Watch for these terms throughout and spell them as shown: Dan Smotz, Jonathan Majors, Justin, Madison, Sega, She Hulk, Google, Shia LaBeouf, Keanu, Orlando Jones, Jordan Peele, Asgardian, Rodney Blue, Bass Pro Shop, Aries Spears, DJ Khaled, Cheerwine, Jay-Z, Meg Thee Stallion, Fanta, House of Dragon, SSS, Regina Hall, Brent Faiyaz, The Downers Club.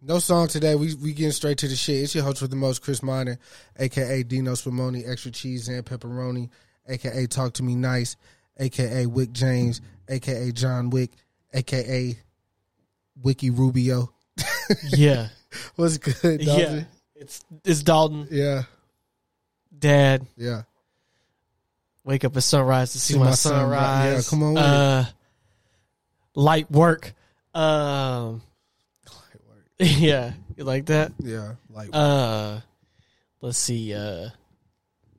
No song today. We getting straight to the shit. It's your host with the most, Chris Minor, a.k.a. Dino Spumoni, Extra Cheese and Pepperoni, a.k.a. Talk to Me Nice, a.k.a. Wick James, a.k.a. John Wick, a.k.a. Wiki Rubio. Yeah. What's good, Dalton? Yeah. It's Dalton. Yeah. Dad. Yeah. Wake up at sunrise to see my sunrise. Yeah, come on with it. Light work. Yeah, you like that? Yeah, like let's see, the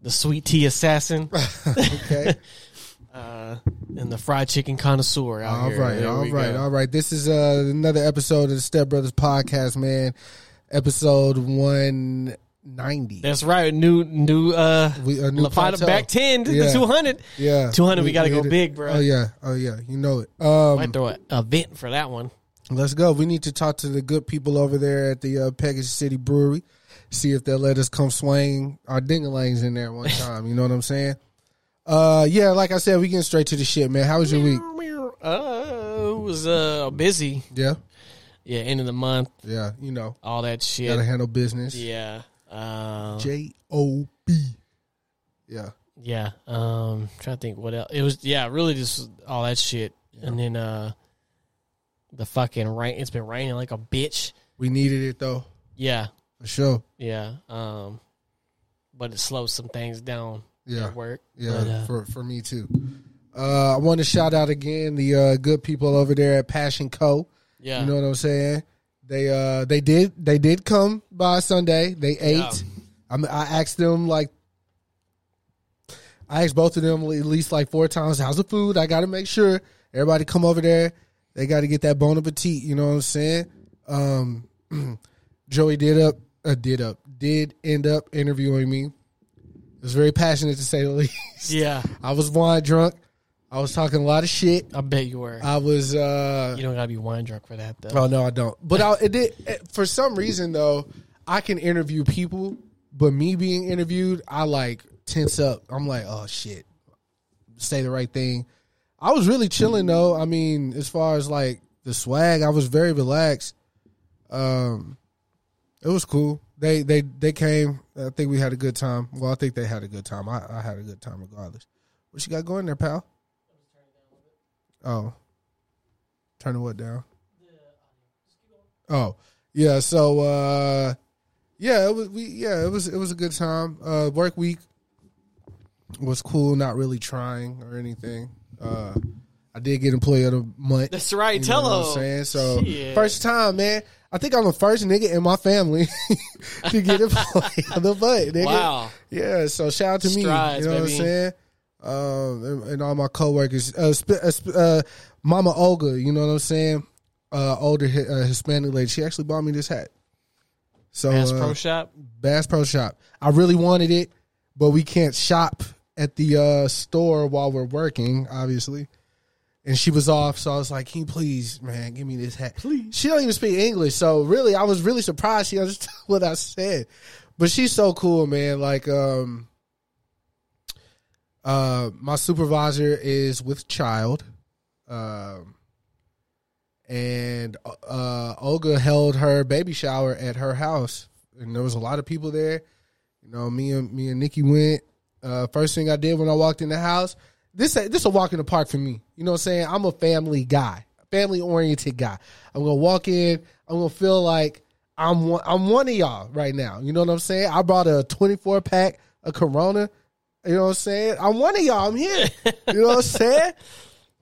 sweet tea assassin. Okay. And the fried chicken connoisseur out all here. Right, all right. This is another episode of the Step Brothers Podcast, man. Episode 190. That's right. New Lafayette back 10 to the 200. Yeah. 200 we gotta go big, bro. Oh yeah. You know it. Might throw an event for that one. Let's go. We need to talk to the good people over there at the Pegasus City Brewery, see if they'll let us come swing our ding-a-langs in there one time. You know what I'm saying? Yeah, like I said, we getting straight to the shit, man. How was your week? It was busy. Yeah? Yeah, end of the month. Yeah, you know. All that shit. Gotta handle business. Yeah. J-O-B. Yeah. Yeah. Trying to think what else. It was, yeah, really just all that shit. Yeah. And then... the fucking rain. It's been raining like a bitch. We needed it though. Yeah. For sure. Yeah. But it slows some things down. Yeah. At work. Yeah. But, for me too. I want to shout out again the good people over there at Passion Co. Yeah. You know what I'm saying? They did come by Sunday. They ate. Yeah. I asked them like. I asked both of them at least like 4 times. How's the food? I got to make sure everybody come over there. They got to get that bon appetit, you know what I'm saying? Joey did end up interviewing me. It was very passionate to say the least. Yeah. I was wine drunk. I was talking a lot of shit. I bet you were. I was. You don't got to be wine drunk for that, though. Oh, no, I don't. But for some reason, though, I can interview people, but me being interviewed, I like tense up. I'm like, oh, shit. Say the right thing. I was really chilling, though. I mean, as far as, like, the swag, I was very relaxed. It was cool. They came. I think we had a good time. Well, I think they had a good time. I had a good time regardless. What you got going there, pal? Oh. Turn the what down? Oh. Yeah, so, it was a good time. Work week was cool, not really trying or anything. I did get employee of the month. That's right. Tell them. You know what I'm saying? So, shit. First time, man. I think I'm the first nigga in my family to get employee of the month, nigga. Wow. Yeah, so shout out to Strides, me. You know baby. What I'm saying? And all my coworkers. Mama Olga, you know what I'm saying? Older Hispanic lady. She actually bought me this hat. So Bass Pro Shop? Bass Pro Shop. I really wanted it, but we can't shop at the store while we're working, obviously. And she was off, so I was like, can you please, man, give me this hat? Please. She don't even speak English, so really, I was really surprised she understood what I said. But she's so cool, man. Like, my supervisor is with child. And Olga held her baby shower at her house. And there was a lot of people there. You know, me and Nikki went. First thing I did when I walked in the house, this a walk in the park for me. You know what I'm saying? I'm a family guy, family-oriented guy. I'm going to walk in. I'm going to feel like I'm one of y'all right now. You know what I'm saying? I brought a 24-pack of Corona. You know what I'm saying? I'm one of y'all. I'm here. You know what I'm saying?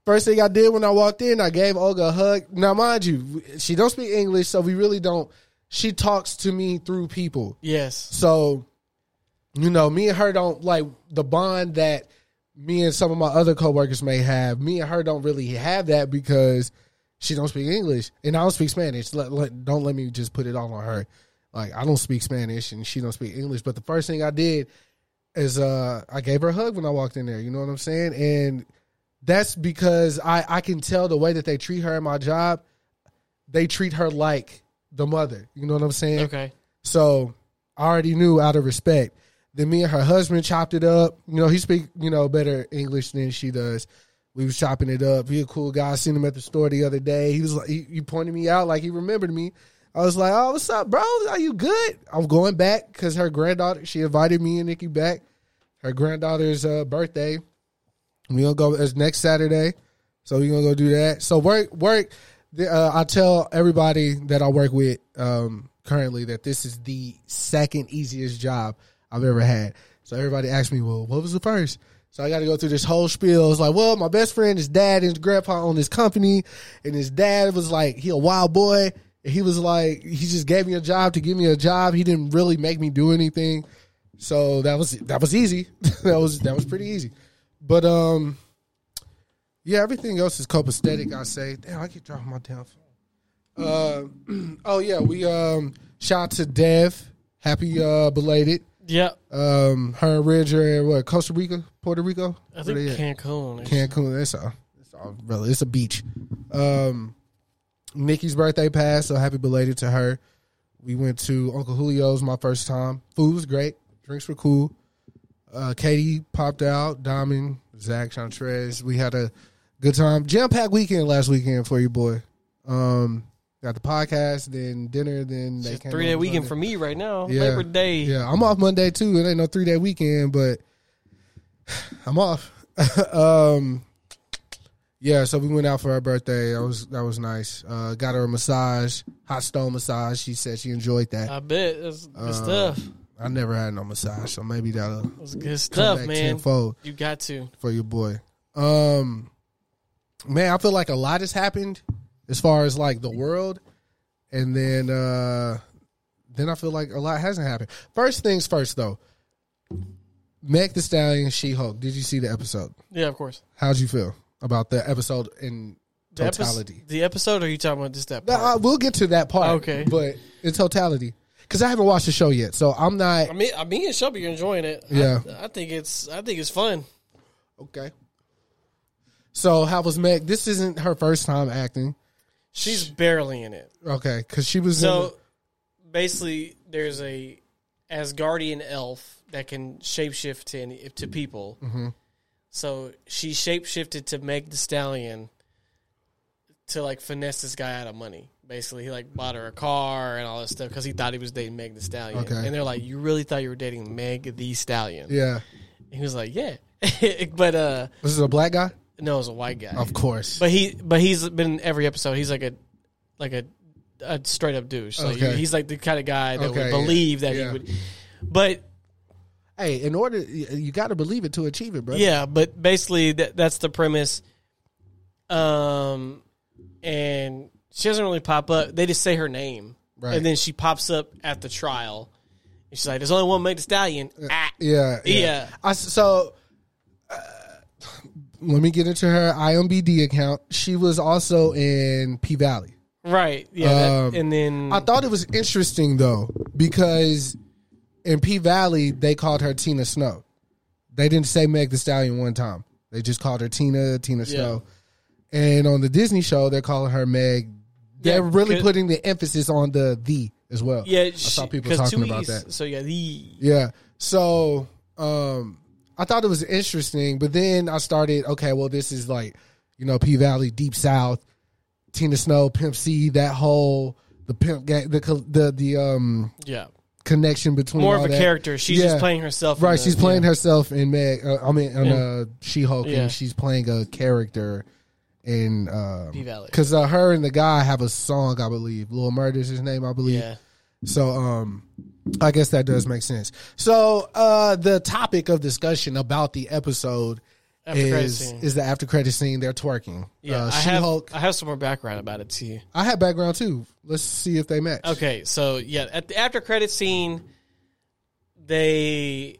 First thing I did when I walked in, I gave Olga a hug. Now, mind you, she don't speak English, so we really don't. She talks to me through people. Yes. So You know, me and her don't, like, the bond that me and some of my other coworkers may have, me and her don't really have that because she don't speak English and I don't speak Spanish. Don't let me just put it all on her. Like, I don't speak Spanish and she don't speak English. But the first thing I did is I gave her a hug when I walked in there. You know what I'm saying? And that's because I can tell the way that they treat her in my job. They treat her like the mother. You know what I'm saying? Okay. So I already knew out of respect. Then me and her husband chopped it up. You know, he speak, you know, better English than she does. We was chopping it up. He a cool guy. I seen him at the store the other day. He was like, he pointed me out like he remembered me. I was like, oh, what's up, bro? Are you good? I'm going back because her granddaughter, she invited me and Nikki back. Her granddaughter's birthday. We're going to go, it's next Saturday. So we're going to go do that. So work. I tell everybody that I work with currently that this is the second easiest job I've ever had. So everybody asks me, well, what was the first? So I got to go through this whole spiel. It's like, well, my best friend, his dad and his grandpa owned this company. And his dad was like, he a wild boy. And he was like, he just gave me a job to give me a job. He didn't really make me do anything. So that was easy. that was pretty easy. But, yeah, everything else is copacetic, I say. Damn, I keep dropping my damn phone. Oh, yeah, we shout out to Dev. Happy belated. Yeah. Her and Ridge are in, what, Costa Rica, Puerto Rico? I think Cancun. Cancun, that's all really, it's a beach. Nikki's birthday passed, so happy belated to her. We went to Uncle Julio's my first time. Food was great. Drinks were cool. Katie popped out. Diamond, Zach, Chantrez. We had a good time. Jam-packed weekend last weekend for you, boy. Got the podcast, then dinner, then they came. 3-day weekend Monday. For me right now. Yeah. Labor Day. Yeah, I'm off Monday too. It ain't no 3-day weekend, but I'm off. Yeah, so we went out for her birthday. That was nice. Got her a massage, hot stone massage. She said she enjoyed that. I bet it's good stuff. I never had no massage, so maybe that'll was good stuff, man. Tenfold you got to for your boy. Man, I feel like a lot has happened. As far as, like, the world, and then I feel like a lot hasn't happened. First things first, though. Meg Thee Stallion, She Hulk. Did you see the episode? Yeah, of course. How'd you feel about the episode in totality? The episode, or are you talking about just that part? We'll get to that part. Okay. But in totality. Because I haven't watched the show yet, so I'm not... I mean, and Shelby are enjoying it. Yeah. I think it's fun. Okay. So, how was Meg? This isn't her first time acting. She's barely in it. Okay, because she was... So, basically, there's a Asgardian elf that can shapeshift to people. Mm-hmm. So, she shapeshifted to Meg Thee Stallion to, like, finesse this guy out of money. Basically, he, like, bought her a car and all this stuff because he thought he was dating Meg Thee Stallion. Okay. And they're like, you really thought you were dating Meg Thee Stallion? Yeah. And he was like, yeah. But... Was this a black guy? No, it was a white guy. Of course. But he's been in every episode. He's like a straight up douche. Like, okay. He's like the kind of guy that would believe that he would. But hey, in order you got to believe it to achieve it, bro. Yeah, but basically that's the premise. And she doesn't really pop up. They just say her name. Right. And then she pops up at the trial. And she's like, there's only one Meg Thee Stallion. Yeah. Let me get into her IMBD account. She was also in P-Valley. Right. Yeah. And then... I thought it was interesting, though, because in P-Valley, they called her Tina Snow. They didn't say Meg Thee Stallion one time. They just called her Tina Snow. And on the Disney show, they're calling her Meg. They're really putting the emphasis on the as well. Yeah. I saw people talking about that. So, yeah, the... Yeah. So, I thought it was interesting, but then I started, okay, well, this is like, you know, P-Valley, Deep South, Tina Snow, Pimp C, that whole, the pimp gang, connection between more all of a that. Character. She's just playing herself. Right, she's playing herself in Meg, She-Hulk, and she's playing a character in P-Valley. Because her and the guy have a song, I believe. Lil Murder's his name, I believe. Yeah. So, I guess that does make sense. So, the topic of discussion about the episode is the after credit scene. They're twerking. Yeah, I have some more background about it too. I have background too. Let's see if they match. Okay, so yeah, at the after credit scene, they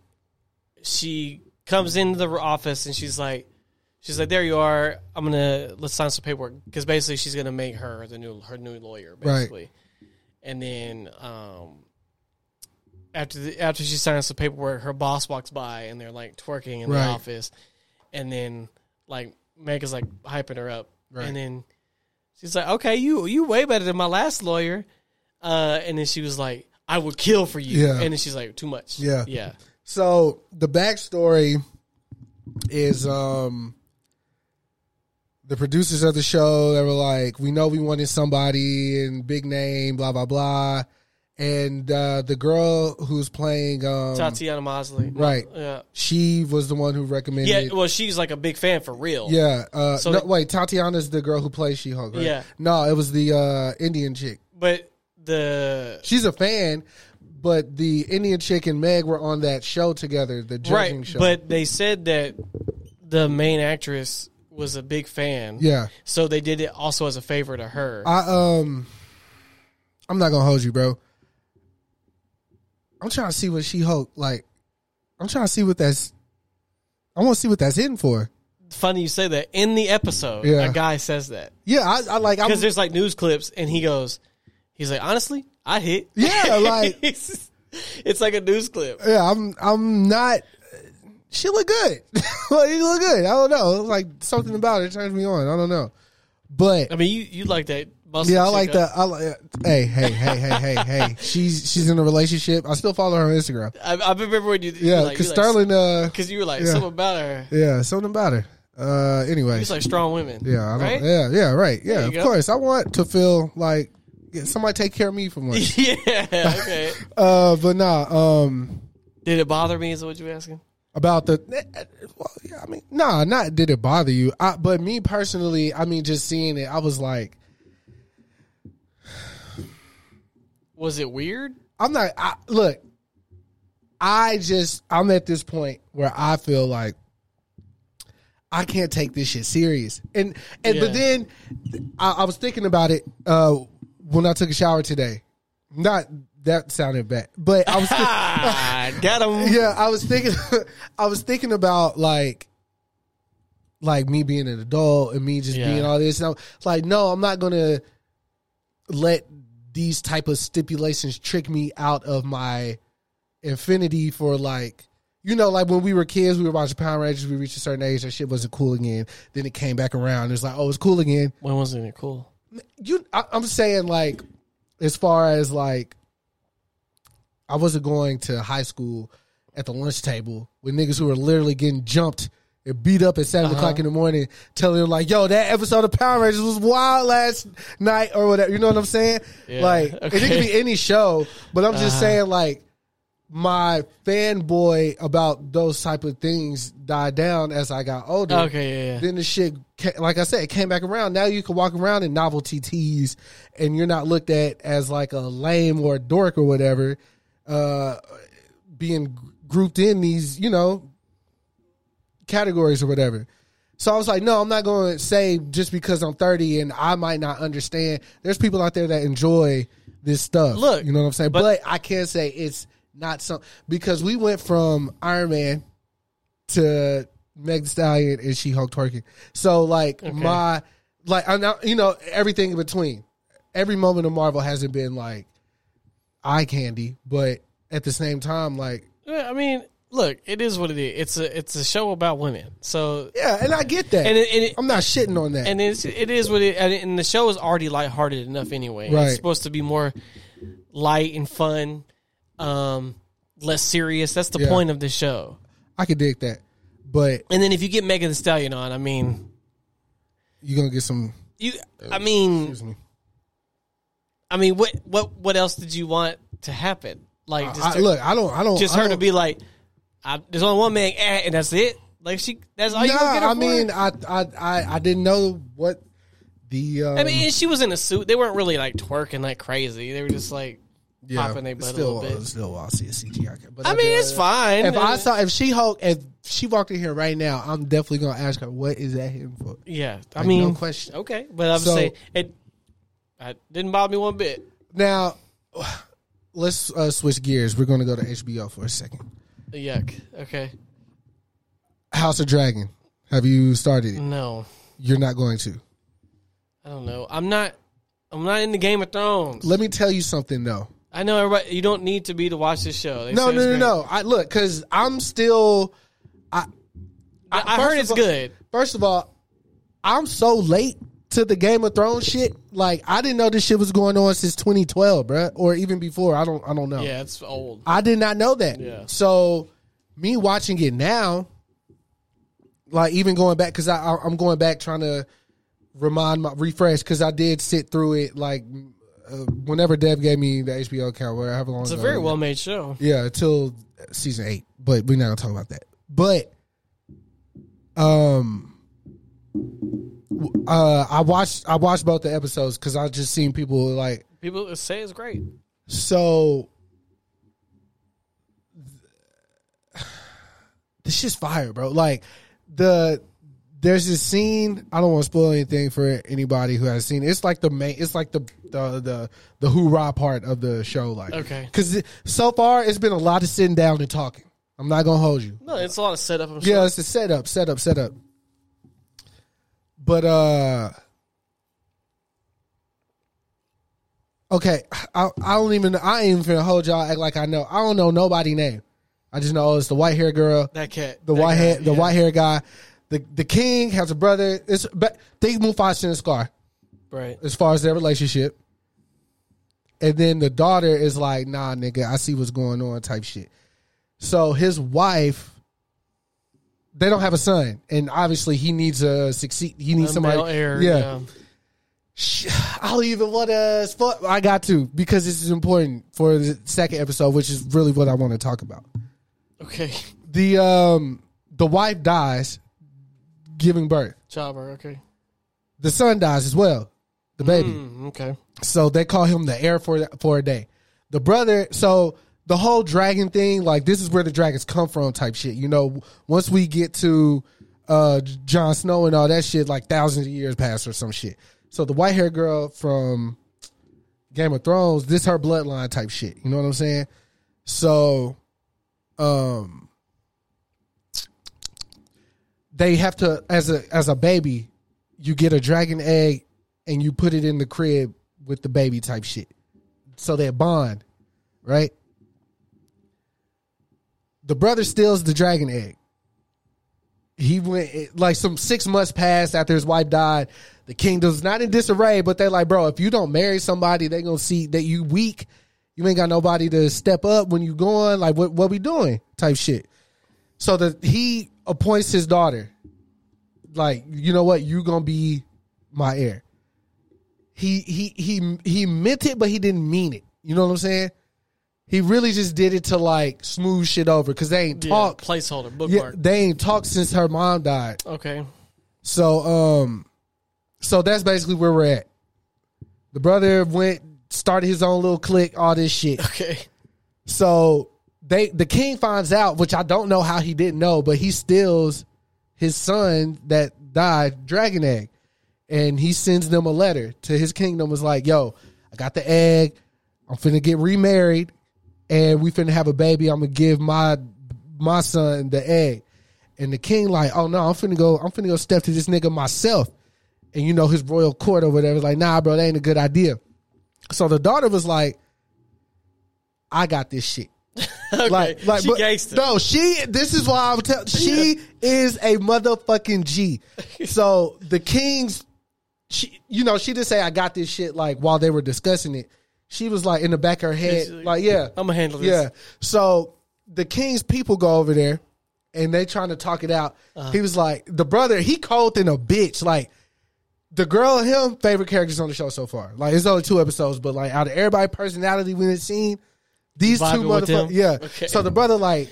she comes into the office and she's like, there you are. Let's sign some paperwork. Because basically she's going to make her her new lawyer, basically. Right. And then after she signs some paperwork, her boss walks by and they're like twerking in the office. And then like Meg is like hyping her up. Right. And then she's like, okay, you way better than my last lawyer. And then she was like, I would kill for you. Yeah. And then she's like, too much. Yeah. Yeah. So the backstory is the producers of the show, they were like, we know we wanted somebody and big name, blah, blah, blah. And the girl who's playing Tatiana Mosley, right? Yeah, she was the one who recommended. Yeah, well, she's like a big fan for real. Yeah. Tatiana's the girl who plays She Hulk. Right? Yeah. No, it was the Indian chick. But she's a fan, but the Indian chick and Meg were on that show together, the judging show. But they said that the main actress was a big fan. Yeah. So they did it also as a favor to her. I'm not gonna hold you, bro. I'm trying to see what She Hulk like. I'm trying to see what that's. I want to see what that's in for. Funny you say that. In the episode, a guy says that. Yeah, I like because there's like news clips, and he goes, he's like, honestly, I hit. Yeah, like it's like a news clip. Yeah, I'm not. She look good. Like, you look good. I don't know. Like something about it turns me on. I don't know. But I mean, you like that. Yeah, I like that. Hey. She's in a relationship. I still follow her on Instagram. I remember when you. Yeah, because Sterling. Because you were like something about her. Yeah, something about her. Anyway, she's like strong women. Yeah, right. Yeah, right. Yeah, of course. I want to feel like somebody take care of me for once. Yeah. Okay. But nah. Did it bother me? Is what you asking? About the, well, yeah, I mean, nah, not did it bother you? But me personally, I mean, just seeing it, I was like. Was it weird? I'm not. Look, I'm at this point where I feel like I can't take this shit serious. And but then I was thinking about it when I took a shower today. Not that sounded bad, but I was got him. Yeah, I was thinking about like me being an adult and me just being all this. And I'm like, no, I'm not gonna let these type of stipulations trick me out of my infinity for like when we were kids, we were watching Power Rangers, we reached a certain age, that shit wasn't cool again. Then it came back around. It was like, oh, it's cool again. When wasn't it cool? I'm saying like, as far as like, I wasn't going to high school at the lunch table with niggas who were literally getting jumped and beat up at 7 o'clock in the morning, telling them like, yo, that episode of Power Rangers was wild last night or whatever. You know what I'm saying? Yeah, like, okay. And it could be any show, but I'm just saying like my fanboy about those type of things died down as I got older. Okay, yeah. Then the shit, like I said, it came back around. Now you can walk around in novelty tees and you're not looked at as like a lame or a dork or whatever, being grouped in these, you know, categories or whatever. So I was like, no, I'm not going to say just because I'm 30 and I might not understand. There's people out there that enjoy this stuff. Look, you know what I'm saying? But I can't say it's not something, because we went from Iron Man to Meg Thee Stallion and She Hulk twerking. So like everything in between. Every moment of Marvel hasn't been like eye candy, but at the same time, like, I mean, look, it is what it is. It's a show about women. So yeah, and I get that. And I'm not shitting on that. And it is what it. And the show is already lighthearted enough anyway. Right. It's supposed to be more light and fun, less serious. That's the point of the show. I could dig that, but and then if you get Meg Thee Stallion on, I mean, you're gonna get some. Excuse me. What else did you want to happen? Like, her to be like. There's only one man, and that's it. Like that's all you gonna get her for? I didn't know what the. And she was in a suit. They weren't really like twerking like crazy. They were just like popping their butt a little bit. Still, I'll see a CGI. But it's fine. If She Hulk, if she walked in here right now, I'm definitely gonna ask her what is that hitting for. Yeah, like, no question. Okay, but I'm saying it didn't bother me one bit. Now, let's switch gears. We're gonna go to HBO for a second. Yuck. Okay. House of Dragon. Have you started it? No. You're not going to? I don't know. I'm not into Game of Thrones. Let me tell you something, though. I know everybody. You don't need to be to watch this show. No. Look, because I'm still. I heard it's good. First of all, I'm so late to the Game of Thrones shit. Like, I didn't know this shit was going on since 2012, bruh. Or even before. I don't know. Yeah, it's old. I did not know that. Yeah. So, me watching it now, like, even going back, because I'm going back trying to refresh, because I did sit through it, like, whenever Dev gave me the HBO account, however long ago. It's a very well-made show. Yeah, until season 8. But we're not going to talk about that. But, I watched both the episodes because I just seen people like people say it's great. So this shit's fire, bro. Like there's this scene. I don't want to spoil anything for anybody who has seen it. It's like the main. It's like the hoorah part of the show. Like okay, because so far it's been a lot of sitting down and talking. I'm not gonna hold you. No, it's a lot of setup. I'm sure. Yeah, it's a setup. But okay, I ain't even finna hold y'all. Act like I know. I don't know nobody's name. I just know it's the white hair girl. That cat. White hair guy. The king has a brother. It's but they Mufasa and Scar, right? As far as their relationship. And then the daughter is like, nah, nigga, I see what's going on, type shit. So his wife. They don't have a son, and obviously he needs a succeed. He needs somebody. Heir, yeah. I'll even want to. I got to because this is important for the second episode, which is really what I want to talk about. Okay. The wife dies, giving birth. Childbirth. Okay. The son dies as well. The baby. Okay. So they call him the heir for a day. The brother. So. The whole dragon thing, like, this is where the dragons come from type shit. You know, once we get to Jon Snow and all that shit, like, thousands of years pass or some shit. So the white-haired girl from Game of Thrones, this her bloodline type shit. You know what I'm saying? So they have to, as a baby, you get a dragon egg and you put it in the crib with the baby type shit. So they bond, right? The brother steals the dragon egg. He went, like, some 6 months passed after his wife died. The kingdom's not in disarray, but they're like, bro, if you don't marry somebody, they're going to see that you weak. You ain't got nobody to step up when you gone. Like, what we doing? Type shit. So he appoints his daughter. Like, you know what? You going to be my heir. He meant it, but he didn't mean it. You know what I'm saying? He really just did it to, like, smooth shit over because they ain't talked. Placeholder, bookmark. Yeah, they ain't talked since her mom died. Okay. So, so that's basically where we're at. The brother started his own little clique, all this shit. Okay. So, the king finds out, which I don't know how he didn't know, but he steals his son that died, dragon egg. And he sends them a letter to his kingdom. Was like, yo, I got the egg. I'm finna get remarried. And we finna have a baby. I'm gonna give my son the egg. And the king like, oh no, I'm finna go step to this nigga myself. And you know his royal court or whatever. Like, nah, bro, that ain't a good idea. So the daughter was like, I got this shit. Okay. Like she gangster. No, this is why I'm telling. She is a motherfucking G. So the king's, she didn't say I got this shit. Like while they were discussing it. She was like in the back of her head, like, yeah. I'm going to handle this. Yeah. So the king's people go over there and they trying to talk it out. Uh-huh. He was like, the brother, he cold in a bitch. Like, the girl and him, favorite characters on the show so far. Like, it's only 2 episodes, but like, out of everybody's personality we didn't seen, these vibing two motherfuckers. Yeah. Okay. So the brother, like,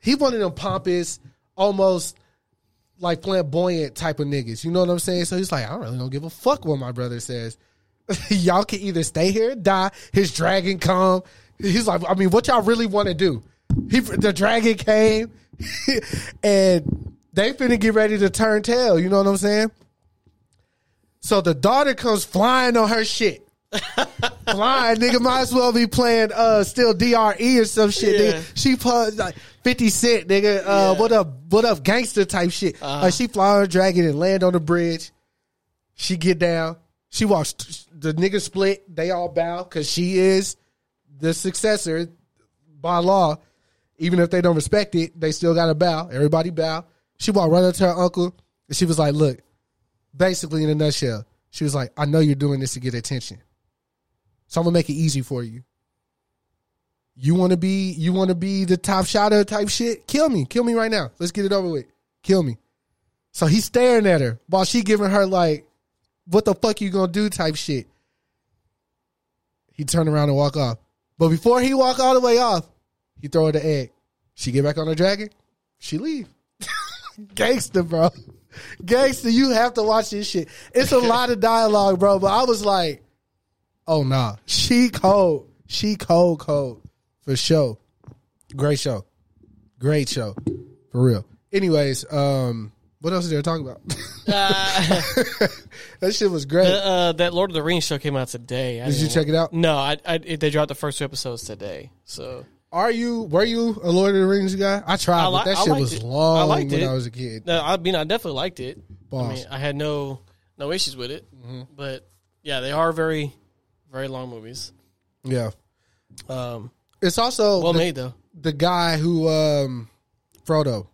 he one of them pompous, almost like flamboyant type of niggas. You know what I'm saying? So he's like, I really don't give a fuck what my brother says. Y'all can either stay here and die. His dragon come. He's like, I mean, what y'all really want to do? The dragon came, and they finna get ready to turn tail. You know what I'm saying? So the daughter comes flying on her shit. Blind nigga might as well be playing still DRE or some shit. Yeah. Nigga. She pulled like 50 Cent, nigga. Yeah. What up, gangster type shit. She fly on a dragon and land on the bridge. She get down. She walks. The nigga split. They all bow because she is the successor by law. Even if they don't respect it, they still gotta bow. Everybody bow. She walked right up to her uncle and she was like, "Look," basically in a nutshell, she was like, "I know you're doing this to get attention. So I'm gonna make it easy for you. You wanna be the top shotter type shit? Kill me right now. Let's get it over with. Kill me." So he's staring at her while she giving her like, "What the fuck you gonna do?" type shit. He turned around and walk off. But before he walk all the way off, he throw her the egg. She get back on her dragon. She leave. Gangsta, bro. Gangsta, you have to watch this shit. It's a lot of dialogue, bro. But I was like, oh, nah. She cold. For sure. Great show. For real. Anyways, what else is there to talk about? That shit was great. That Lord of the Rings show came out today. Did you check it out? No, they dropped the first 2 episodes today. So, were you a Lord of the Rings guy? I tried, but that shit was long when I was a kid. No, I mean, I definitely liked it. Boss. I mean, I had no issues with it. Mm-hmm. But yeah, they are very, very long movies. Yeah, it's also well made though. The guy who Frodo,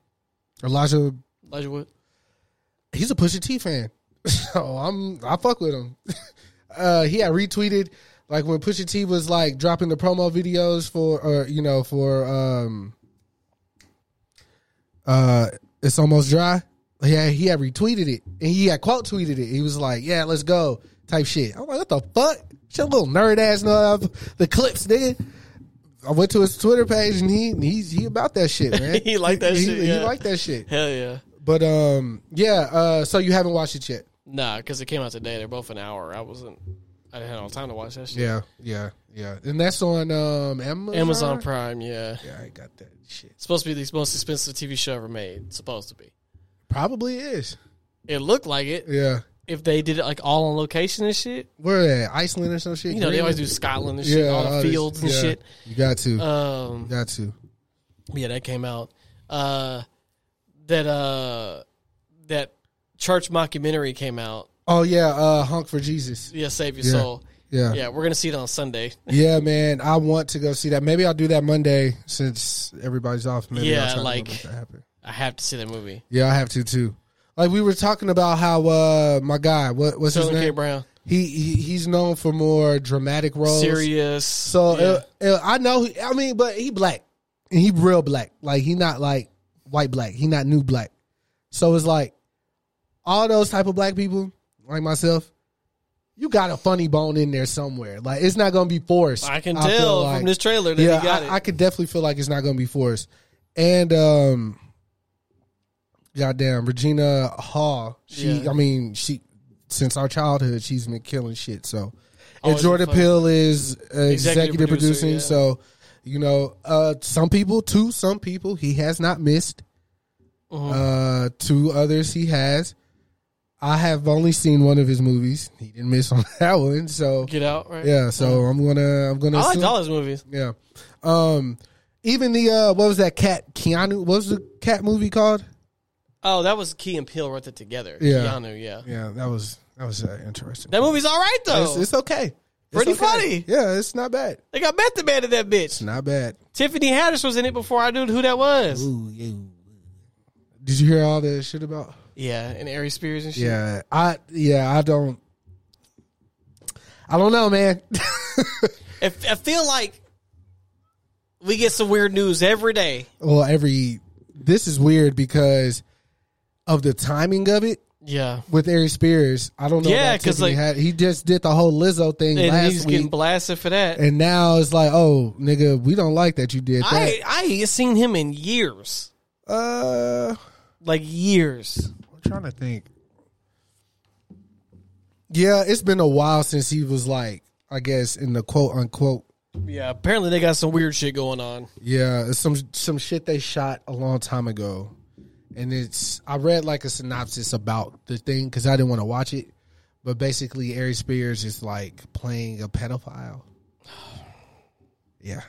Elijah Wood. He's a Pusha T fan, so I fuck with him. He had retweeted like when Pusha T was like dropping the promo videos for It's Almost Dry. Yeah, he had retweeted it and he had quote tweeted it. He was like, "Yeah, let's go" type shit. I'm like, what the fuck? Your little nerd ass know the clips, nigga. I went to his Twitter page and he about that shit, man. He liked that shit. Yeah. He liked that shit. Hell yeah. But, so you haven't watched it yet? Nah, because it came out today. They're both an hour. I didn't have all time to watch that shit. Yeah. And that's on Amazon Prime, yeah. Yeah, I got that shit. It's supposed to be the most expensive TV show ever made. It's supposed to be. Probably is. It looked like it. Yeah. If they did it, like, all on location and shit. Where are they? Iceland or some shit? You know, they always do Scotland and shit, all the fields and shit. You got to. Yeah, that came out. That church mockumentary came out. Oh yeah, Honk for Jesus. Yeah, Save Your Soul. Yeah, we're gonna see it on Sunday. Yeah, man, I want to go see that. Maybe I'll do that Monday since everybody's off. Maybe I'll try to make that happen. I have to see that movie. Yeah, I have to too. Like we were talking about how my guy, what's his name? K. Brown. He's known for more dramatic roles, serious. So I know. I mean, but he black and he real black. Like he not like white black. He not new black. So it's like all those type of black people like myself, you got a funny bone in there somewhere. Like it's not gonna be forced. I can tell from this trailer that he got it. I could definitely feel like it's not gonna be forced. And goddamn Regina Hall. She since our childhood she's been killing shit. So and Jordan Peele is executive producing. Yeah. So you know, some people he has not missed. Uh-huh. 2 others he has. I have only seen one of his movies. He didn't miss on that one. So Get Out, right? Yeah. So uh-huh. I'm gonna. I like all his movies. Yeah. Even the what was that cat Keanu? What was the cat movie called? Oh, that was Key and Peele wrote it together. Yeah. Keanu. Yeah. Yeah. That was interesting. That movie's all right though. It's okay. Pretty funny. Yeah, it's not bad. They got Method Man in that bitch. It's not bad. Tiffany Haddish was in it before I knew who that was. Ooh, yeah. Did you hear all the shit about? Yeah, and Aries Spears and shit. Yeah, I don't know, man. I feel like we get some weird news every day. Well, this is weird because of the timing of it. Yeah, with Aries Spears, I don't know. Yeah, because he just did the whole Lizzo thing and last he's week, getting blasted for that, and now it's like, oh, nigga, we don't like that you did that. I ain't seen him in years. Like years. I'm trying to think. Yeah, it's been a while since he was like, I guess, in the quote unquote. Yeah, apparently they got some weird shit going on. Yeah, some shit they shot a long time ago. And I read like a synopsis about the thing because I didn't want to watch it. But basically, Aries Spears is like playing a pedophile. Yeah.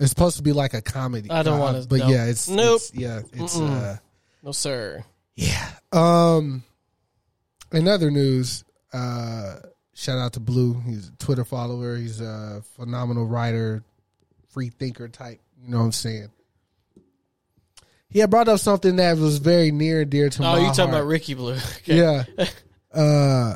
It's supposed to be like a comedy. I don't want to. But no. Yeah, it's. Nope. It's, yeah, it's. No, sir. Yeah. In other news, shout out to Blue. He's a Twitter follower. He's a phenomenal writer, free thinker type. You know what I'm saying? He had brought up something that was very near and dear to my heart. Oh, you're talking about Ricky Blue. Okay. Yeah.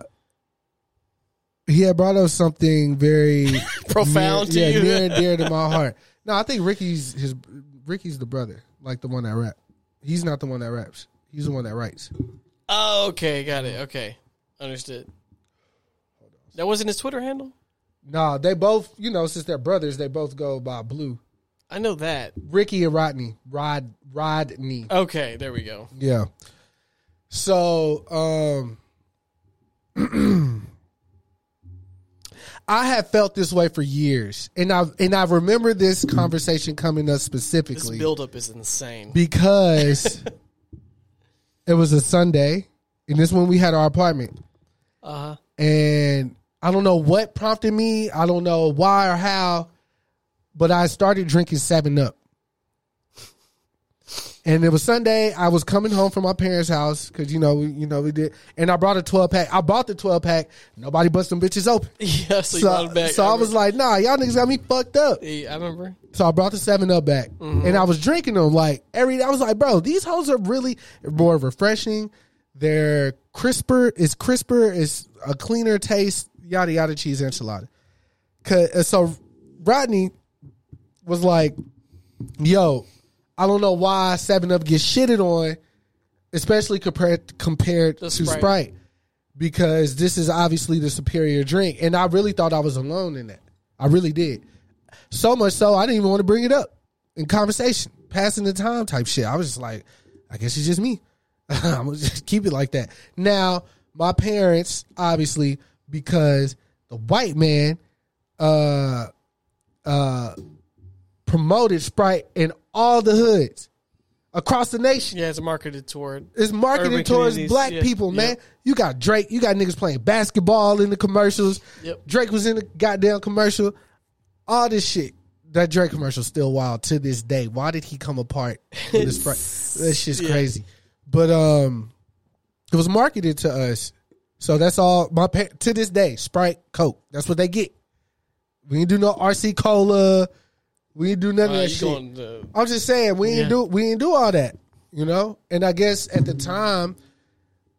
He had brought up something very profound near, to you. Near and dear to my heart. No, I think Ricky's the brother, like the one that rap. He's not the one that raps. He's the one that writes. Oh, okay, got it. Okay, understood. That wasn't his Twitter handle? No, they both, you know, since they're brothers, they both go by Blue. I know that. Ricky and Rodney. Rodney. Okay, there we go. Yeah. So, I have felt this way for years, and I remember this conversation coming up specifically. This buildup is insane because it was a Sunday, and this is when we had our apartment. Uh huh. And I don't know what prompted me. I don't know why or how, but I started drinking 7-Up. And it was Sunday. I was coming home from my parents' house because, we did. And I brought a 12-pack. I bought the 12-pack. Nobody bust them bitches open. Yeah, so you brought it back. So I was like, nah, y'all niggas got me fucked up. Yeah, I remember. So I brought the 7-Up back. Mm-hmm. And I was drinking them. Like, I was like, bro, these hoes are really more refreshing. They're crisper. It's a cleaner taste. Yada, yada, cheese enchilada. So Rodney was like, yo, I don't know why 7-Up gets shitted on, especially compared to Sprite, because this is obviously the superior drink. And I really thought I was alone in that. I really did. So much so, I didn't even want to bring it up in conversation, passing the time type shit. I was just like, I guess it's just me. I'm going to just keep it like that. Now, my parents, obviously, because the white man promoted Sprite in all the hoods across the nation. Yeah, it's marketed towards black people, man. Yep. You got Drake. You got niggas playing basketball in the commercials. Yep. Drake was in the goddamn commercial. All this shit. That Drake commercial is still wild to this day. Why did he come apart with this Sprite? That shit's crazy. But it was marketed to us. So that's all. To this day, Sprite, Coke. That's what they get. We didn't do no RC Cola. We didn't do none of that shit. I'm just saying, we didn't do all that, you know? And I guess at the time,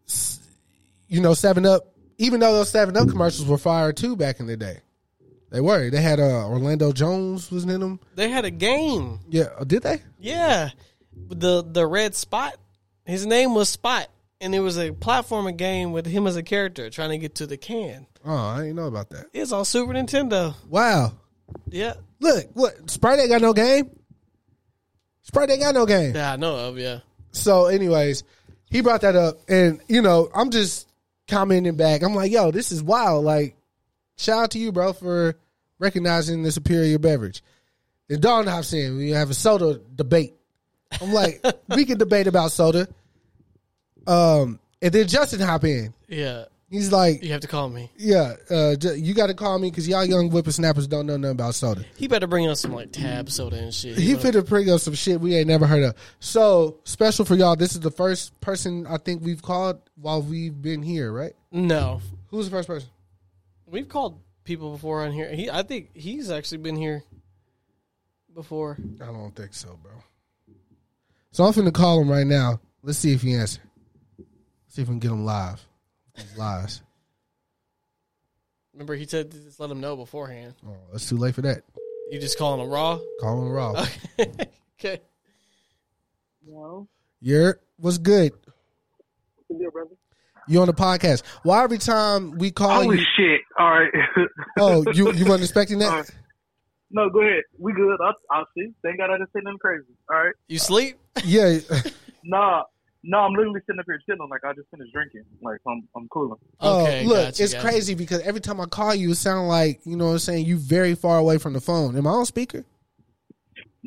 7-Up, even though those 7-Up commercials were fire too back in the day. They were. They had Orlando Jones was in them. They had a game. Yeah. Did they? Yeah. The red Spot, his name was Spot. And it was a platforming game with him as a character trying to get to the can. Oh, I didn't know about that. It's on Super Nintendo. Wow. Yeah. Look, what? Sprite ain't got no game? Sprite ain't got no game. Yeah, I know of, yeah. So, anyways, he brought that up. And, I'm just commenting back. I'm like, yo, this is wild. Like, shout out to you, bro, for recognizing the superior beverage. And Dawn hops in. We have a soda debate. I'm like, we can debate about soda. And then Justin hop in. Yeah. He's like, you have to call me. Yeah, you got to call me because y'all young whippersnappers don't know nothing about soda. He better bring up some like tab soda and shit. He better bring up some shit we ain't never heard of. So special for y'all. This is the first person I think we've called while we've been here, right? No. Who's the first person? We've called people before on here. I think he's actually been here before. I don't think so, bro. So I'm finna call him right now. Let's see if he answers. See if we can get him live. Lies. Remember, he said just let him know beforehand. Oh, it's too late for that. You just calling him raw? Calling him raw. Okay. Hello? What's good? What's good, brother? You on the podcast. Well, every time we call you. Holy shit. All right. Oh, you weren't expecting that? Right. No, go ahead. We good. I'll see. Thank God I didn't say nothing crazy. All right. You sleep? Yeah. Nah. No, I'm literally sitting up here chilling. Like, I just finished drinking. Like, I'm cooling. Okay, look, it's crazy because every time I call you, it sounds like, you know what I'm saying, you very far away from the phone. Am I on speaker?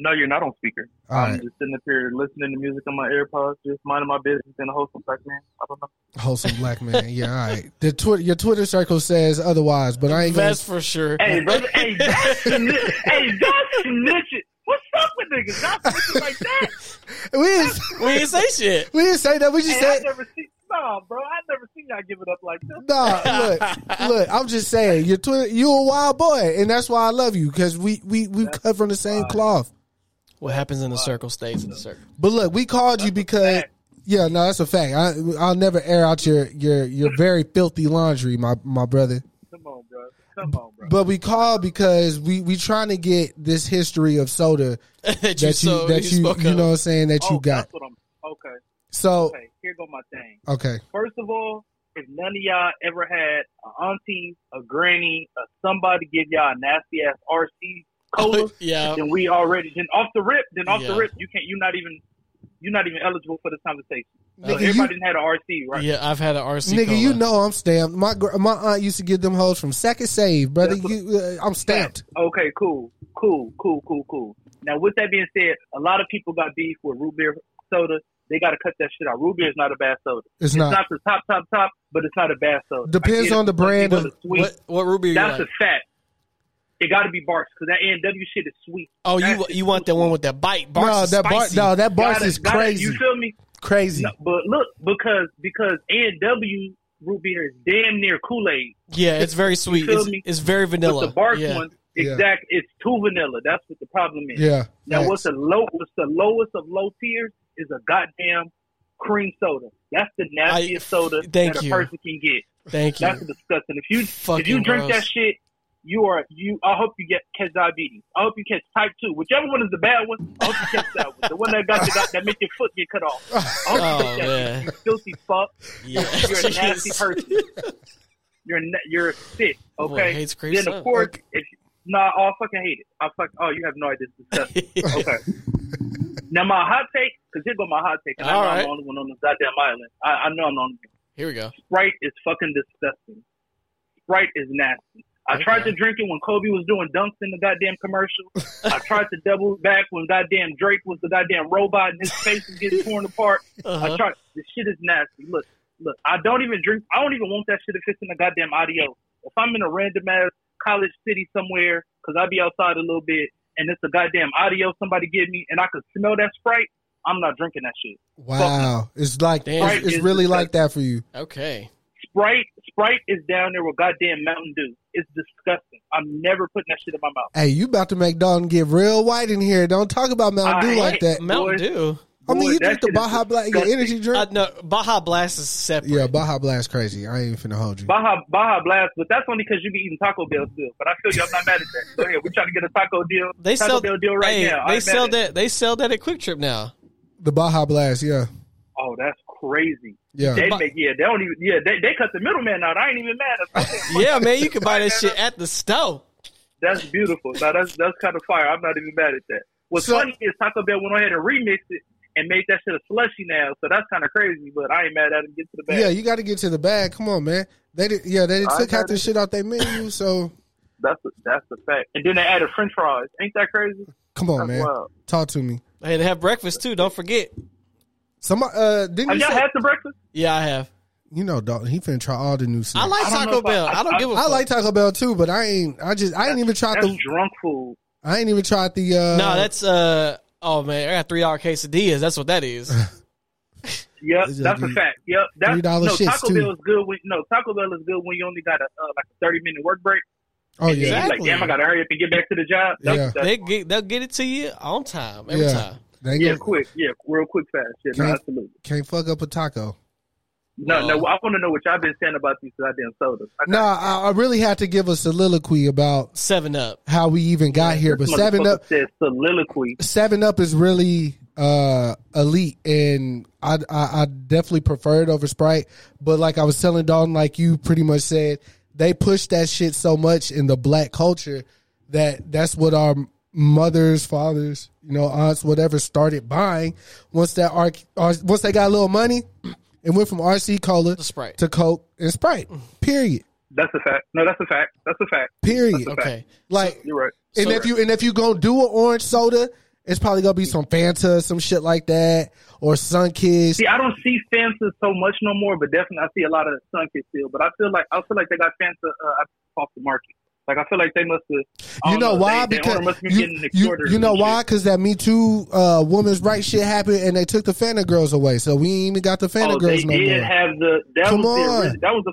No, you're not on speaker. I'm just sitting up here listening to music on my AirPods, just minding my business, and a wholesome black man. I don't know. Wholesome black man. Yeah, all right. The your Twitter circle says otherwise, but I ain't gonna... That's for sure. Hey, brother. Hey, that's snitching. What's up with niggas? Y'all snitching like that? We didn't say shit. We didn't say that. We just said... I never seen y'all give it up like this. Look, I'm just saying, your Twitter, you a wild boy, and that's why I love you, because we cut from the same cloth. What happens in the circle stays in the circle. But look, we called you because, yeah, no, that's a fact. I'll never air out your very filthy laundry, my brother. Come on, bro. But we called because we trying to get this history of soda that you know what I'm saying, that you got. That's what I'm, okay. So okay, here go my thing. Okay. First of all, if none of y'all ever had an auntie, a granny, or somebody give y'all a nasty ass RC cola, then off the rip, you're not even eligible for this conversation. So everybody didn't have an RC, right? Yeah, I've had an RC. Nigga, cola. You know I'm stamped. My aunt used to give them hoes from Second Save, brother. I'm stamped. Okay, cool. Now, with that being said, a lot of people got beef with root beer soda. They got to cut that shit out. Root beer is not a bad soda. It's not the top, but it's not a bad soda. Depends on the brand of what root beer. That's a fact. It got to be Barks, because that A&W shit is sweet. Oh, you want that one with that bite? That Barks is crazy. You feel me? Crazy. No, but look, because A&W root beer is damn near Kool-Aid. Yeah, it's very sweet. It's very vanilla. But the Barks one. Yeah. Exactly, it's too vanilla. That's what the problem is. Yeah. Now, thanks. What's the lowest of low tiers is a goddamn cream soda. That's the nastiest soda that a person can get. Thank you. That's disgusting. If you drink gross. That shit, you. I hope you catch diabetes. I hope you catch type 2. Whichever one is the bad one, I hope you catch that one. The one that make your foot get cut off. I hope you catch that. You filthy fuck. Yeah. You're a nasty person. You're a sick. Okay. Boy, hates cream then of course if. Nah, I fucking hate it. You have no idea. It's okay. Now my hot take, because here go my hot take. And I know I'm the only one on this goddamn island. I know I'm the only one. Here we go. Sprite is fucking disgusting. Sprite is nasty. I tried to drink it when Kobe was doing dunks in the goddamn commercial. I tried to double back when goddamn Drake was the goddamn robot and his face was getting torn apart. I tried. This shit is nasty. Look. I don't even drink. I don't even want that shit if it's in the goddamn audio. If I'm in a random ass College City somewhere, because I be outside a little bit, and it's a goddamn audio somebody give me, and I could smell that Sprite, I'm not drinking that shit. Wow. It's like, it's really like that for you. Okay. Sprite is down there with goddamn Mountain Dew. It's disgusting. I'm never putting that shit in my mouth. Hey, you about to make Dalton get real white in here. Don't talk about Mountain Dew like that. Mountain Dew? I mean, you drink the Baja Blast, your energy drink? No, Baja Blast is separate. Yeah, Baja Blast crazy. I ain't even finna hold you. Baja Blast, but that's only because you be eating Taco Bell still. But I feel you. I'm not mad at that. Go ahead. We trying to get a Taco deal. Taco Bell deal right now. They sell that at Quick Trip now. The Baja Blast, yeah. Oh, that's crazy. Yeah, they cut the middleman out. I ain't even mad at that. Yeah, man, you can buy that shit at the store. That's beautiful. Now that's kind of fire. I'm not even mad at that. What's funny is Taco Bell went ahead and remixed it and made that shit a slushy now, so that's kind of crazy. But I ain't mad at him. Get to the bag. Yeah, you got to get to the bag. Come on, man. They took half the shit out their menu. So that's a fact. And then they added French fries. Ain't that crazy? Come on, that's man. Wild. Talk to me. Hey, they have breakfast too. Don't forget. Somebody didn't have you y'all had some breakfast? Yeah, I have. You know, Dalton, he finna try all the new stuff. I like Taco Bell. I don't give a fuck. I like Taco Bell too, but I ain't even tried the. No, that's Oh man, I got $3 quesadillas. That's what that is. Yep, that's a fact. Yep, that's $3 shit. Taco Bell is good when you only got a 30-minute work break. Oh yeah, exactly. Like damn, I gotta hurry up and get back to the job. They'll get it to you on time every time. Quick. Yeah, real quick, fast. Yeah, absolutely. Can't fuck up a taco. No. I want to know what y'all been saying about these goddamn sodas. I really had to give a soliloquy about 7-Up, how we even got here. But 7-Up said soliloquy. 7-Up is really elite, and I definitely prefer it over Sprite. But like I was telling Dalton, like you pretty much said, they push that shit so much in the black culture that's what our mothers, fathers, aunts, whatever, started buying once they got a little money. It went from RC Cola to Coke and Sprite. Period. That's a fact. No, that's a fact. Period. Okay. Like, you're right. And if you gonna do an orange soda, It's probably gonna be some Fanta, some shit like that, or Sunkist. See, I don't see Fanta so much no more, but definitely I see a lot of Sunkist still. But I feel like they got Fanta off the market. Like I feel like they must have. You know why? Because you know why? Because that Me Too women's rights shit happened, and they took the Fanta girls away. So we ain't even got the Fanta girls no more. They did have the. That was the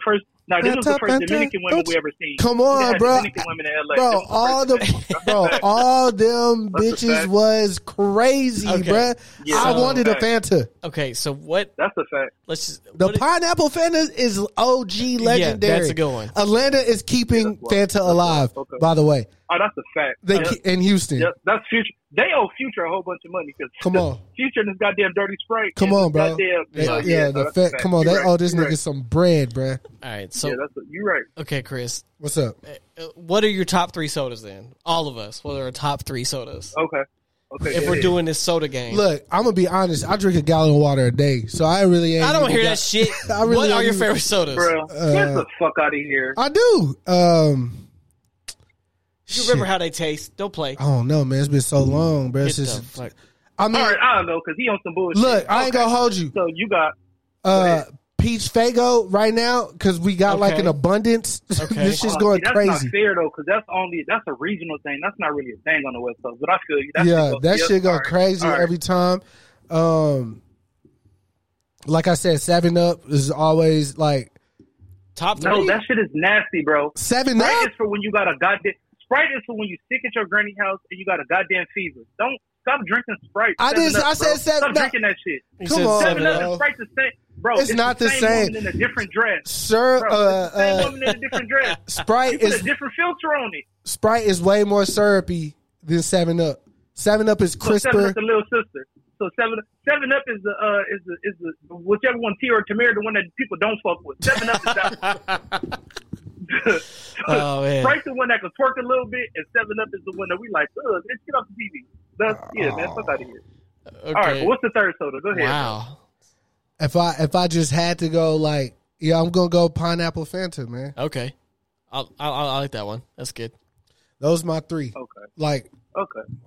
first. Now this was the first Dominican women we ever seen. Come on, bro. Dominican women in LA. Bro, all them bitches was crazy, bro. Yeah. I wanted a Fanta. Okay, so what? That's a fact. Let's just, the pineapple Fanta is OG legendary. Yeah, that's a good one. Atlanta is keeping Fanta alive, by the way. Oh, that's a fact. In Houston. Yeah, that's Future. They owe Future a whole bunch of money because Future and this goddamn dirty Sprite. Come on, bro. Come on, they owe this nigga some bread, bro. All right, so you're right. Okay, Chris, what's up? What are your top three sodas then? All of us. What are our top three sodas? Okay. If we're doing this soda game, look, I'm gonna be honest. I drink a gallon of water a day, so I really ain't. I don't hear that shit. What are your favorite sodas, bro? Get the fuck out of here. I do. You remember how they taste? Don't play. I don't know, man. It's been so long, bro. It's just, I mean, all right, I don't know because he on some bullshit. Look, I ain't gonna hold you. So you got peach Faygo right now because we got like an abundance. Okay. This shit's going crazy. That's not fair though because that's a regional thing. That's not really a thing on the West Coast. But I feel you. That shit go crazy every time. Like I said, 7-Up is always like top three. No, that shit is nasty, bro. 7-Up is for when you got a goddamn. Sprite is for when you sick at your granny house and you got a goddamn fever. Don't stop drinking Sprite. Stop drinking that shit. Come on, 7-Up and Sprite the same, bro. It's not the same. Woman in a different dress, sir. Bro, it's the same woman in a different dress. Sprite is a different filter on it. Sprite is way more syrupy than 7-Up. 7-Up is crisper. 7-Up's the little sister. So 7-Up is the whichever one T or Tamir, the one that people don't fuck with. 7-Up is that. Sprite's the one that can twerk a little bit, and 7-Up is the one that we like. Ugh, let's get off the TV. Man, fuck out of here. Okay. All right, but what's the third soda? Go ahead. Wow. If I just had to go, I'm gonna go pineapple Fanta, man. Okay, I like that one. That's good. Those my three. Okay.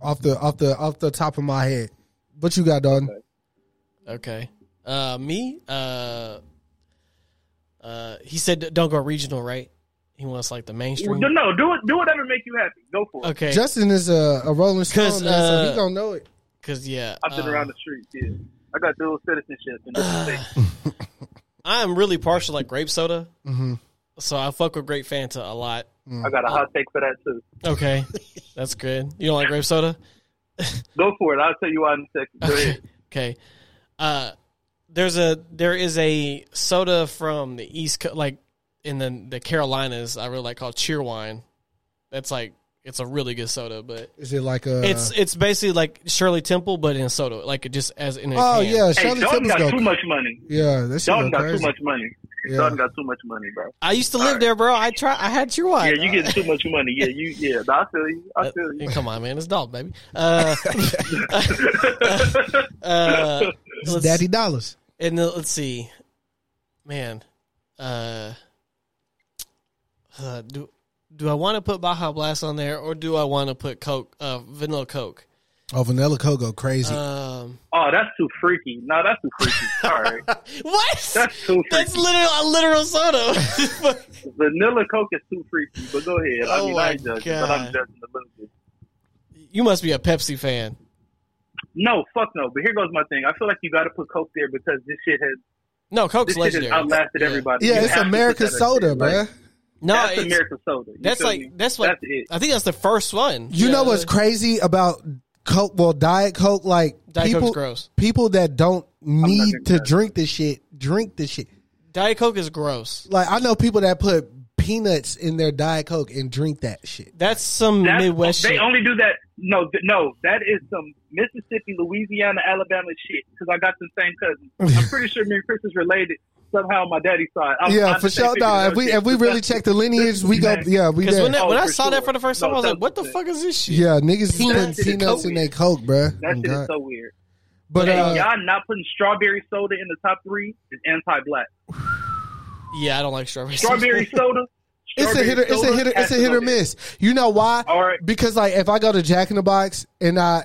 Off the top of my head. What you got, Dalton? Okay. Me. He said, "Don't go regional, right?" He wants like the mainstream. No, do it. Do whatever makes you happy. Go for it. Okay. Justin is a Rolling Stone, man, so he gonna know it. Cause I've been around the street. Yeah, I got dual citizenship. I am really partial like grape soda, so I fuck with grape Fanta a lot. I got a hot take for that too. Okay, that's good. You don't like grape soda? Go for it. I'll tell you why in a second. Go ahead. Okay. There is a soda from the East Coast, like in the Carolinas, I really like called Cheerwine. That's like it's a really good soda, but is it like a? It's basically like Shirley Temple, but in soda, like just as in a can. Yeah, Shirley Temple got too much money. Yeah, that shit got too much money. Yeah. Dalton got too much money, bro. I used to live there, bro. I had Cheerwine. Yeah, you get too much money. Yeah, No, I feel you. Come on, man. It's Dalton, baby. It's Daddy Dollars. And let's see, man. Do I want to put Baja Blast on there, or do I want to put Coke, Vanilla Coke? Oh, Vanilla Coke go crazy. That's too freaky. No, that's too freaky. Sorry. What? That's too freaky. That's a literal soda. Vanilla Coke is too freaky. But go ahead. I judge, but I'm judging a little bit. You must be a Pepsi fan. No, fuck no. But here goes my thing. I feel like you got to put Coke there because this shit has. No, Coke's legendary. This shit has outlasted everybody. Yeah, it's America's soda, bruh. No, that's American soda. That's it. I think that's the first one. You know what's crazy about Coke? Well, Diet Coke, Coke's gross. People that don't need to drink this shit drink this shit. Diet Coke is gross. Like I know people that put peanuts in their Diet Coke and drink that shit. That's some Midwest shit. They only do that. No, that is some Mississippi, Louisiana, Alabama shit. Because I got the same cousin. I'm pretty sure me and Chris is related. Somehow on my daddy's side. For sure. No, if we really check the lineage, we go. Yeah, we there. When I saw that for the first time, I was like, "What the fuck is this shit?" Yeah, niggas putting peanuts in their Coke, bro. That shit is so weird. But y'all not putting strawberry soda in the top three is anti-black. Yeah, I don't like strawberry soda. It's a hit or miss. You know why? All right. Because like if I go to Jack in the Box and I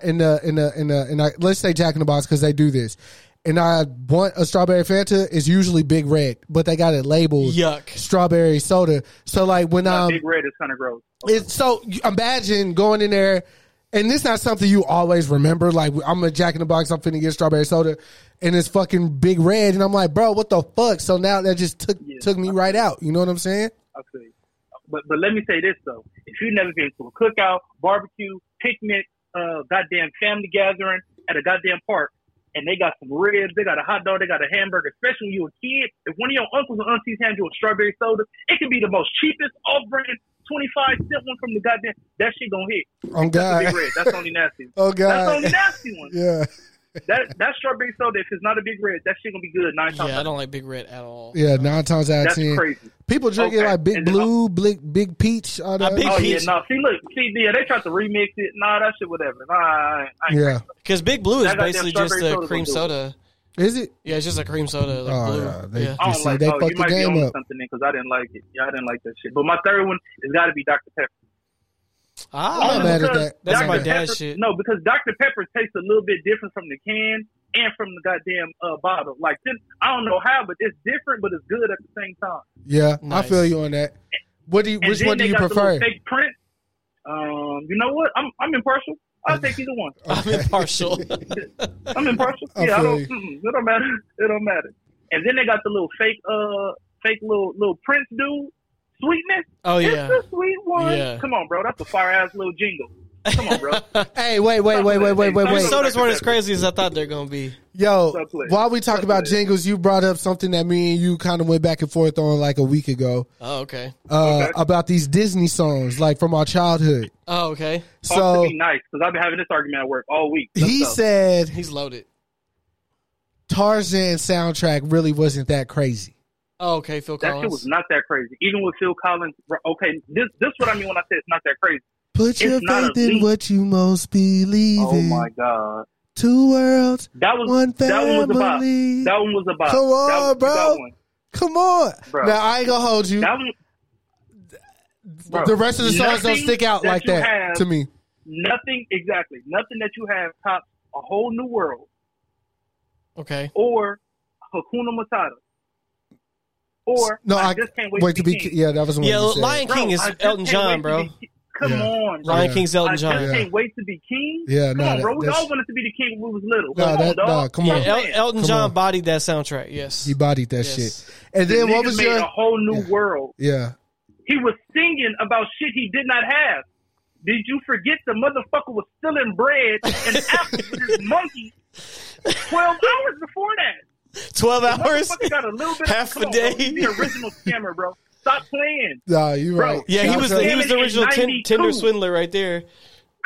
let's say Jack in the Box because they do this, and I want a strawberry Fanta, it's usually Big Red, but they got it labeled strawberry soda. So like when Big Red is kind of gross. It's so imagine going in there, and this is not something you always remember. Like I'm a Jack in the Box, I'm finna get strawberry soda, and it's fucking Big Red, and I'm like, bro, what the fuck? So now that just took me right out. You know what I'm saying? I see. But let me say this though: if you've never been to a cookout, barbecue, picnic, goddamn family gathering at a goddamn park, and they got some ribs, they got a hot dog, they got a hamburger, especially when you're a kid, if one of your uncles or aunties hand you a strawberry soda, it could be the most cheapest off-brand 25-cent one from the goddamn. That shit gonna hit. Oh God, Big Red. That's the only nasty. Oh God, that's the only nasty one. Yeah. That strawberry soda, if it's not a Big Red, that shit gonna be good 9 times. Yeah, I don't like Big Red at all. Yeah, 9 times out of 10. That's crazy. People drink it like Big Blue, Big Peach. All that. Big Peach. Yeah, no. See, they tried to remix it. Nah, that shit, whatever. Nah, because Big Blue is basically just a cream soda. Is it? Yeah, it's just a cream soda. Like blue. Yeah, I don't like. Oh, you might be on something because I didn't like it. Yeah, I didn't like that shit. But my third one has got to be Dr. Pepper. I'm not mad at that. That's my dad's shit. No, because Dr. Pepper tastes a little bit different from the can and from the goddamn bottle. Like, I don't know how, but it's different, but it's good at the same time. Yeah, nice. I feel you on that. Which one do you prefer? Fake print. You know what? I'm impartial. I'll take either one. Okay. I'm impartial. Yeah, it don't matter. And then they got the little fake little Prince dude. Sweetness? Oh, yeah. It's a sweet one. Yeah. Come on, bro. That's a fire-ass little jingle. Come on, bro. Hey, wait. Sodas weren't as crazy as I thought they were going to be. Yo, while we talk about jingles, you brought up something that me and you kind of went back and forth on like a week ago. Oh, okay. About these Disney songs, like from our childhood. Oh, okay. So to be nice, because I've been having this argument at work all week. He said... He's loaded. Tarzan soundtrack really wasn't that crazy. Oh, okay, Phil Collins. That shit was not that crazy. Even with Phil Collins, okay, this what I mean when I say it's not that crazy. Put your faith in what you most believe in. Oh my God. Two worlds, one family. That one was a bop. Come on, bro. Come on. Now, I ain't gonna hold you. The rest of the songs don't stick out like that to me. Nothing that you have tops A Whole New World. Okay. Or Hakuna Matata. Or no, I just can't wait to be king. Yeah, that was one. Yeah, Lion King is Elton John, bro. Come on, Lion King's Elton John. I just can't wait to be king. Yeah, come on, bro. We all wanted to be the king when we was little. Come on. Elton John bodied that soundtrack. Yes, he bodied that shit. And then what was your? A Whole New World. Yeah, he was singing about shit he did not have. Did you forget the motherfucker was stealing bread and apples with his monkey 12 hours before that? 12 hours? Got a little bit half a day? Bro, the original scammer, bro. Stop playing. Nah, you right. Yeah, he was the original Tinder swindler right there.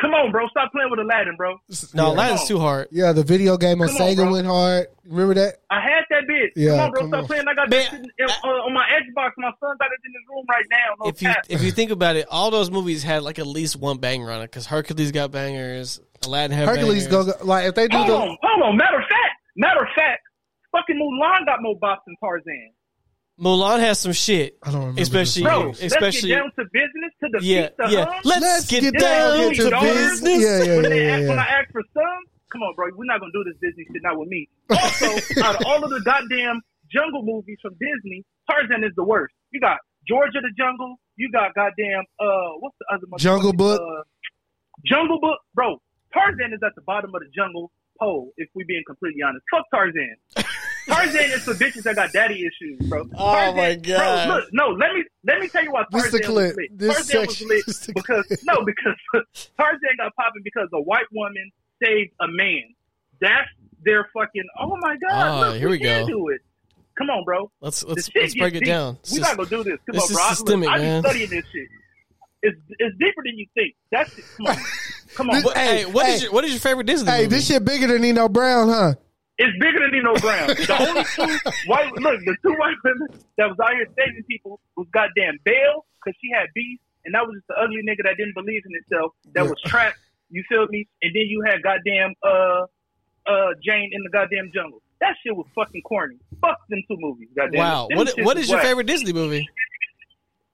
Come on, bro. Stop playing with Aladdin, bro. No, yeah. Aladdin's too hard. Yeah, the video game on Sega went hard. Remember that? I had that bitch. Yeah, come on, bro. Stop playing. I got that on my Xbox. My son's got it in his room right now. If you think about it, all those movies had like at least one banger on it because Hercules got bangers. Aladdin had Hercules bangers. Hold on. Matter of fact. Fucking Mulan got more bops than Tarzan. Mulan has some shit. I don't remember. Especially, let's get down to business, to the feast of hum. Let's get down to business. When I ask for some, come on, bro, we're not going to do this Disney shit, not with me. Also, out of all of the goddamn jungle movies from Disney, Tarzan is the worst. You got George of the Jungle. You got goddamn, what's the other one? Jungle Book. Bro, Tarzan is at the bottom of the jungle pole, if we're being completely honest. Fuck Tarzan. Tarzan is for bitches that got daddy issues, bro. Tarzan, my God! Bro, look, no, let me tell you why Tarzan was lit. Because Tarzan got popping because a white woman saved a man. That's their fucking. Oh my God! Look, here we go. Do it. Come on, bro. Let's break it down. We gotta go do this. Come on, bro. Systemic, I be studying this shit. It's deeper than you think. That's it. Come on. What is your favorite Disney movie? Hey, this shit bigger than Nino Brown, huh? It's bigger than Nino Brown. The two white women that was out here saving people was goddamn Belle, because she had beasts, and that was just the ugly nigga that didn't believe in himself, that was trapped, you feel me? And then you had goddamn Jane in the goddamn jungle. That shit was fucking corny. Fuck them two movies, goddamn. Wow. What is your favorite Disney movie?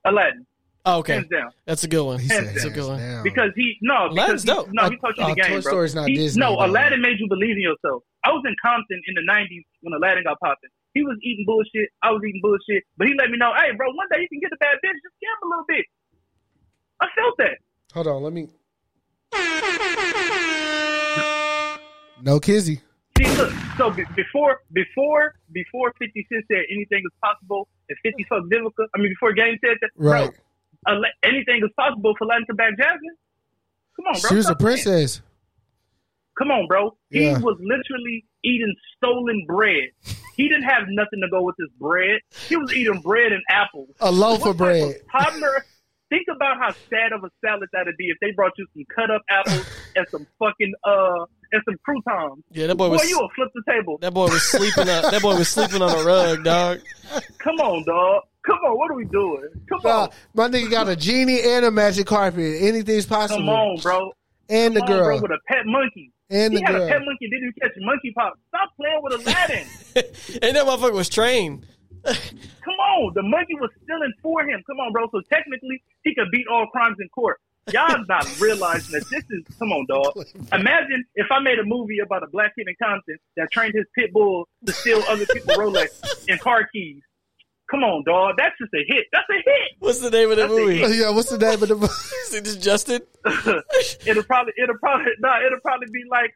Aladdin. Oh, okay. Hands down. That's a good one. He said, that's a good one. Because he, no, because dope. He, no, he taught you the game, Toy bro. Story's not Disney, no, man. Aladdin made you believe in yourself. I was in Compton in the 90s when Aladdin got popping. He was eating bullshit. I was eating bullshit. But he let me know, hey, bro, one day you can get a bad bitch. Just give him a little bit. I felt that. Hold on. Let me. No kizzy. See, look. So before 50 Cent said anything is possible, and 50 fucked Vivica, I mean, before Game said that, right. Bro, anything is possible for Latin Back Jasmine. Come on, bro. She was a princess. Come on, bro. He was literally eating stolen bread. He didn't have nothing to go with his bread. He was eating bread and apples. A loaf of bread. Think about how sad of a salad that would be if they brought you some cut up apples and some fucking and some croutons. Yeah, that boy was. Boy, you will flip the table. That boy was sleeping. That boy was sleeping on a rug, dog. Come on, dog. Come on. What are we doing? Come on. My nigga got a genie and a magic carpet. Anything's possible. Come on, bro. And the girl on, bro, with a pet monkey. And he the had girl. A pet monkey. Didn't catch monkey pop. Stop playing with Aladdin. And that motherfucker was trained. Come on, the monkey was stealing for him. Come on, bro. So technically, he could beat all crimes in court. Y'all not realizing that this is. Come on, dog. Imagine if I made a movie about a black kid in Compton that trained his pit bull to steal other people's Rolex and car keys. Come on, dog. That's just a hit. That's a hit. What's the name of the movie? Yeah, what's the name of the movie? Is it just Justin? It'll probably be like.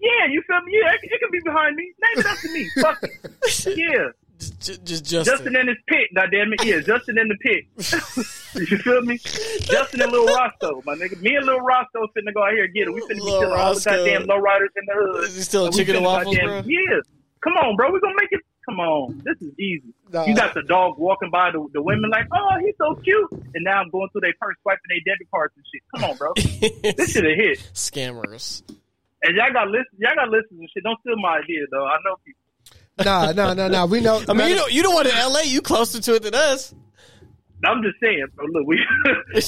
Yeah, you feel me? Yeah, it could be behind me. Name it after me. Fuck it. Yeah. Just Justin in his pit, goddamn it. Yeah, Justin in the pit. You feel me? Justin and Lil Roscoe, my nigga. Me and Lil Roscoe finna go out here and get it. We finna be killing all the goddamn lowriders in the hood. Is he still a chicken and waffles, bro? Yeah. Come on, bro. We're gonna make it. Come on. This is easy. Nah. You got the dog walking by the women like, oh, he's so cute. And now I'm going through their purse, swiping their debit cards and shit. Come on, bro. This shit a hit. Scammers. And y'all got listeners and shit. Don't steal my idea, though. I know people. Nah. We know. I mean, you don't want to LA. You closer to it than us. I'm just saying, bro. Look,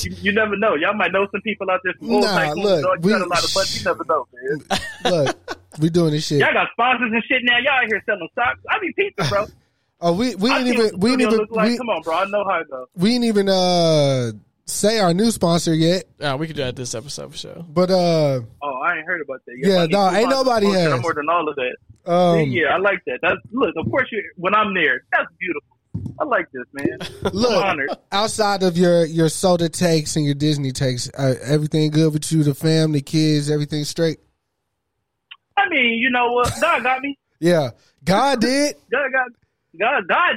you never know. Y'all might know some people out there. From look, we got a lot of bunch. You never know, man. Look, we doing this shit. Y'all got sponsors and shit now. Y'all out here selling socks. I mean, pizza, bro. Oh, we didn't even. Like, come on, bro. I know how it goes. We didn't even say our new sponsor yet. Nah, we could do that this episode for sure. But I ain't heard about that. Ain't nobody has. I'm more than all of that. I like that. Look, of course, when I'm there, that's beautiful. I like this, man. Look, I'm honored. Outside of your soda takes and your Disney takes, everything good with you, the family, kids, everything straight? I mean, you know what? God got me. Yeah. God did? God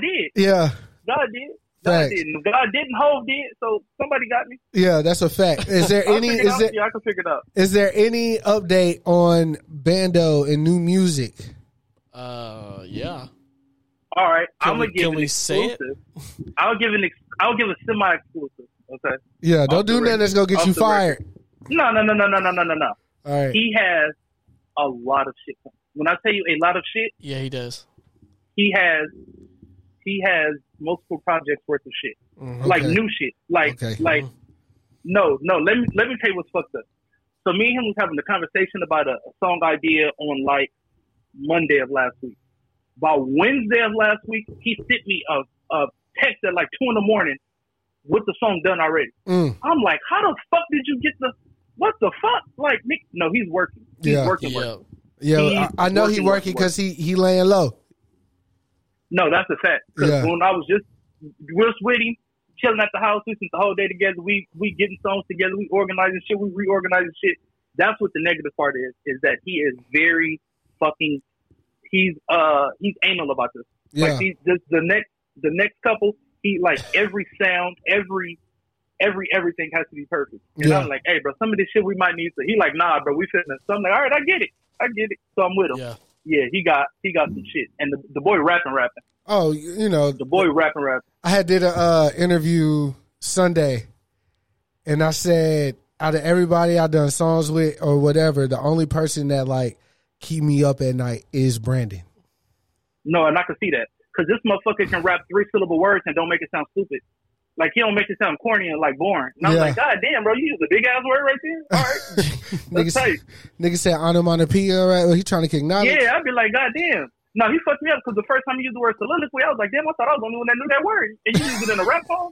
did. Yeah. God did. Facts. God didn't hold it, so somebody got me. Yeah, that's a fact. I can figure it out. Is there any update on Bando and new music? Yeah. All right, I'm gonna give an exclusive. I'll give a semi-exclusive. Okay. Yeah, don't do nothing that's gonna get you fired. No. All right. He has a lot of shit. When I tell you a lot of shit, yeah, he does. He has multiple projects worth of shit, okay. Like new shit, like no. Let me tell you what's fucked up. So me and him was having a conversation about a song idea on like Monday of last week. By Wednesday of last week, he sent me a text at like 2 a.m. with the song done already. Mm. I'm like, how the fuck did you get what the fuck? Like, Nick, no, he's working. He's working. Yeah, I know he's working because he laying low. No, that's a fact. Because when I was just with him, chilling at the house, we spent the whole day together. We getting songs together. We organizing shit. We reorganizing shit. That's what the negative part is that he is very fucking. He's anal about this. Yeah. Like the next couple, he like every sound, everything has to be perfect. And I'm like, hey, bro, some of this shit we might need to. He like, nah, bro, we finna. So I'm like, all right, I get it. So I'm with him. Yeah. Yeah, he got some shit, and the boy rapping. Oh, you know the boy rapping. I had did a interview Sunday, and I said out of everybody I done songs with or whatever, the only person that like keep me up at night is Brandon. No, and I can see that because this motherfucker can rap 3-syllable words and don't make it sound stupid. Like he don't make it sound corny and like boring. And I'm like, God damn, bro, you use a big ass word right there. All right. Nigga said onomatopoeia, right? Well, he trying to kick knowledge. Yeah, I'd be like, God damn. No, he fucked me up because the first time he used the word soliloquy, I was like, damn, I thought I was the only one that knew that word. And you use it in a rap song?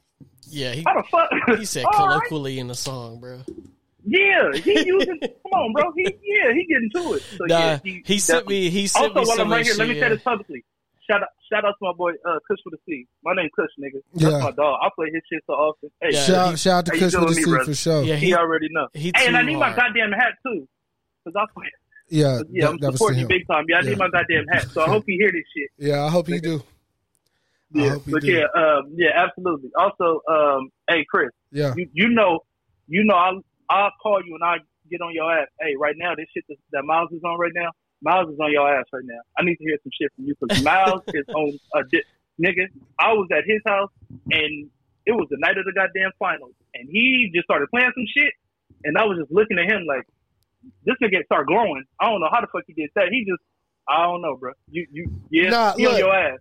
Yeah, he, how the fuck? He said colloquially in the song, bro. Yeah, he using. Come on, bro. He getting to it. So, he sent me. He sent me some shit. Also, while I'm right here, let me say this publicly. Shout out to my boy Kush with a C. My name Kush, nigga. That's my dog. I play his shit so often. Hey, shout out to Kush with a C for sure. Yeah, he already know. Hey, and I need my goddamn hat too, cause I play. Yeah, I'm supporting you big time. Yeah, I need my goddamn hat. So I hope you hear this shit. Yeah, I hope you do. Yeah, but absolutely. Also, hey Chris, you know, I'll call you and I get on your ass. Hey, right now, this shit that Miles is on right now, Miles is on your ass right now. I need to hear some shit from you because Miles is on a nigga. I was at his house and it was the night of the goddamn finals, and he just started playing some shit, and I was just looking at him like, this nigga started glowing. I don't know how the fuck he did that. He just. I don't know, bro. Look, your ass. You supposed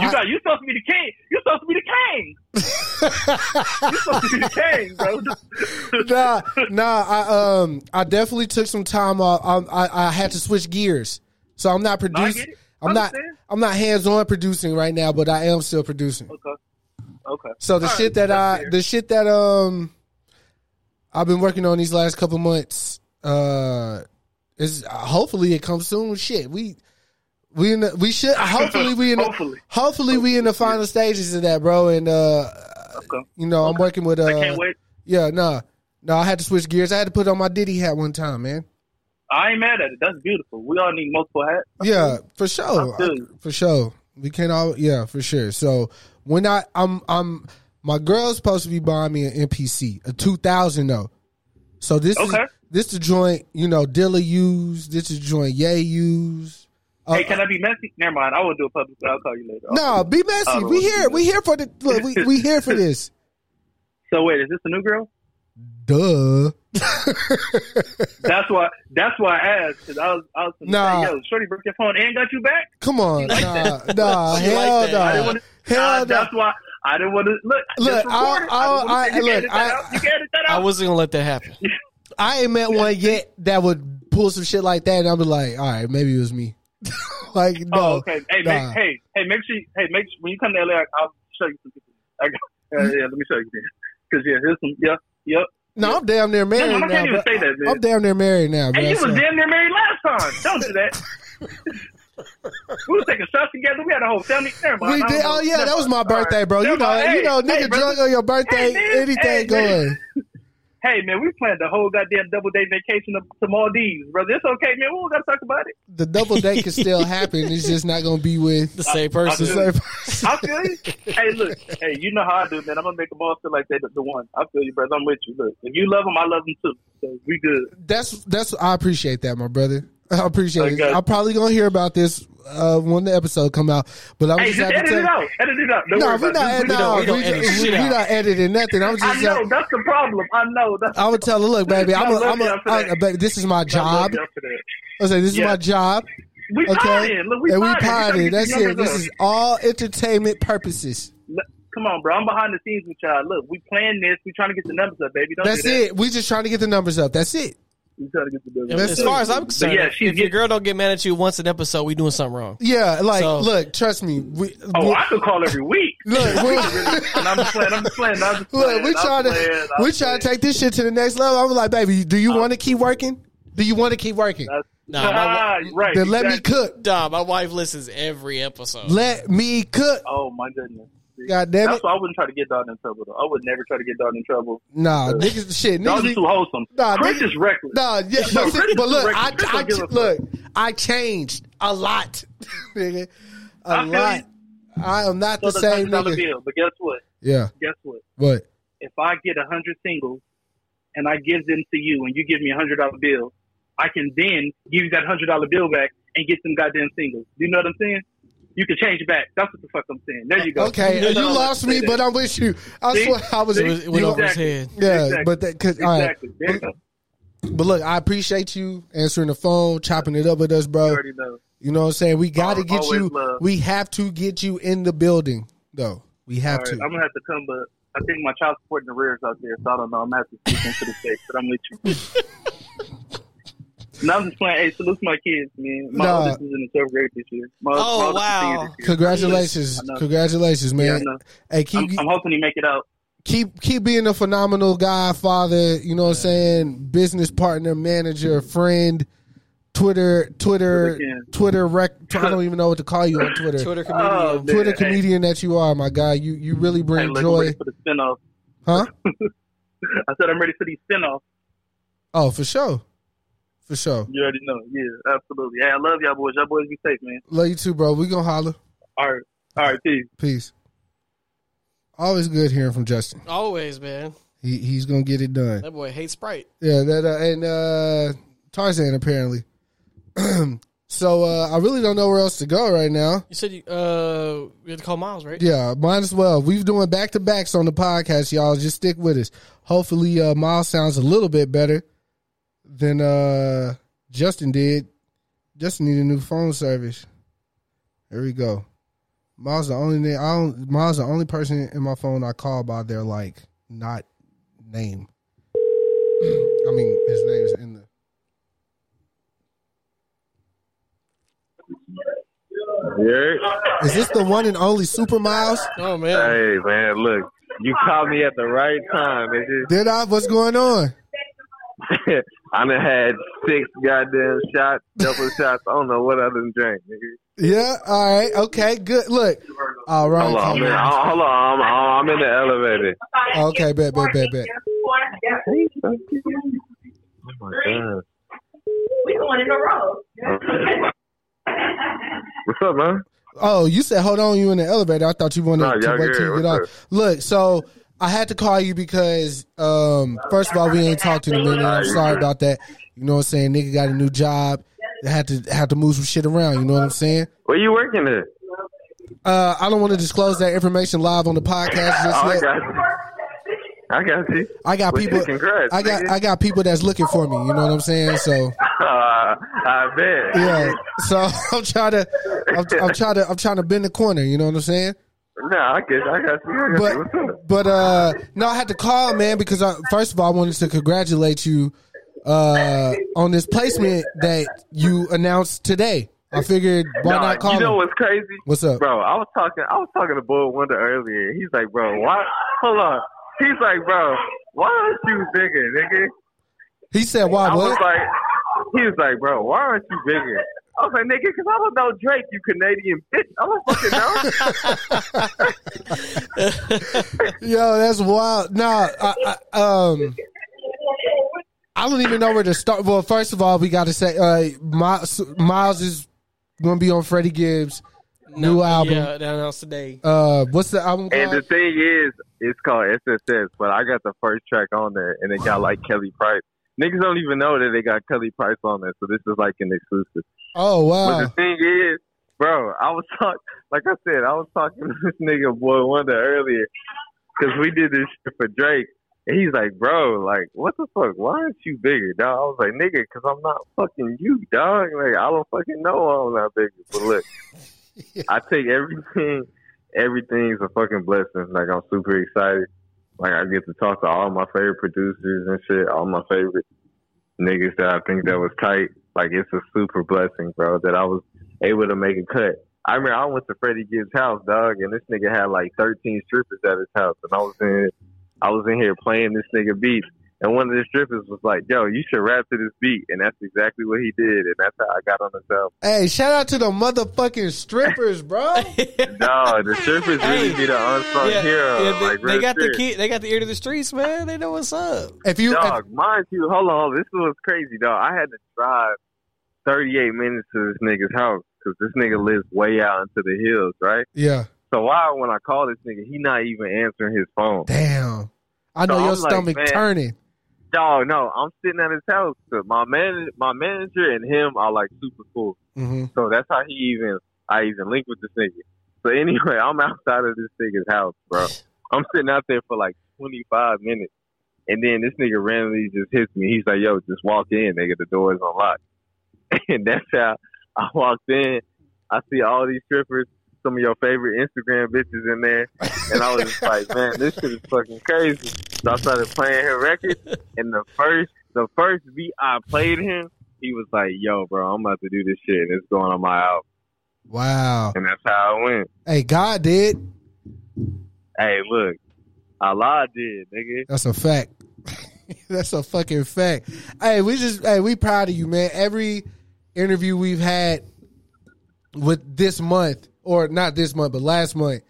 to be the king. You supposed to be the king. You supposed to be the king, bro. I definitely took some time off. I had to switch gears, so I'm not producing. I'm not hands on producing right now, but I am still producing. Okay. So the I've been working on these last couple months. Hopefully it comes soon. Shit, we in the final stages of that, bro. And I'm working with. I can't wait. Yeah, no. I had to switch gears. I had to put on my Diddy hat one time, man. I ain't mad at it. That's beautiful. We all need multiple hats. Yeah, for sure. For sure, we can all. Yeah, for sure. So when I'm my girl's supposed to be buying me an MPC, a 2000 though. So this is. This the joint, Dilla used. This is joint Ye used. Hey, can I be messy? Never mind. I won't do it publicly. I'll call you later. No, be messy. We here for this. So wait, is this a new girl? Duh. That's why I asked. Cause I was saying, yo, shorty broke your phone and got you back. Come on, hell no. That's why. I didn't want to look. I wasn't gonna let that happen. I ain't met one yet that would pull some shit like that, and I'm like, all right, maybe it was me. Like, no. Oh, okay. Hey, make sure when you come to LA, I'll show you some people. Let me show you. Because here's some. Yep. No, I'm damn near married now. I can't even say that, man. I'm damn near married now. And you was damn near married last time. Don't do that. We was taking shots together. We had a whole family. We did. Oh yeah, that was my birthday, right, bro. Nigga drunk on your birthday. Anything going. Hey, man, we planned the whole goddamn double-day vacation to Maldives, brother. It's okay, man. We don't got to talk about it. The double-day can still happen. It's just not going to be with the same person. I feel you. Hey, look. Hey, you know how I do, man. I'm going to make them all feel like they're the one. I feel you, brother. I'm with you. Look, if you love them, I love them, too. So we good. That's. I appreciate that, my brother. I appreciate it. I'm probably going to hear about this when the episode come out. But I'm just edit it out. Edit it out. No, we're not editing. We're not editing nothing. I know. That's the problem. I know. I would tell her, look, baby, this is my job. I say, this is my job. We potted. And we potted. That's it. This is all entertainment purposes. Come on, bro. I'm behind the scenes with y'all. Look, we planned this. We trying to get the numbers up, baby. That's it. We just trying to get the numbers up. That's it. As far as I'm concerned, if your girl don't get mad at you once an episode, we doing something wrong. Yeah, look, trust me. I could call every week. Look, we trying to take this shit to the next level. I'm like, baby, do you want to keep working? Let me cook. My wife listens every episode. Let me cook. Oh my goodness. God damn it. That's why I wouldn't try to get Dalton in trouble, though. I would never try to get Dalton in trouble. Nah, niggas, shit. Dalton's too wholesome. Nah, Chris is reckless. I changed a lot, nigga. I am not the same nigga. Bill, but guess what? Yeah. Guess what? What? If I get 100 singles and I give them to you and you give me $100 bill, I can then give you that $100 bill back and get some goddamn singles. You know what I'm saying? You can change it back. That's what the fuck I'm saying. There you go. Okay, you lost me, but I'm with you. I swear I was. It went over his head. Yeah, exactly. But look, I appreciate you answering the phone, chopping it up with us, bro. You already know. You know what I'm saying? We got to get you. Love. We have to get you in the building, though. We have to. I'm gonna have to come, but I think my child support in the rear is out there, so I don't know. I'm gonna have to speak into the face, but I'm with you. No, I'm just playing. Hey, salute to my kids, man. My oldest is in the 12th grade this year. Wow. Congratulations. Congratulations, man. Yeah, hey, I'm hoping he make it out. Keep being a phenomenal guy, father, you know what I'm saying, business partner, manager, friend, I don't even know what to call you on Twitter. Twitter comedian that you are, my guy. You really bring joy. I'm ready for the spin-off. Huh? I said I'm ready for the spin-off. Oh, for sure. For sure. You already know. Yeah, absolutely. Hey, I love y'all boys. Y'all boys be safe, man. Love you too, bro. We gonna holler. All right, peace. Peace. Always good hearing from Justin. Always, man. He's gonna get it done. That boy hates Sprite. Yeah, that and Tarzan apparently. So I really don't know where else to go right now. You said we had to call Miles, right? Yeah, might as well. We're doing back to backs on the podcast, y'all. Just stick with us. Hopefully, Miles sounds a little bit better than Justin did. Justin needed a new phone service. There we go. Miles the only person in my phone I call by their not name. I mean, his name is in the. Yeah. Is this the one and only Super Miles? Oh man! Hey man, look, you called me at the right time. Did I? What's going on? I done had 6 goddamn shots, double shots. I don't know what I done drank, nigga. Yeah, all right, okay, good. Look, all right. Hold on, I'm in the elevator. Okay, bet. Oh my god, we going in a row. What's up, man? Oh, you said hold on, you in the elevator. I thought you wanted to wait till you get off. Look, so I had to call you because, first of all, we ain't talked in a minute. I'm sorry about that. You know what I'm saying? Nigga got a new job. Had to move some shit around. You know what I'm saying? Where you working at? I don't want to disclose that information live on the podcast just yet. I got you. I got people. Congrats, I got people that's looking for me. You know what I'm saying? So. I bet. Yeah. So I'm trying to bend the corner. You know what I'm saying? No, I got you. What's up? But no, I had to call, man, because first of all, I wanted to congratulate you on this placement that you announced today. I figured why not call. You know what's crazy? What's up, bro? I was talking to Boy Wonder earlier. He's like, bro, why? Hold on. He's like, bro, why aren't you bigger, nigga? He said, why? I was like. He was like, bro, why aren't you bigger? I was like, nigga, because I don't know Drake, you Canadian bitch. I don't fucking know. Yo, that's wild. Nah, I don't even know where to start. Well, first of all, we got to say Miles is going to be on Freddie Gibbs' new album. Yeah, that announced today. What's the album called? And the thing is, it's called SSS, but I got the first track on there, and it got Kelly Price. Niggas don't even know that they got Kelly Price on there, so this is an exclusive. Oh, wow. But the thing is, bro, I was talking to this nigga Boy Wonder earlier because we did this shit for Drake, and he's like, bro, what the fuck? Why aren't you bigger, dog? I was like, nigga, because I'm not fucking you, dog. I don't fucking know I'm not bigger. But look, yeah. I take everything. Everything's a fucking blessing. I'm super excited. I get to talk to all my favorite producers and shit, all my favorite niggas that I think that was tight. It's a super blessing, bro, that I was able to make a cut. I remember I went to Freddie Gibbs' house, dog, and this nigga had 13 strippers at his house, and I was in here playing this nigga beats, and one of the strippers was like, yo, you should rap to this beat, and that's exactly what he did, and that's how I got on the album. Hey, shout out to the motherfucking strippers, bro. No, the strippers really be the unsung hero. Yeah, they got shit. They got the ear to the streets, man. They know what's up. Mind you, hold on, this was crazy, dog. I had to drive 38 minutes to this nigga's house, because this nigga lives way out into the hills, right? Yeah. So when I call this nigga, he not even answering his phone. Damn. I know your stomach turning. Dog, no, I'm sitting at his house. My manager and him are super cool. Mm-hmm. So that's how I even link with this nigga. So anyway, I'm outside of this nigga's house, bro. I'm sitting out there for 25 minutes. And then this nigga randomly just hits me. He's like, yo, just walk in, nigga. The door is unlocked. And that's how I walked in. I see all these strippers, some of your favorite Instagram bitches in there. And I was just man, this shit is fucking crazy. So I started playing her record, and the first beat I played him, he was like, yo, bro, I'm about to do this shit, and it's going on my album. Wow. And that's how I went. Hey, God did. Hey, look, Allah did, nigga. That's a fact. That's a fucking fact. Hey, we proud of you, man. Every interview we've had with this month, or not this month, but last month,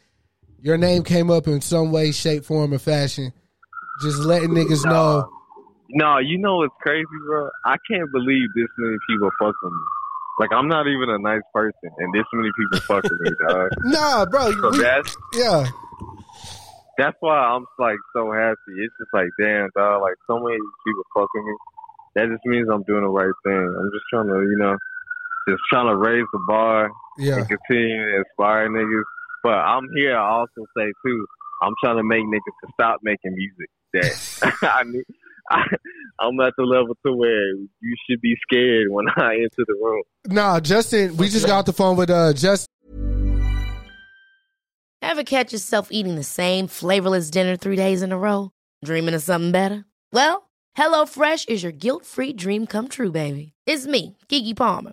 your name came up in some way, shape, form, or fashion. Just letting niggas know. No, you know what's crazy, bro? I can't believe this many people fuck with me. Like, I'm not even a nice person, and this many people fuck with me, dog. Nah, bro. That's why I'm, like, so happy. It's just like, damn, dog, like, so many people fuck with me. That just means I'm doing the right thing. I'm just trying to, just trying to raise the bar and continue to inspire niggas. But I'm here to also say, too, I'm trying to make niggas to stop making music. That I'm at the level to where you should be scared when I enter the room. Nah, Justin, we just got off the phone with Justin. Ever catch yourself eating the same flavorless dinner 3 days in a row? Dreaming of something better? Well, HelloFresh is your guilt-free dream come true, baby. It's me, Keke Palmer.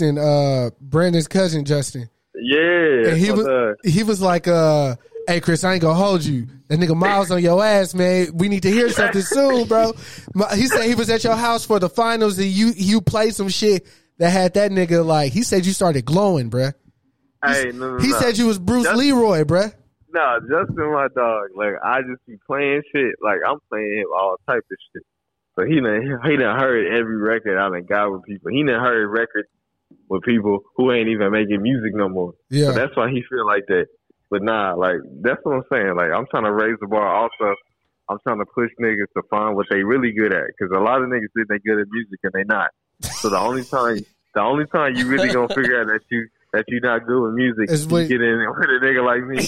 And Brandon's cousin, Justin. Yeah. And he was like, hey, Chris, I ain't gonna hold you. That nigga Miles on your ass, man. We need to hear something soon, bro. He said he was at your house for the finals and you played some shit that had that nigga like, he said you started glowing, bro. Hey, no. Said you was Bruce Leroy, bro. No, Justin, my dog. Like, I just be playing shit. Like, I'm playing him all type of shit. But he done heard every record I done got with people. He done heard records with people who ain't even making music no more. Yeah. So that's why he feel like that. But nah, like, that's what I'm saying. Like, I'm trying to raise the bar. Also, I'm trying to push niggas to find what they really good at. Because a lot of niggas think they good at music and they not. So the only time you really gonna figure out that you not good with music is when you get in with a nigga like me.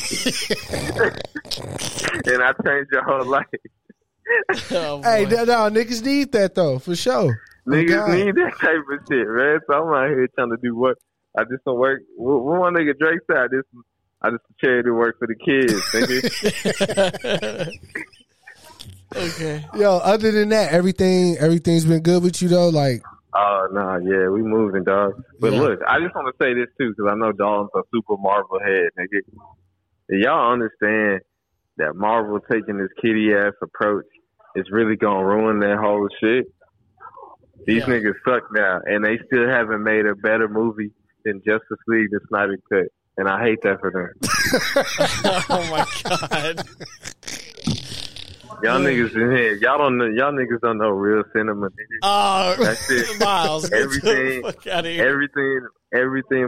And I changed your whole life. Oh, hey, no, niggas need that though, for sure. Niggas need that type of shit, man. So I'm out here trying to do work. I just don't work. What my nigga Drake said, I just charity work for the kids, nigga. Okay. Yo, other than that, everything's been good with you though. Like, oh nah, yeah, we moving, dog. But look, I just want to say this too, because I know Dalton's a super Marvel head, nigga. Y'all understand that Marvel taking this kitty ass approach is really gonna ruin that whole shit. These niggas suck now, and they still haven't made a better movie than Justice League, the Snyder Cut. And I hate that for them. Oh my god! Y'all niggas in here. Y'all don't know. Y'all niggas don't know real cinema. Oh, that's it. Miles, everything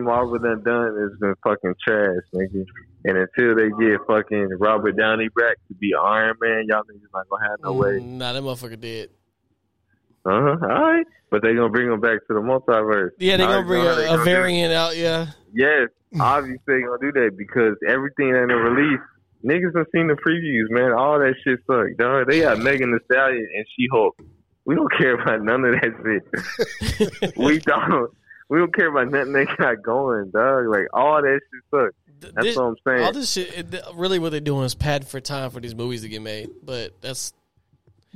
Marvel done has been fucking trash, nigga. And until they get fucking Robert Downey back to be Iron Man, y'all niggas not gonna have no way. Nah, that motherfucker did. All right, but they gonna bring him back to the multiverse. Yeah, they gonna bring a variant out. Yeah. Yes. Obviously, they gonna do that because everything in the release, niggas have seen the previews, man. All that shit sucks, dog. They got Meg Thee Stallion and She Hulk. We don't care about none of that shit. We don't care about nothing they got going, dog. Like, all that shit sucks. That's what I'm saying. All this shit, really, what they're doing is padding for time for these movies to get made.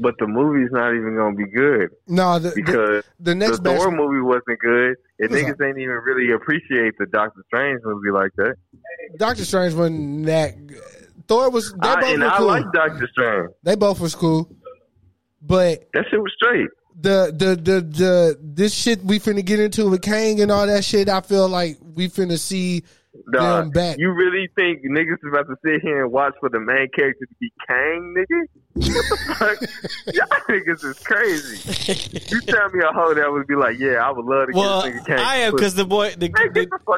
But the movie's not even gonna be good. No, because the next Thor movie wasn't good, and niggas ain't even really appreciate the Doctor Strange movie like that. Doctor Strange wasn't that good. Thor was. I like Doctor Strange. They both was cool, but that shit was straight. This shit we finna get into with Kang and all that shit. I feel like we finna see Nah, back. You really think niggas is about to sit here and watch for the main character to be Kang, nigga? What the fuck? Y'all niggas is crazy. You tell me a hoe that would be like, yeah, I would love to get nigga Kang. I am, because the boy, the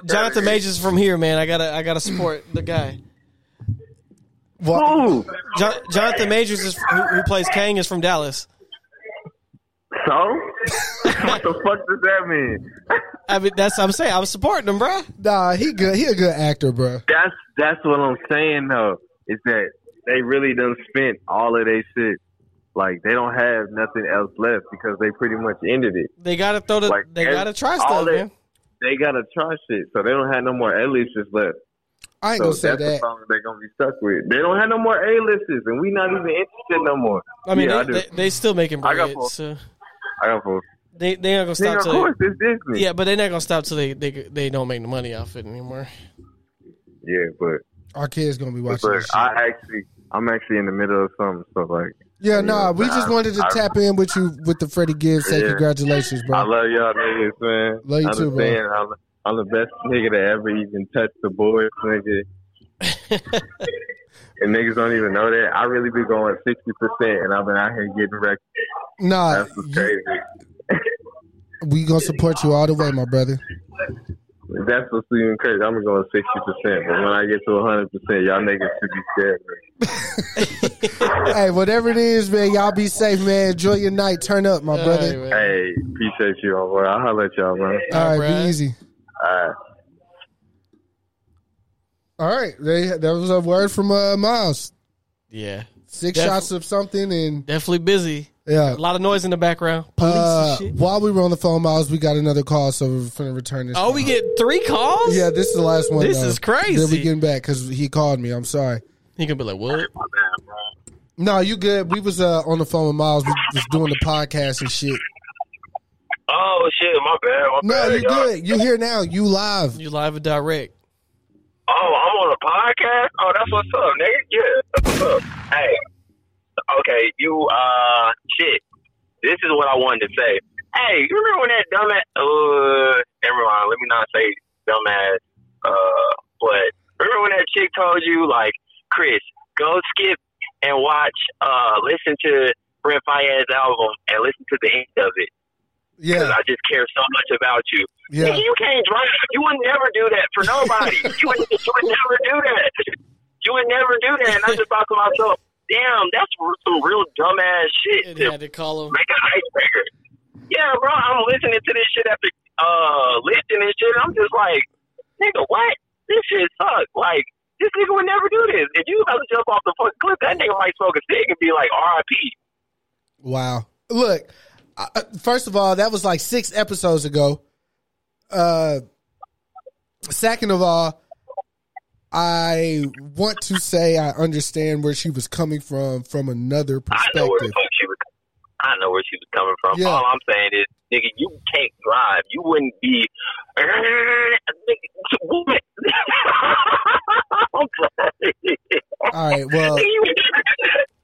Jonathan Majors from here, man. I gotta support the guy. Who? Jonathan Majors is who plays Kang is from Dallas. So? What the fuck does that mean? I mean, that's what I'm saying. I was supporting him, bro. Nah, he good. He a good actor, bro. That's what I'm saying, though, is that they really done spent all of their shit. Like, they don't have nothing else left because they pretty much ended it. They got to throw the, like, they got to try stuff, man. They got to try shit, so they don't have no more A-listers left. I ain't gonna say that. That's the song they're gonna be stuck with. They don't have no more A-listers, and we not even interested no more. I mean, yeah, they still making bread, so... I got food. They not gonna stop. Of course, it's Disney. Yeah, but they're not gonna stop till they don't make the money off it anymore. Yeah, but our kids gonna be watching this shit. I'm actually in the middle of something. So like, yeah, nah, we just wanted to tap in with you with the Freddie Gibbs. Say congratulations, bro. I love y'all niggas, man. Love you too, bro. I'm the best nigga to ever even touch the boys, nigga. And niggas don't even know that. I really be going 60%, and I've been out here getting wrecked. Nah. That's what's crazy. We going to support you all the way, my brother. That's what's even crazy. I'm going 60%, but when I get to 100%, y'all niggas should be scared. Hey, whatever it is, man, y'all be safe, man. Enjoy your night. Turn up, my brother. Right, hey, appreciate you, all boy. I'll holler at y'all, man. All right, be easy. All right. All right, that was a word from Miles. Yeah, six shots of something, and definitely busy. Yeah, a lot of noise in the background. Police and shit. While we were on the phone, Miles, we got another call, so we're gonna return this. Oh, we get 3 calls. Yeah, this is the last one. This is crazy. Then we getting back because he called me. I'm sorry. He gonna be like, "What?" No, you good. We was on the phone with Miles. We was doing the podcast and shit. Oh shit, my bad. No, you good. You here now? You live? You live and direct? Oh, I'm on a podcast? Oh, that's what's up, nigga. Yeah, that's what's up. Hey, okay, you, shit. This is what I wanted to say. Hey, you remember when that dumbass, everyone, let me not say dumbass, but remember when that chick told you, like, Chris, go skip and watch, listen to Brent Faiyaz's album and listen to the end of it. Yeah, because I just care so much about you. Yeah. Nigga, you can't drive. You would never do that for nobody. You would never do that. You would never do that. And I just thought to myself, damn, that's some real dumbass shit. They had to call him. Make an icebreaker. Yeah, bro, I'm listening to this shit after listening and shit. I'm just like, nigga, what? This shit sucks. Like, this nigga would never do this. If you about to jump off the fucking cliff, that nigga might smoke a cig and be like, R.I.P. Wow. Look. First of all, that was like 6 episodes ago. Second of all, I want to say I understand where she was coming from another perspective. I know where she was coming from. Yeah. All I'm saying is, nigga, you can't drive. You wouldn't be. All right, well,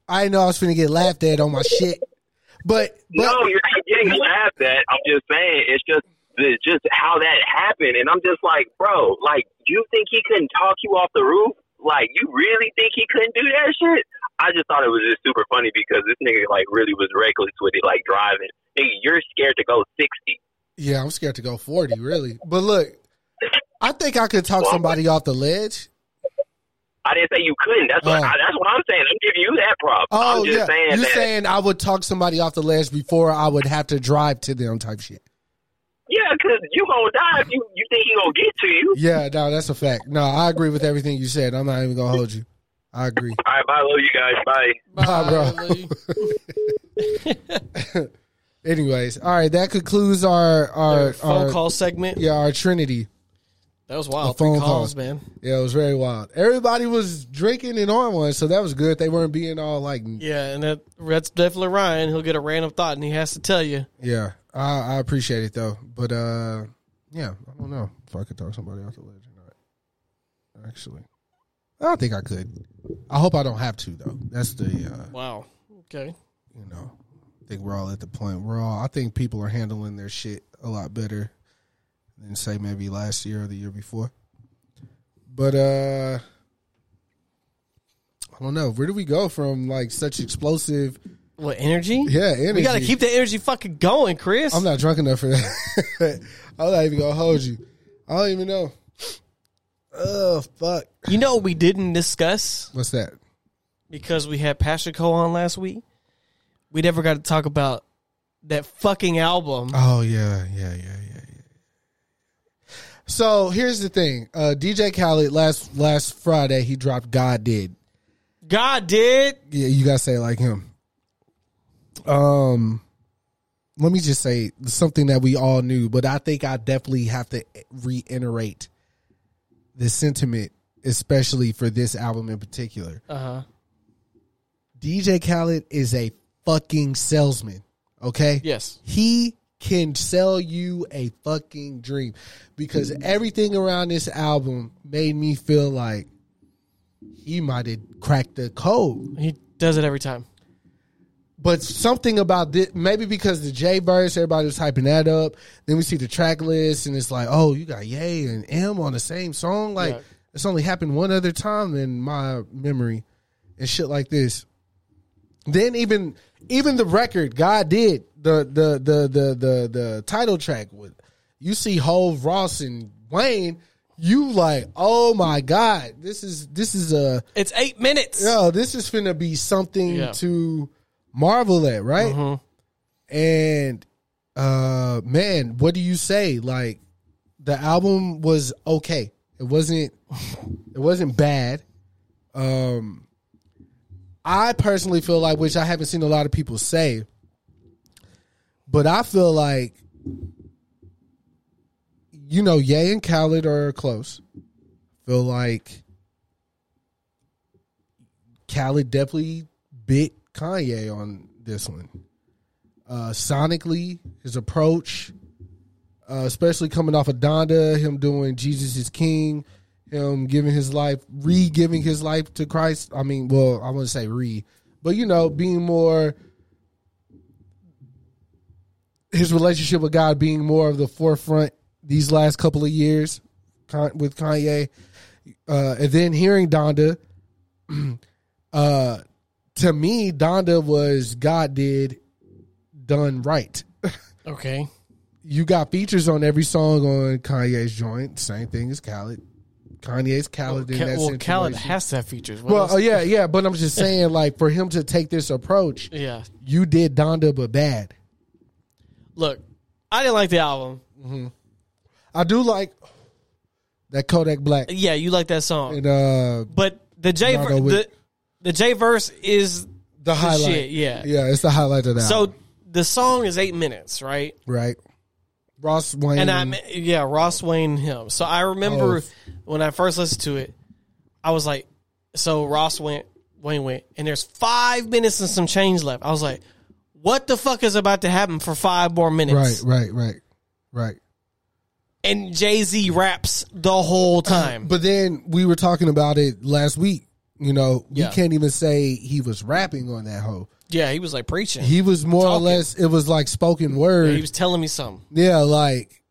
I know I was finna get laughed at on my shit. But no, you're not getting laughed at. I'm just saying it's just how that happened, and I'm just like, bro, like, you think he couldn't talk you off the roof? Like, you really think he couldn't do that shit? I just thought it was just super funny because this nigga like really was reckless with it, like driving. Nigga, you're scared to go 60. Yeah, I'm scared to go 40, really. But look, I think I could talk somebody off the ledge. I didn't say you couldn't. That's what I'm saying. I'm giving you that prop. Oh, I'm just saying you're that. Saying I would talk somebody off the ledge before I would have to drive to them type shit. Yeah, because you going to die if you think he going to get to you. Yeah, no, that's a fact. No, I agree with everything you said. I'm not even going to hold you. I agree. All right, bye. Love you guys. Bye. Bye, bro. Anyways, all right, that concludes our phone call segment. Yeah, our Trinity. That was wild. Phone 3 calls, man. Yeah, it was very wild. Everybody was drinking and on one, so that was good. They weren't being all like... Yeah, and that's definitely Ryan. He'll get a random thought, and he has to tell you. Yeah, I appreciate it, though. But, yeah, I don't know if I could talk somebody off the ledge or not. Actually, I don't think I could. I hope I don't have to, though. That's the... wow. Okay. You know, I think we're all at the point. I think people are handling their shit a lot better than say maybe last year or the year before. But I don't know. Where do we go from like such explosive? What, energy? Yeah, energy. We got to keep the energy fucking going, Chris. I'm not drunk enough for that. I'm not even going to hold you. I don't even know. Oh, fuck. You know what we didn't discuss? What's that? Because we had Passion Co on last week. We never got to talk about that fucking album. Oh, yeah. So, here's the thing. DJ Khaled, last Friday, he dropped God Did. God Did? Yeah, you got to say it like him. Let me just say something that we all knew, but I think I definitely have to reiterate the sentiment, especially for this album in particular. DJ Khaled is a fucking salesman. Okay? Yes. He can sell you a fucking dream, because everything around this album made me feel like he might have cracked the code. He does it every time. But something about this, maybe because the J verse, everybody was hyping that up. Then we see the track list, and it's like, oh, you got Ye and M on the same song. Like, yeah. It's only happened one other time in my memory, and shit like this. Then even the record, God Did, the title track with, you see Hov, Ross, and Wayne. You like, oh my God, this is a. It's 8 minutes. Yo, this is finna be something to marvel at, right? And man, what do you say? Like, the album was okay. It wasn't bad. I personally feel like, which I haven't seen a lot of people say, but I feel like, you know, Ye and Khaled are close. Feel like Khaled definitely bit Kanye on this one. Sonically, his approach, especially coming off of Donda, him doing Jesus Is King, him giving his life, re-giving his life to Christ. I mean, well, I wouldn't say re, but, you know, being more, his relationship with God being more of the forefront these last couple of years with Kanye. And then hearing Donda, to me, Donda was God Did done right. Okay. You got features on every song on Kanye's joint. Same thing as Khaled. Kanye's Khaled in that situation. Well, Khaled has to have features. Well, yeah. But I'm just saying, like, for him to take this approach, you did Donda, but bad. Look, I didn't like the album. I do like that Kodak Black. Yeah, you like that song. And, but the J... The J verse is the highlight. Shit, yeah. Yeah, it's the highlight of that. So the song is 8 minutes, right? Right. Ross Wayne. Ross Wayne, him. So I remember when I first listened to it, I was like, so Wayne went, and there's 5 minutes and some change left. I was like, what the fuck is about to happen for 5 more minutes? Right. And Jay-Z raps the whole time. But then we were talking about it last week. You know, you can't even say he was rapping on that hoe. Yeah, he was like preaching. He was more talking. Or less, it was like spoken word. Yeah, he was telling me something. Yeah, like,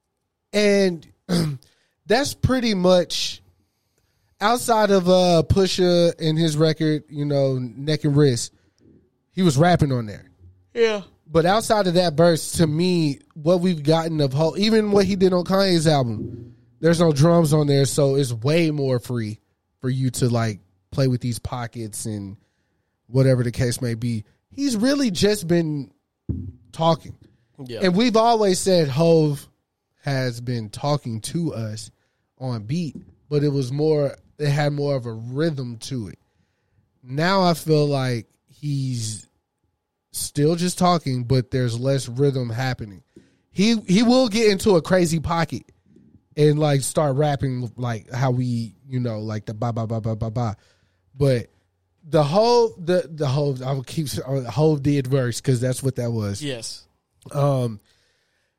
and that's pretty much outside of Pusha and his record, you know, Neck and Wrist, he was rapping on there. Yeah. But outside of that verse, to me, what we've gotten of whole, even what he did on Kanye's album, there's no drums on there, so it's way more free for you to, like, play with these pockets and whatever the case may be. He's really just been talking. Yeah. And we've always said Hov has been talking to us on beat, but it had more of a rhythm to it. Now I feel like he's still just talking, but there's less rhythm happening. He will get into a crazy pocket and like start rapping like how we, you know, like the ba ba ba ba ba ba. But the whole did verse, because that's what that was. Yes.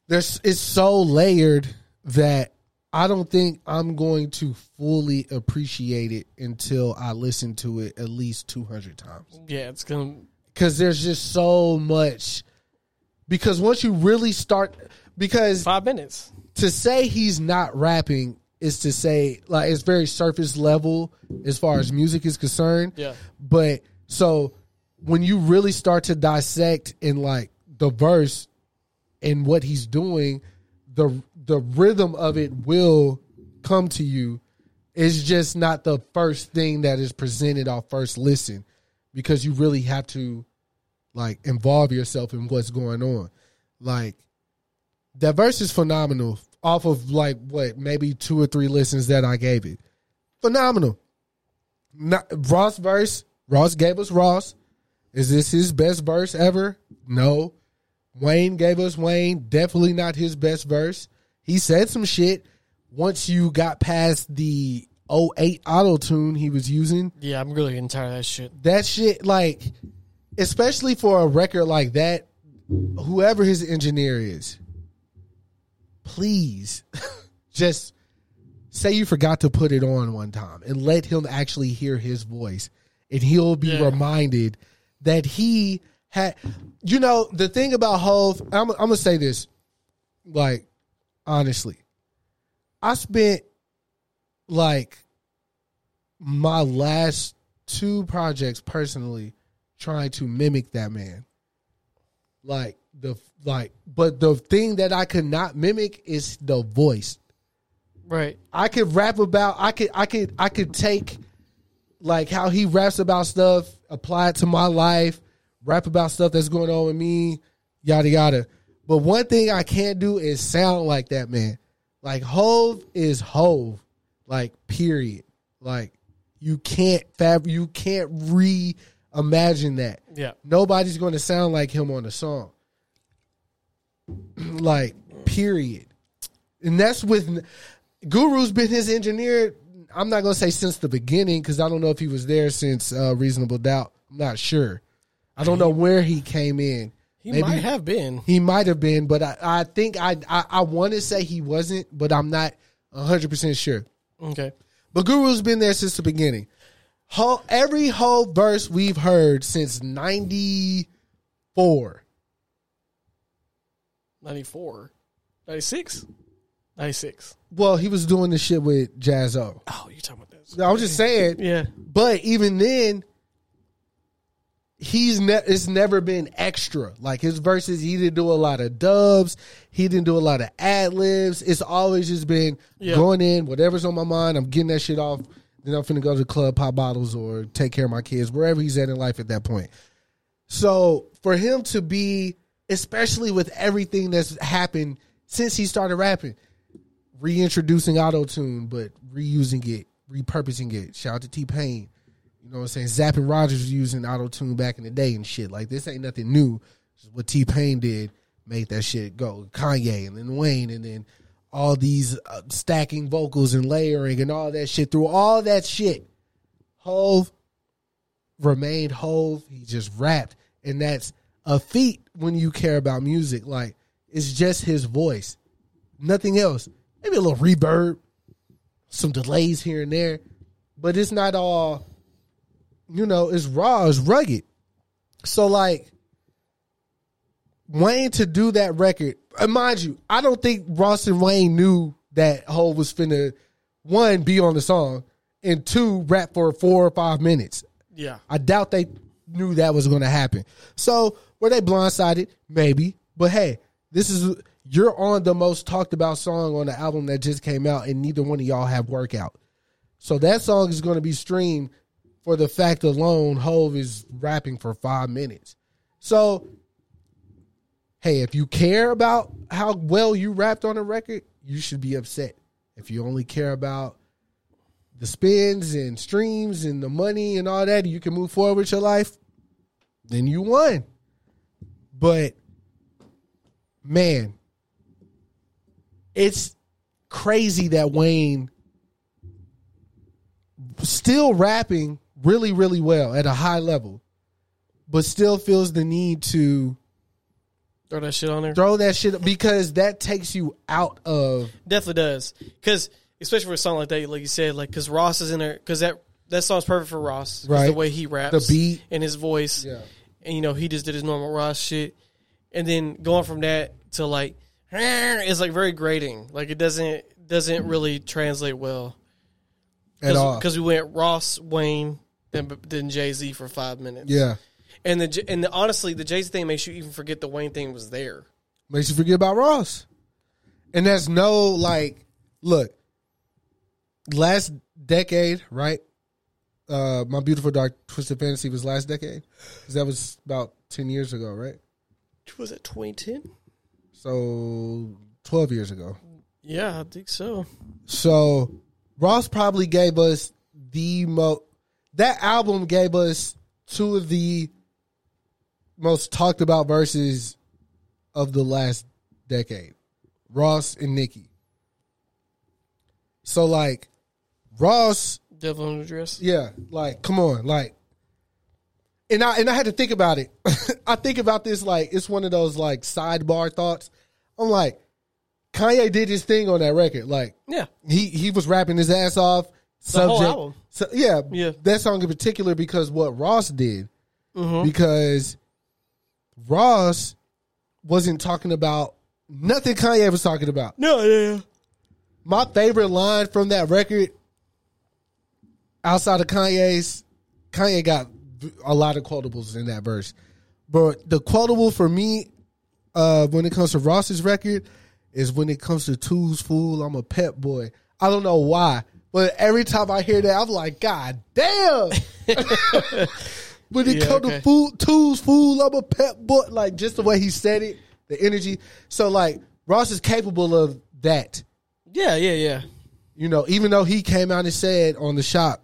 It's so layered that I don't think I'm going to fully appreciate it until I listen to it at least 200 times. Yeah, it's gonna, because there's just so much. Because once you really start, because 5 minutes to say he's not rapping is to say, like, it's very surface level as far as music is concerned. Yeah. But so when you really start to dissect in like the verse and what he's doing, the rhythm of it will come to you. It's just not the first thing that is presented on first listen, because you really have to like involve yourself in what's going on. Like, that verse is phenomenal off of like what, maybe 2 or 3 listens that I gave it. Phenomenal. Ross verse. Ross gave us Ross. Is this his best verse ever? No. Wayne gave us Wayne. Definitely not his best verse. He said some shit. Once you got past the 08 auto-tune he was using. Yeah, I'm really getting tired of that shit. That shit, like, especially for a record like that, whoever his engineer is, please just say you forgot to put it on one time and let him actually hear his voice. And he'll be reminded that he had, you know, the thing about Hov, I'm going to say this, like, honestly. I spent, like, my last 2 projects personally trying to mimic that man. Like, but the thing that I could not mimic is the voice. Right. I could rap about, I could take, like, how he raps about stuff, apply it to my life, rap about stuff that's going on with me, yada, yada. But one thing I can't do is sound like that man. Like, Hov is Hov, like, period. Like, you can't reimagine that. Yeah, nobody's going to sound like him on a song. Like, period. And that's with Guru's been his engineer. I'm not going to say since the beginning, because I don't know if he was there since Reasonable Doubt. I'm not sure. I don't know where he came in. He maybe might have been. He might have been, but I think I want to say he wasn't, but I'm not 100% sure. Okay. But Guru's been there since the beginning. Every whole verse we've heard since 94. 94? 96? 96. Well, he was doing the shit with Jazz O. Oh, you're talking about that. I was just saying. Yeah. But even then, it's never been extra. Like, his verses, he didn't do a lot of dubs. He didn't do a lot of ad-libs. It's always just been going in, whatever's on my mind, I'm getting that shit off. Then I'm finna go to the club, pop bottles, or take care of my kids, wherever he's at in life at that point. So for him to be, especially with everything that's happened since he started rapping, reintroducing auto-tune, but reusing it, repurposing it. Shout out to T-Pain. You know what I'm saying? Zapp and Rogers was using auto-tune back in the day and shit. Like, this ain't nothing new. What T-Pain did made that shit go. Kanye and then Wayne and then all these stacking vocals and layering and all that shit. Through all that shit, Hov remained Hov. He just rapped. And that's a feat when you care about music. Like, it's just his voice. Nothing else. Maybe a little reverb, some delays here and there. But it's not all... You know, it's raw, it's rugged. So, like, Wayne to do that record, and mind you, I don't think Ross and Wayne knew that Hov was finna, 1, be on the song, and 2, rap for 4 or 5 minutes. Yeah. I doubt they knew that was gonna happen. So, were they blindsided? Maybe. But hey, you're on the most talked about song on the album that just came out, and neither one of y'all have work out. So, that song is gonna be streamed. For the fact alone, Hov is rapping for 5 minutes. So, hey, if you care about how well you rapped on a record, you should be upset. If you only care about the spins and streams and the money and all that, and you can move forward with your life, then you won. But, man, it's crazy that Wayne still rapping really, really well at a high level, but still feels the need to throw that shit on there. Throw that shit, because that takes you out of... Definitely does. Because, especially for a song like that, like you said, like, because Ross is in there, because that song's perfect for Ross. Right. The way he raps. The beat. And his voice. Yeah. And, you know, he just did his normal Ross shit. And then going from that to, like, it's, like, very grating. Like, it doesn't... doesn't really translate well at all, because we went Ross, Wayne, then Jay-Z for 5 minutes. Yeah, and honestly, the Jay-Z thing makes you even forget the Wayne thing was there. Makes you forget about Ross, and there's no like look. Last decade, right? My Beautiful Dark Twisted Fantasy was last decade, because that was about 10 years ago, right? Was it 2010? So 12 years ago. Yeah, I think so. So Ross probably gave us the most. That album gave us two of the most talked about verses of the last decade, Ross and Nikki. So like Ross, Devil in the Dress. Yeah, like come on, like. And I had to think about it. I think about this like it's one of those like sidebar thoughts. I'm like, Kanye did his thing on that record. Like, yeah, he was rapping his ass off. The whole album. So, yeah, that song in particular, because what Ross did, because Ross wasn't talking about nothing Kanye was talking about. No, yeah. My favorite line from that record, outside of Kanye's, Kanye got a lot of quotables in that verse, but the quotable for me when it comes to Ross's record is when it comes to Two's Fool, I'm a Pep Boy. I don't know why, but every time I hear that, I'm like, God damn. When it comes to fool, Two's Fool, I'm a Pep Boy, like just the way he said it, the energy. So like Ross is capable of that. Yeah. You know, even though he came out and said on the shop,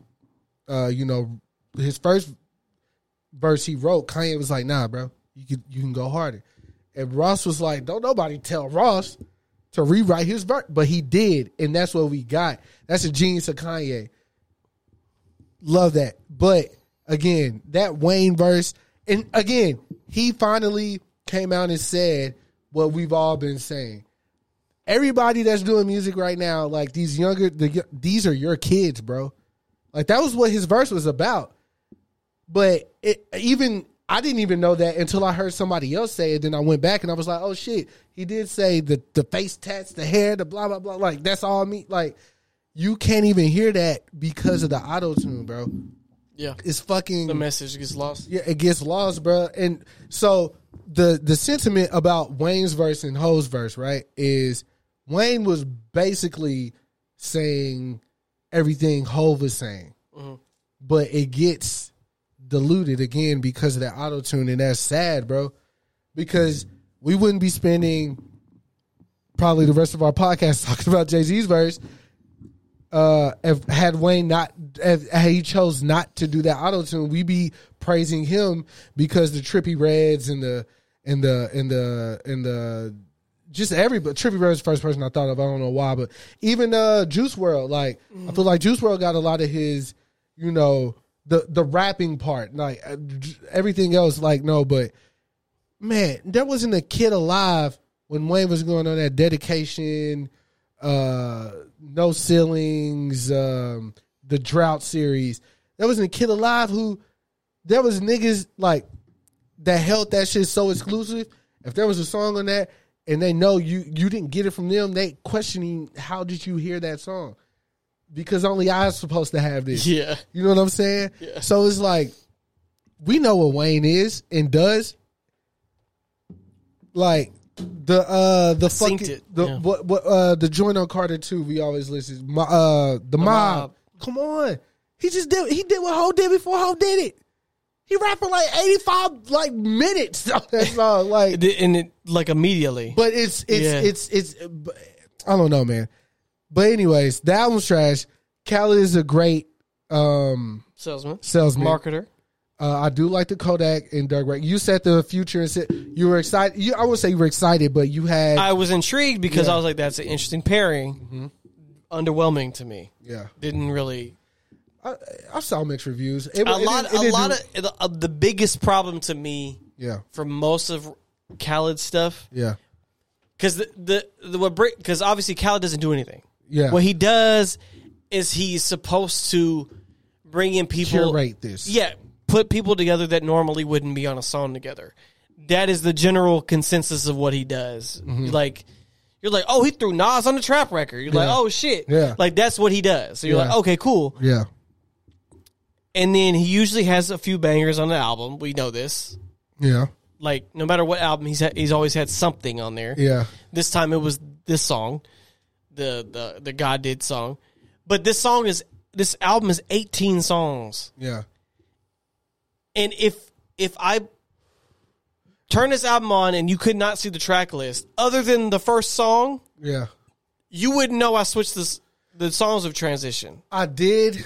you know, his first verse he wrote, Kanye was like, nah, bro, you can go harder. And Ross was like, don't nobody tell Ross to rewrite his verse. But he did, and that's what we got. That's the genius of Kanye. Love that. But, again, that Wayne verse, and, again, he finally came out and said what we've all been saying. Everybody that's doing music right now, like these younger, these are your kids, bro. Like, that was what his verse was about. But I didn't even know that until I heard somebody else say it. Then I went back and I was like, oh, shit. He did say the face tats, the hair, the blah, blah, blah. Like, that's all me. Like, you can't even hear that because of the auto-tune, bro. Yeah. It's fucking... The message gets lost. Yeah, it gets lost, bro. And so the sentiment about Wayne's verse and Ho's verse, right, is Wayne was basically saying everything Ho was saying. Mm-hmm. But it gets... diluted again because of that auto tune, and that's sad, bro. Because we wouldn't be spending probably the rest of our podcast talking about Jay-Z's verse had he chose not to do that auto tune. We'd be praising him because the Trippie Reds and the just everybody. Trippie Reds, first person I thought of. I don't know why, but even Juice WRLD. Like I feel like Juice WRLD got a lot of his, you know. The rapping part, like everything else, like no, but man, there wasn't a kid alive when Wayne was going on that Dedication, No Ceilings, the Drought series. There wasn't a kid alive who, there was niggas like that held that shit so exclusive. If there was a song on that and they know you didn't get it from them, they questioning how did you hear that song? Because only I was supposed to have this. Yeah. You know what I'm saying? Yeah. So it's like, we know what Wayne is and does. Like, the fucking... The joint on Carter 2 we always listen. The Mob. Come on. He did what Ho did before Ho did it. He rapped for like 85 like minutes on that song. Like, and it, like immediately. But it's I don't know, man. But anyways, the album's trash. Khaled is a great salesman, marketer. I do like the Kodak and Dirk Rex. You said the future and said you were excited. I would say you were excited, but you had. I was intrigued because I was like, "That's an interesting pairing." Mm-hmm. Underwhelming to me. Yeah, didn't really. I saw mixed reviews. A lot of the biggest problem to me. Yeah. For most of Khaled's stuff. Yeah. Because obviously Khaled doesn't do anything. Yeah. What he does is he's supposed to bring in people. Curate this. Yeah. Put people together that normally wouldn't be on a song together. That is the general consensus of what he does. Mm-hmm. Like, You're like, oh, he threw Nas on the trap record. You're like, oh, shit. Yeah. Like, that's what he does. So you're like, okay, cool. Yeah. And then he usually has a few bangers on the album. We know this. Yeah. Like, no matter what album he's had, he's always had something on there. Yeah. This time it was this song, the God Did song. But this song is, this album is 18 songs. Yeah. And if I turn this album on and you could not see the track list, other than the first song, yeah, you wouldn't know I switched this, the songs of transition. I did.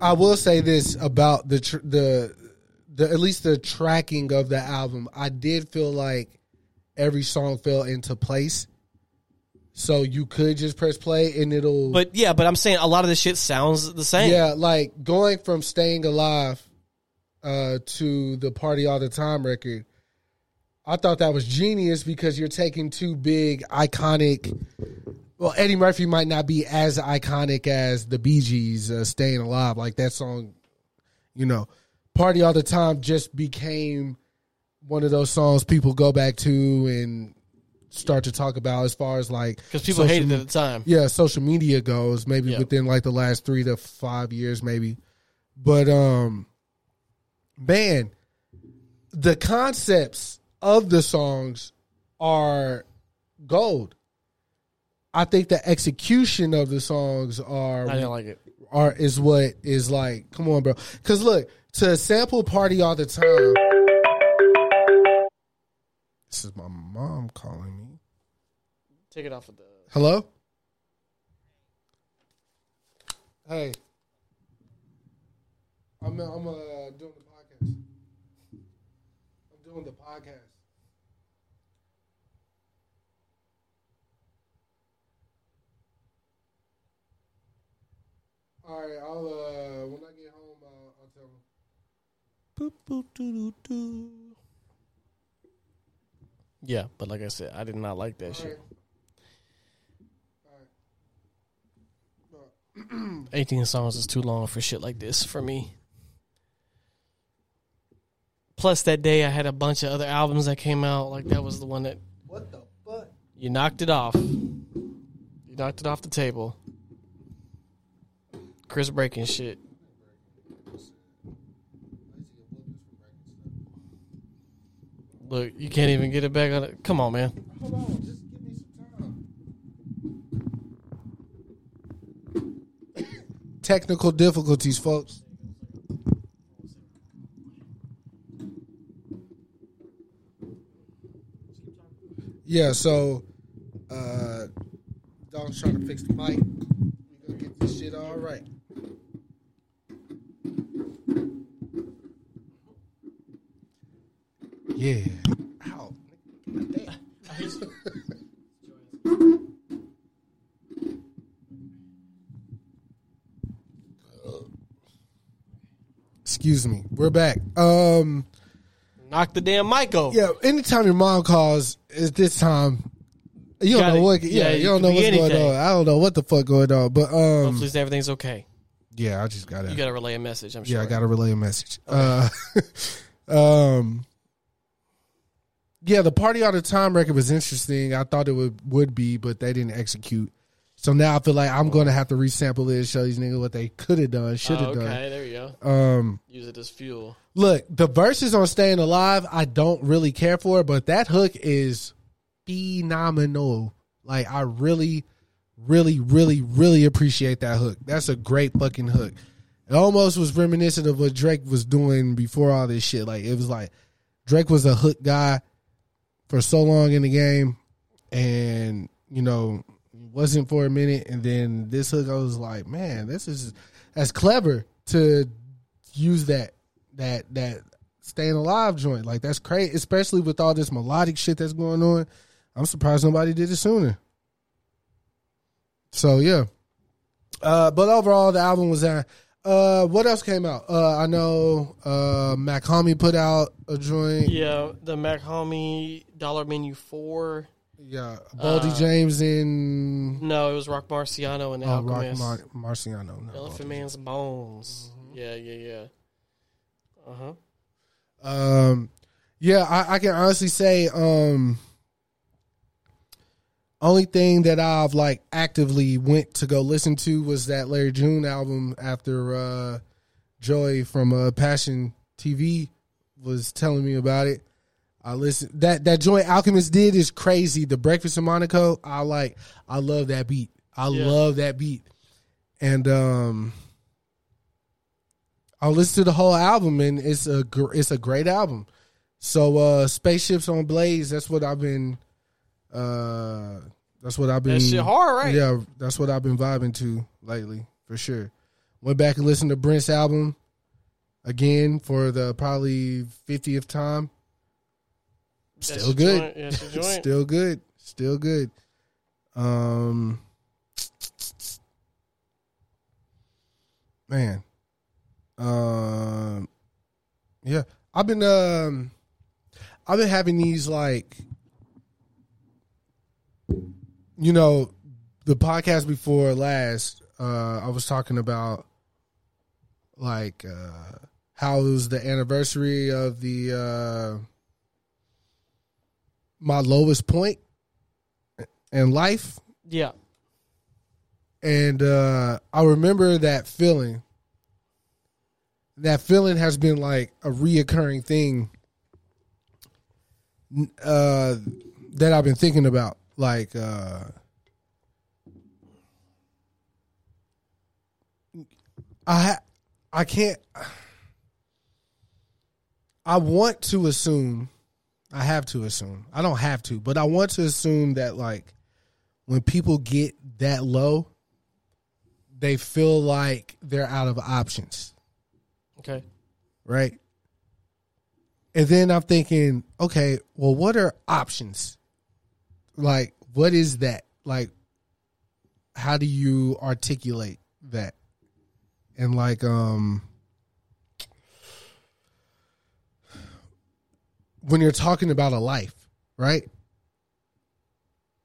I will say this about the at least the tracking of the album. I did feel like every song fell into place. So you could just press play and it'll. But yeah, but I'm saying a lot of this shit sounds the same. Yeah, like going from Staying Alive to the Party All the Time record. I thought that was genius because you're taking two big, iconic... Well, Eddie Murphy might not be as iconic as the Bee Gees, Staying Alive. Like, that song, you know, Party All the Time just became one of those songs people go back to and start to talk about as far as, like... Because people hated it at the time. Yeah, social media goes, maybe within, like, the last 3 to 5 years, maybe. But, man, the concepts... of the songs are gold. I think the execution of the songs are... I didn't like it. Is what is like... Come on, bro. Because look, to sample Party All the Time... This is my mom calling me. Take it off of the... Hello? Hey. I'm doing the podcast. I'm doing the podcast. All right, I'll when I get home, I'll tell him. Boop, boop, doo, doo, doo. Yeah, but like I said, I did not like that shit. All right. 18 songs is too long for shit like this for me. Plus, that day I had a bunch of other albums that came out. Like, that was the one that... What the fuck? You knocked it off. You knocked it off the table. Chris breaking shit. Look, you can't even get it back on it. Come on, man. Hold on, just give me some time. Technical difficulties, folks. Yeah, so Don's trying to fix the mic. We're gonna get this shit all right. Yeah. Ow. Excuse me. We're back. Knock the damn mic over. Yeah. Anytime your mom calls at this time, you don't know what. Yeah. You don't know what's going on. I don't know what the fuck going on. But hopefully everything's okay. Yeah. I just gotta. You gotta relay a message. I'm sure. Yeah. I gotta relay a message. Okay. Yeah, the Party All the Time record was interesting. I thought it would be, but they didn't execute. So now I feel like I'm going to have to resample it and show these niggas what they could have done, should have done. Okay, there you go. Use it as fuel. Look, the verses on Staying Alive, I don't really care for, but that hook is phenomenal. Like, I really, really, really, really appreciate that hook. That's a great fucking hook. It almost was reminiscent of what Drake was doing before all this shit. Like, it was like Drake was a hook guy for so long in the game, and you know, wasn't for a minute, and then this hook, I was like, man, that's clever to use that Staying Alive joint. Like, that's crazy, especially with all this melodic shit that's going on. I'm surprised nobody did it sooner. So yeah, but overall, the album was that. What else came out? I know Mac Homie put out a joint. Yeah, the Mac Homie Dollar Menu 4. Yeah, Baldy James in... No, it was Rock Marciano and the Alchemist. Rock Marciano. No, Elephant Man's Bones. Mm-hmm. Yeah. Uh-huh. Yeah, I can honestly say Only thing that I've like actively went to go listen to was that Larry June album after Joey from Passion TV was telling me about it. I listened that Joey Alchemist did is crazy. The Breakfast in Monaco, I love that beat. I love that beat. And I listened to the whole album and it's a great album. So Spaceships on Blaze, that's what I've been that shit hard, right? Yeah, that's what I've been vibing to lately, for sure. Went back and listened to Brent's album again for the probably 50th time. Still good. Yeah, still good. Still good. Man. Yeah. I've been having these like, you know, the podcast before last, I was talking about like how it was the anniversary of the my lowest point in life. Yeah. And I remember that feeling. That feeling has been like a reoccurring thing that I've been thinking about. Like, I can't. I want to assume. I have to assume. I don't have to, but I want to assume that like when people get that low, they feel like they're out of options. Okay. Right. And then I'm thinking, okay, well, what are options? Like, what is that? Like, how do you articulate that? And like, when you're talking about a life, right?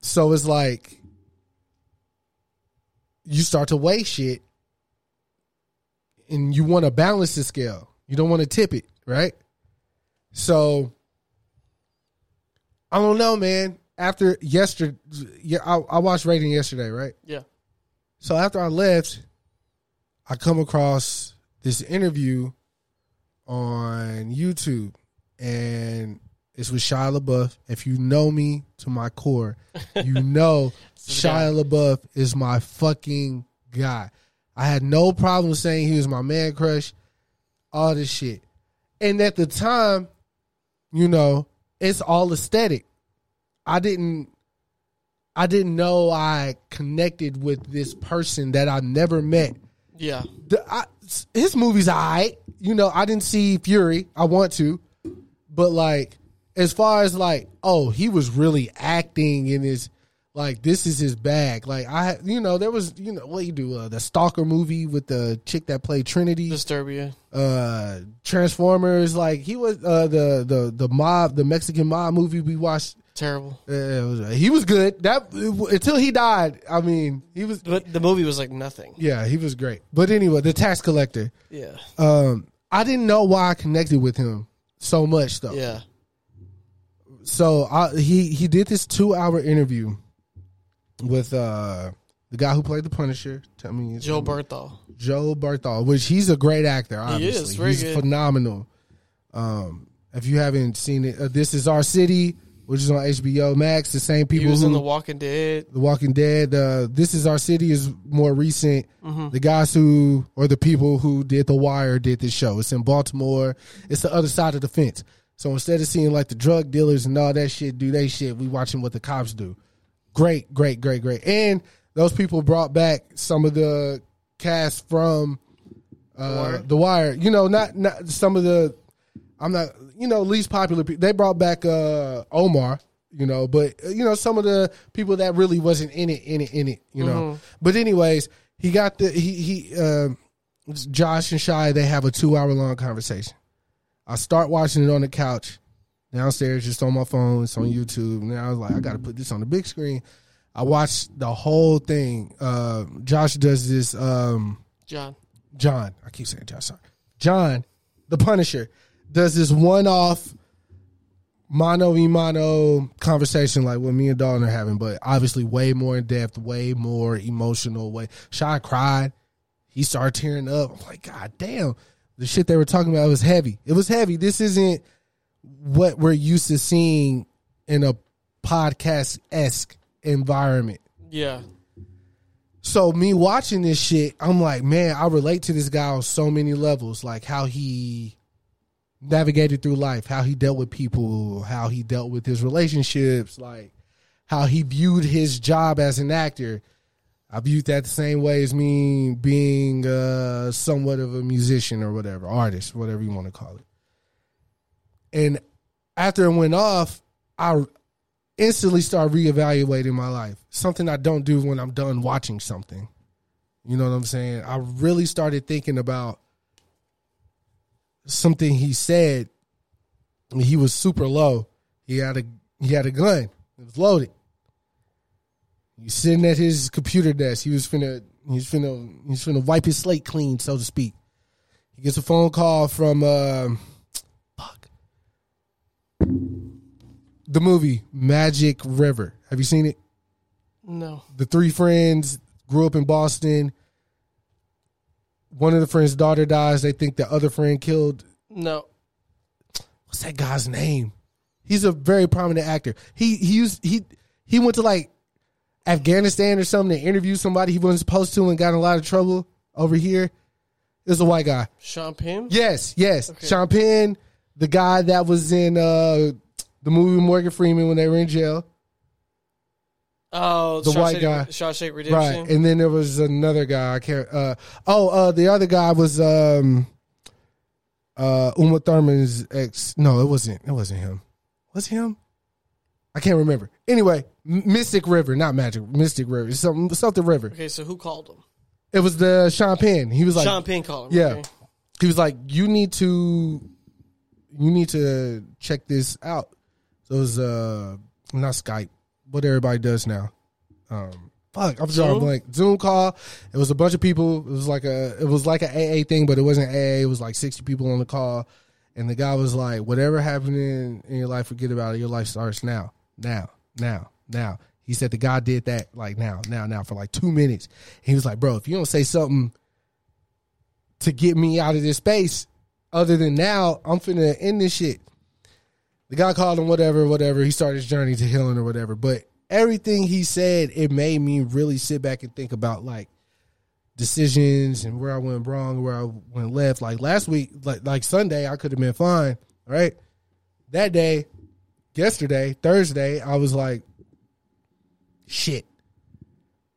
So it's like, you start to weigh shit and you want to balance the scale. You don't want to tip it, right? So, I don't know, man. After yesterday, I watched Rating yesterday, right? Yeah. So after I left, I come across this interview on YouTube, and it's with Shia LaBeouf. If you know me to my core, you know Shia LaBeouf is my fucking guy. I had no problem saying he was my man crush, all this shit. And at the time, you know, it's all aesthetic. I didn't know I connected with this person that I never met. Yeah. His movies, you know, I didn't see Fury. I want to. But, like, as far as, like, oh, he was really acting in his, like, this is his bag. Like, you know, there was, you know, what you do, the Stalker movie with the chick that played Trinity. Disturbia. Transformers. Like, he was the mob, the Mexican mob movie we watched. Terrible. He was good. That until he died. I mean, he was. But the movie was like nothing. Yeah, he was great. But anyway, the tax collector. Yeah. I didn't know why I connected with him so much though. Yeah. So he did this 2-hour interview with the guy who played the Punisher. Tell me, Joe Berthal, which he's a great actor. Obviously, he is very good. Phenomenal. If you haven't seen it, This Is Our City, which is on HBO Max. The same people who... He was in The Walking Dead. The Walking Dead. This Is Our City is more recent. Mm-hmm. The guys who... Or the people who did The Wire did this show. It's in Baltimore. It's the other side of the fence. So instead of seeing like the drug dealers and all that shit do they shit, we watching what the cops do. Great, great, great, great. And those people brought back some of the cast from The Wire. You know, not some of the... I'm not, you know, least popular people. They brought back Omar, you know, but, you know, some of the people that really wasn't in it, you know. Mm-hmm. But anyways, he got Josh and Shia, they have a 2-hour long conversation. I start watching it on the couch, downstairs, just on my phone, it's on YouTube. And I was like, I got to put this on the big screen. I watched the whole thing. Josh does this. John. I keep saying Josh, sorry. John, the Punisher. Does this one-off mano y mano conversation like what me and Dalton are having, but obviously way more in depth, way more emotional. Way Shy cried. He started tearing up. I'm like, God damn. The shit they were talking about was heavy. It was heavy. This isn't what we're used to seeing in a podcast-esque environment. Yeah. So me watching this shit, I'm like, man, I relate to this guy on so many levels. Like how he navigated through life, how he dealt with people, how he dealt with his relationships, like how he viewed his job as an actor. I viewed that the same way as me being somewhat of a musician or whatever, artist, whatever you want to call it. And after it went off, I instantly started reevaluating my life, something I don't do when I'm done watching something. You know what I'm saying? I really started thinking about something he said. He was super low. He had a gun. It was loaded. He's sitting at his computer desk. He was finna wipe his slate clean, so to speak. He gets a phone call from the movie Magic River. Have you seen it? No. The three friends grew up in Boston. One of the friend's daughter dies. They think the other friend killed. No. What's that guy's name? He's a very prominent actor. He went to like Afghanistan or something to interview somebody he wasn't supposed to and got in a lot of trouble over here. It was a white guy. Sean Penn? Yes. Okay. Sean Penn, the guy that was in the movie with Morgan Freeman when they were in jail. Oh, the white guy. Shawshank Redemption. Right, and then there was another guy. I can't. The other guy was Uma Thurman's ex. No, it wasn't him. Was it him? I can't remember. Anyway, Mystic River, not Magic. Mystic River, something River. Okay, so who called him? It was the Sean Penn. He was like Sean Penn called him. Yeah, okay. He was like, you need to check this out. So it was not Skype, what everybody does now. I'm drawing a blank. Zoom call. It was a bunch of people. It was like an AA thing, but it wasn't AA. It was like 60 people on the call, and the guy was like, "Whatever happened in your life, forget about it. Your life starts now." Now. He said the guy did that like now for like 2 minutes. He was like, bro, if you don't say something to get me out of this space other than now, I'm finna end this shit. The guy called him whatever. He started his journey to healing or whatever. But everything he said, it made me really sit back and think about like decisions and where I went wrong, where I went left. Like last week, like Sunday, I could have been fine, right? That day, yesterday, Thursday, I was like, shit.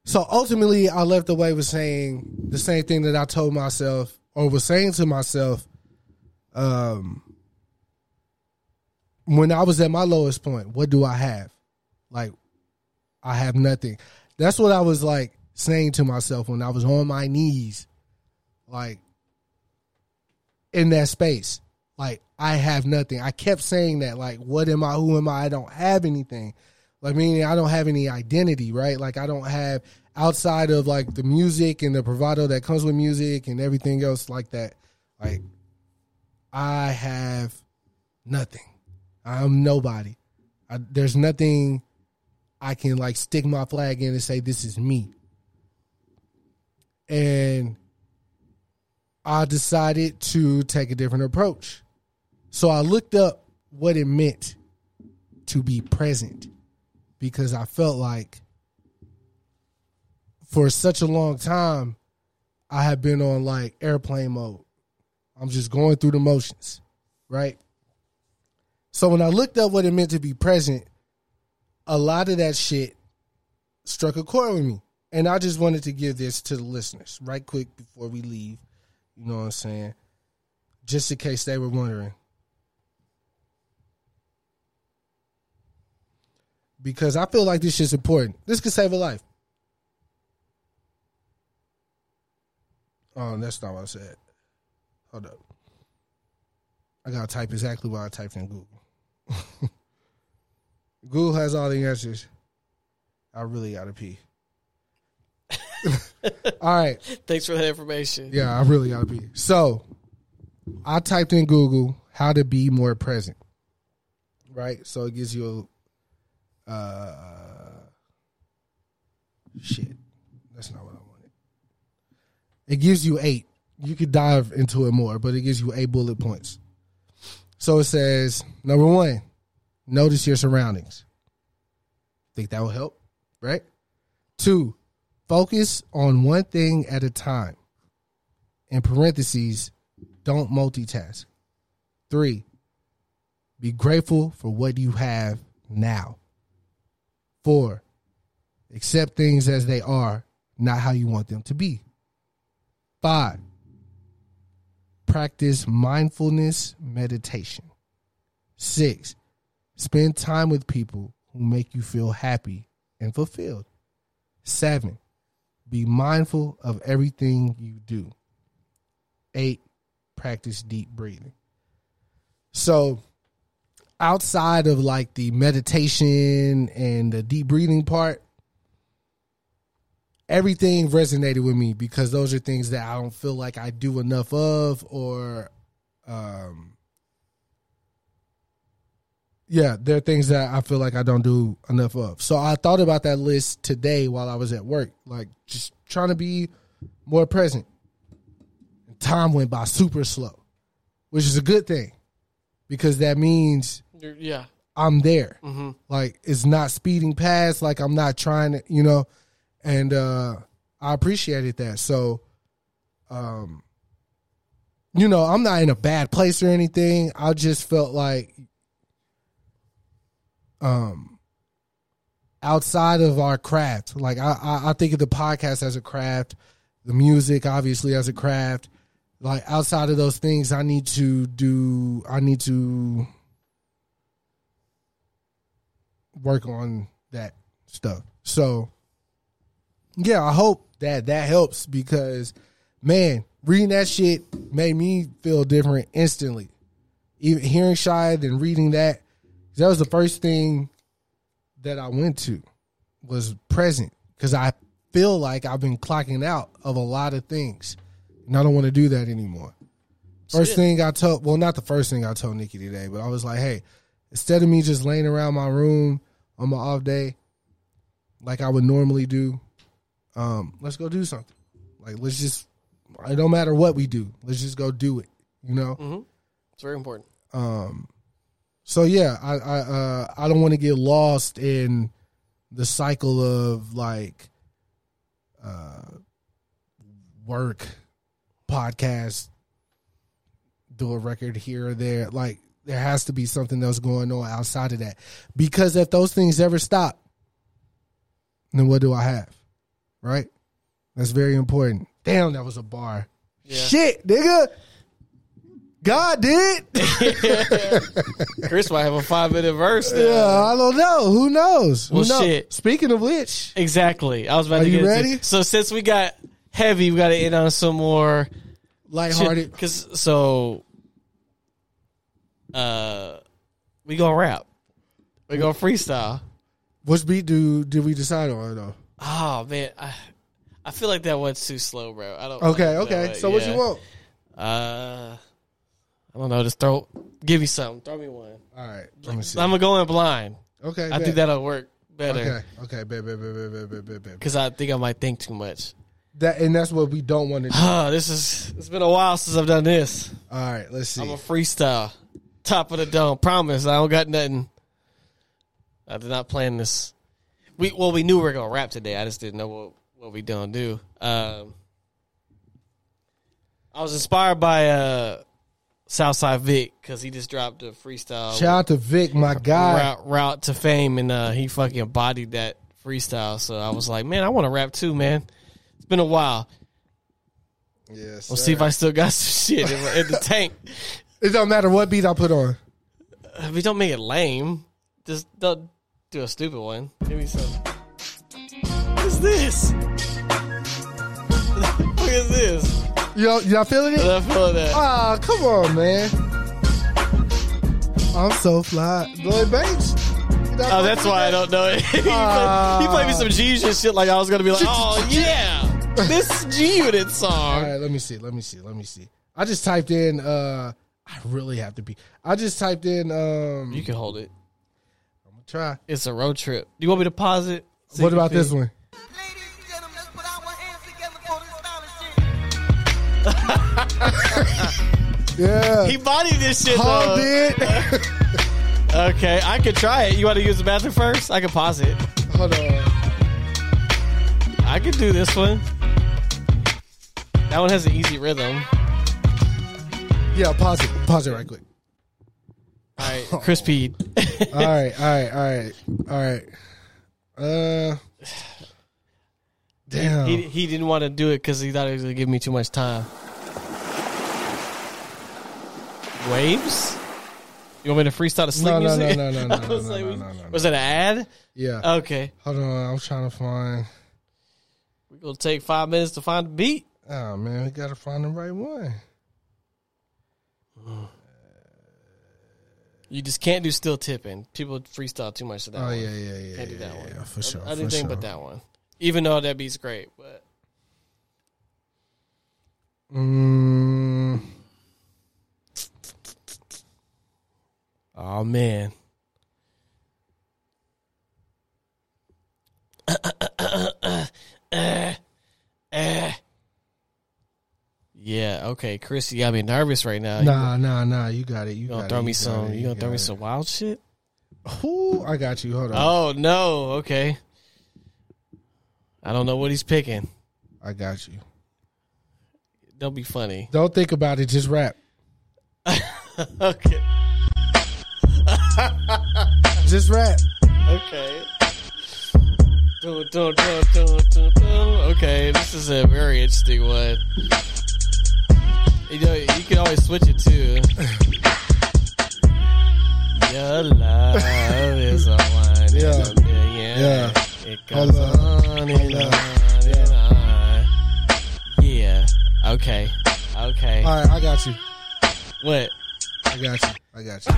So ultimately, I left away with saying the same thing that I told myself or was saying to myself when I was at my lowest point. What do I have? Like, I have nothing. That's what I was like saying to myself when I was on my knees, like in that space. Like, I have nothing. I kept saying that. Like, what am I? Who am I? I don't have anything. Like, meaning I don't have any identity, right? Like, I don't have, outside of, like, the music and the bravado that comes with music and everything else like that. Like, I have nothing. I'm nobody. There's nothing I can, like, stick my flag in and say, this is me. And I decided to take a different approach. So I looked up what it meant to be present, because I felt like for such a long time, I have been on like airplane mode. I'm just going through the motions, right? So when I looked up what it meant to be present, a lot of that shit struck a chord with me. And I just wanted to give this to the listeners right quick before we leave. You know what I'm saying? Just in case they were wondering. Because I feel like this shit's important. This could save a life. Oh, that's not what I said. Hold up. I gotta type exactly what I typed in Google. Google has all the answers. I really gotta pee. All right. Thanks for that information. Yeah, I really gotta pee. So, I typed in Google how to be more present. right? So it gives you a shit. That's not what I wanted. It gives you 8. You could dive into it more, but it gives you 8 bullet points. So it says, number 1, notice your surroundings. Think that will help, right? 2, focus on one thing at a time. In parentheses, don't multitask. 3, be grateful for what you have now. 4, accept things as they are, not how you want them to be. 5, practice mindfulness meditation. 6, spend time with people who make you feel happy and fulfilled. 7, be mindful of everything you do. 8, practice deep breathing. So outside of like the meditation and the deep breathing part, everything resonated with me because those are things that I don't feel like I do enough of, or yeah, there are things that I feel like I don't do enough of. So I thought about that list today while I was at work, like just trying to be more present. Time went by super slow, which is a good thing because that means I'm there. Mm-hmm. Like, it's not speeding past. Like, I'm not trying to, you know, and I appreciated that. So, you know, I'm not in a bad place or anything. I just felt like outside of our craft, like I think of the podcast as a craft, the music obviously as a craft. Like, outside of those things, I need to do, I need to work on that stuff. So, yeah, I hope that that helps because, man, reading that shit made me feel different instantly. Even hearing Shia, then reading that, that was the first thing that I went to was present because I feel like I've been clocking out of a lot of things. And I don't want to do that anymore. First thing I told, well, not the first thing I told Nikki today, but I was like, hey, instead of me just laying around my room on my off day, like I would normally do, let's go do something. Like, let's just, it don't matter what we do. Let's just go do it, you know? Mm-hmm. It's very important. So, yeah, I don't want to get lost in the cycle of, like, work, podcast, do a record here or there. Like, there has to be something else going on outside of that, because if those things ever stop, then what do I have? Right? That's very important. Damn, that was a bar. Yeah. Shit, nigga, God did. Chris might have a 5-minute verse now. Yeah, I don't know. Who knows? Well, shit. Speaking of which, exactly, I was about to get ready. So since we got heavy, we got to end on some more lighthearted. Cause so, we gonna rap. We gonna freestyle. Which beat did we decide on though? Oh man, I feel like that one's too slow, bro. I don't. Okay. So what you want? I don't know. Just give me something. Throw me one. All right. Let me see. I'm gonna go in blind. Okay. I think that'll work better. Okay. Okay. Because I think I might think too much. And that's what we don't want to do. It's been a while since I've done this. All right, let's see. I'm a freestyle. Top of the dome. Promise, I don't got nothing. I did not plan this. We knew we were going to rap today. I just didn't know what we don't do. I was inspired by Southside Vic because he just dropped a freestyle. Shout out to Vic, my guy. Route to Fame, and he fucking bodied that freestyle. So I was like, man, I want to rap too, man. It's been a while. Yes. We'll see if I still got some shit in the tank. It don't matter what beat I put on. We don't make it lame. Just don't do a stupid one. Give me some. What is this? What is this? Y'all feeling it? I'm feeling that. Ah, come on, man. I'm so fly. Lloyd Banks. Oh, that's why I don't know it. He played me some G's and shit like I was going to be like, oh, yeah. This G-Unit song. All right, let me see. I just typed in, I really have to be. I just typed in. You can hold it. Try. It's a road trip. Do you want me to pause it? See what about this one? Ladies and gentlemen, let's put our hands together for this stylish shit. Yeah. He bodied this shit, Paul did. Okay, I could try it. You want to use the bathroom first? I can pause it. Hold on. I could do this one. That one has an easy rhythm. Yeah, pause it. Pause it right quick. All right, crispy. All right. Damn. He didn't want to do it because he thought it was going to give me too much time. Waves? You want me to freestyle to sleep music? No. Was it an ad? Yeah. Okay. Hold on, I'm trying to find. We're going to take 5 minutes to find the beat. Oh, man, we got to find the right one. You just can't do still tipping. People freestyle too much to that one. Oh, yeah. Can't do that one. Yeah, for sure. Anything but that one. Even though that beat's great, but. Oh, man. Yeah, okay, Chris, you got me nervous right now. Nah, you got it. You gonna throw me some wild shit? Ooh, I got you. Hold on. Oh no, okay. I don't know what he's picking. I got you. Don't be funny. Don't think about it, just rap. Okay. Just rap. Okay. Okay, this is a very interesting one. You know, you can always switch it too. Your love is a one. Yeah. It goes on and on. Yeah. Okay. All right, I got you. What? I got you.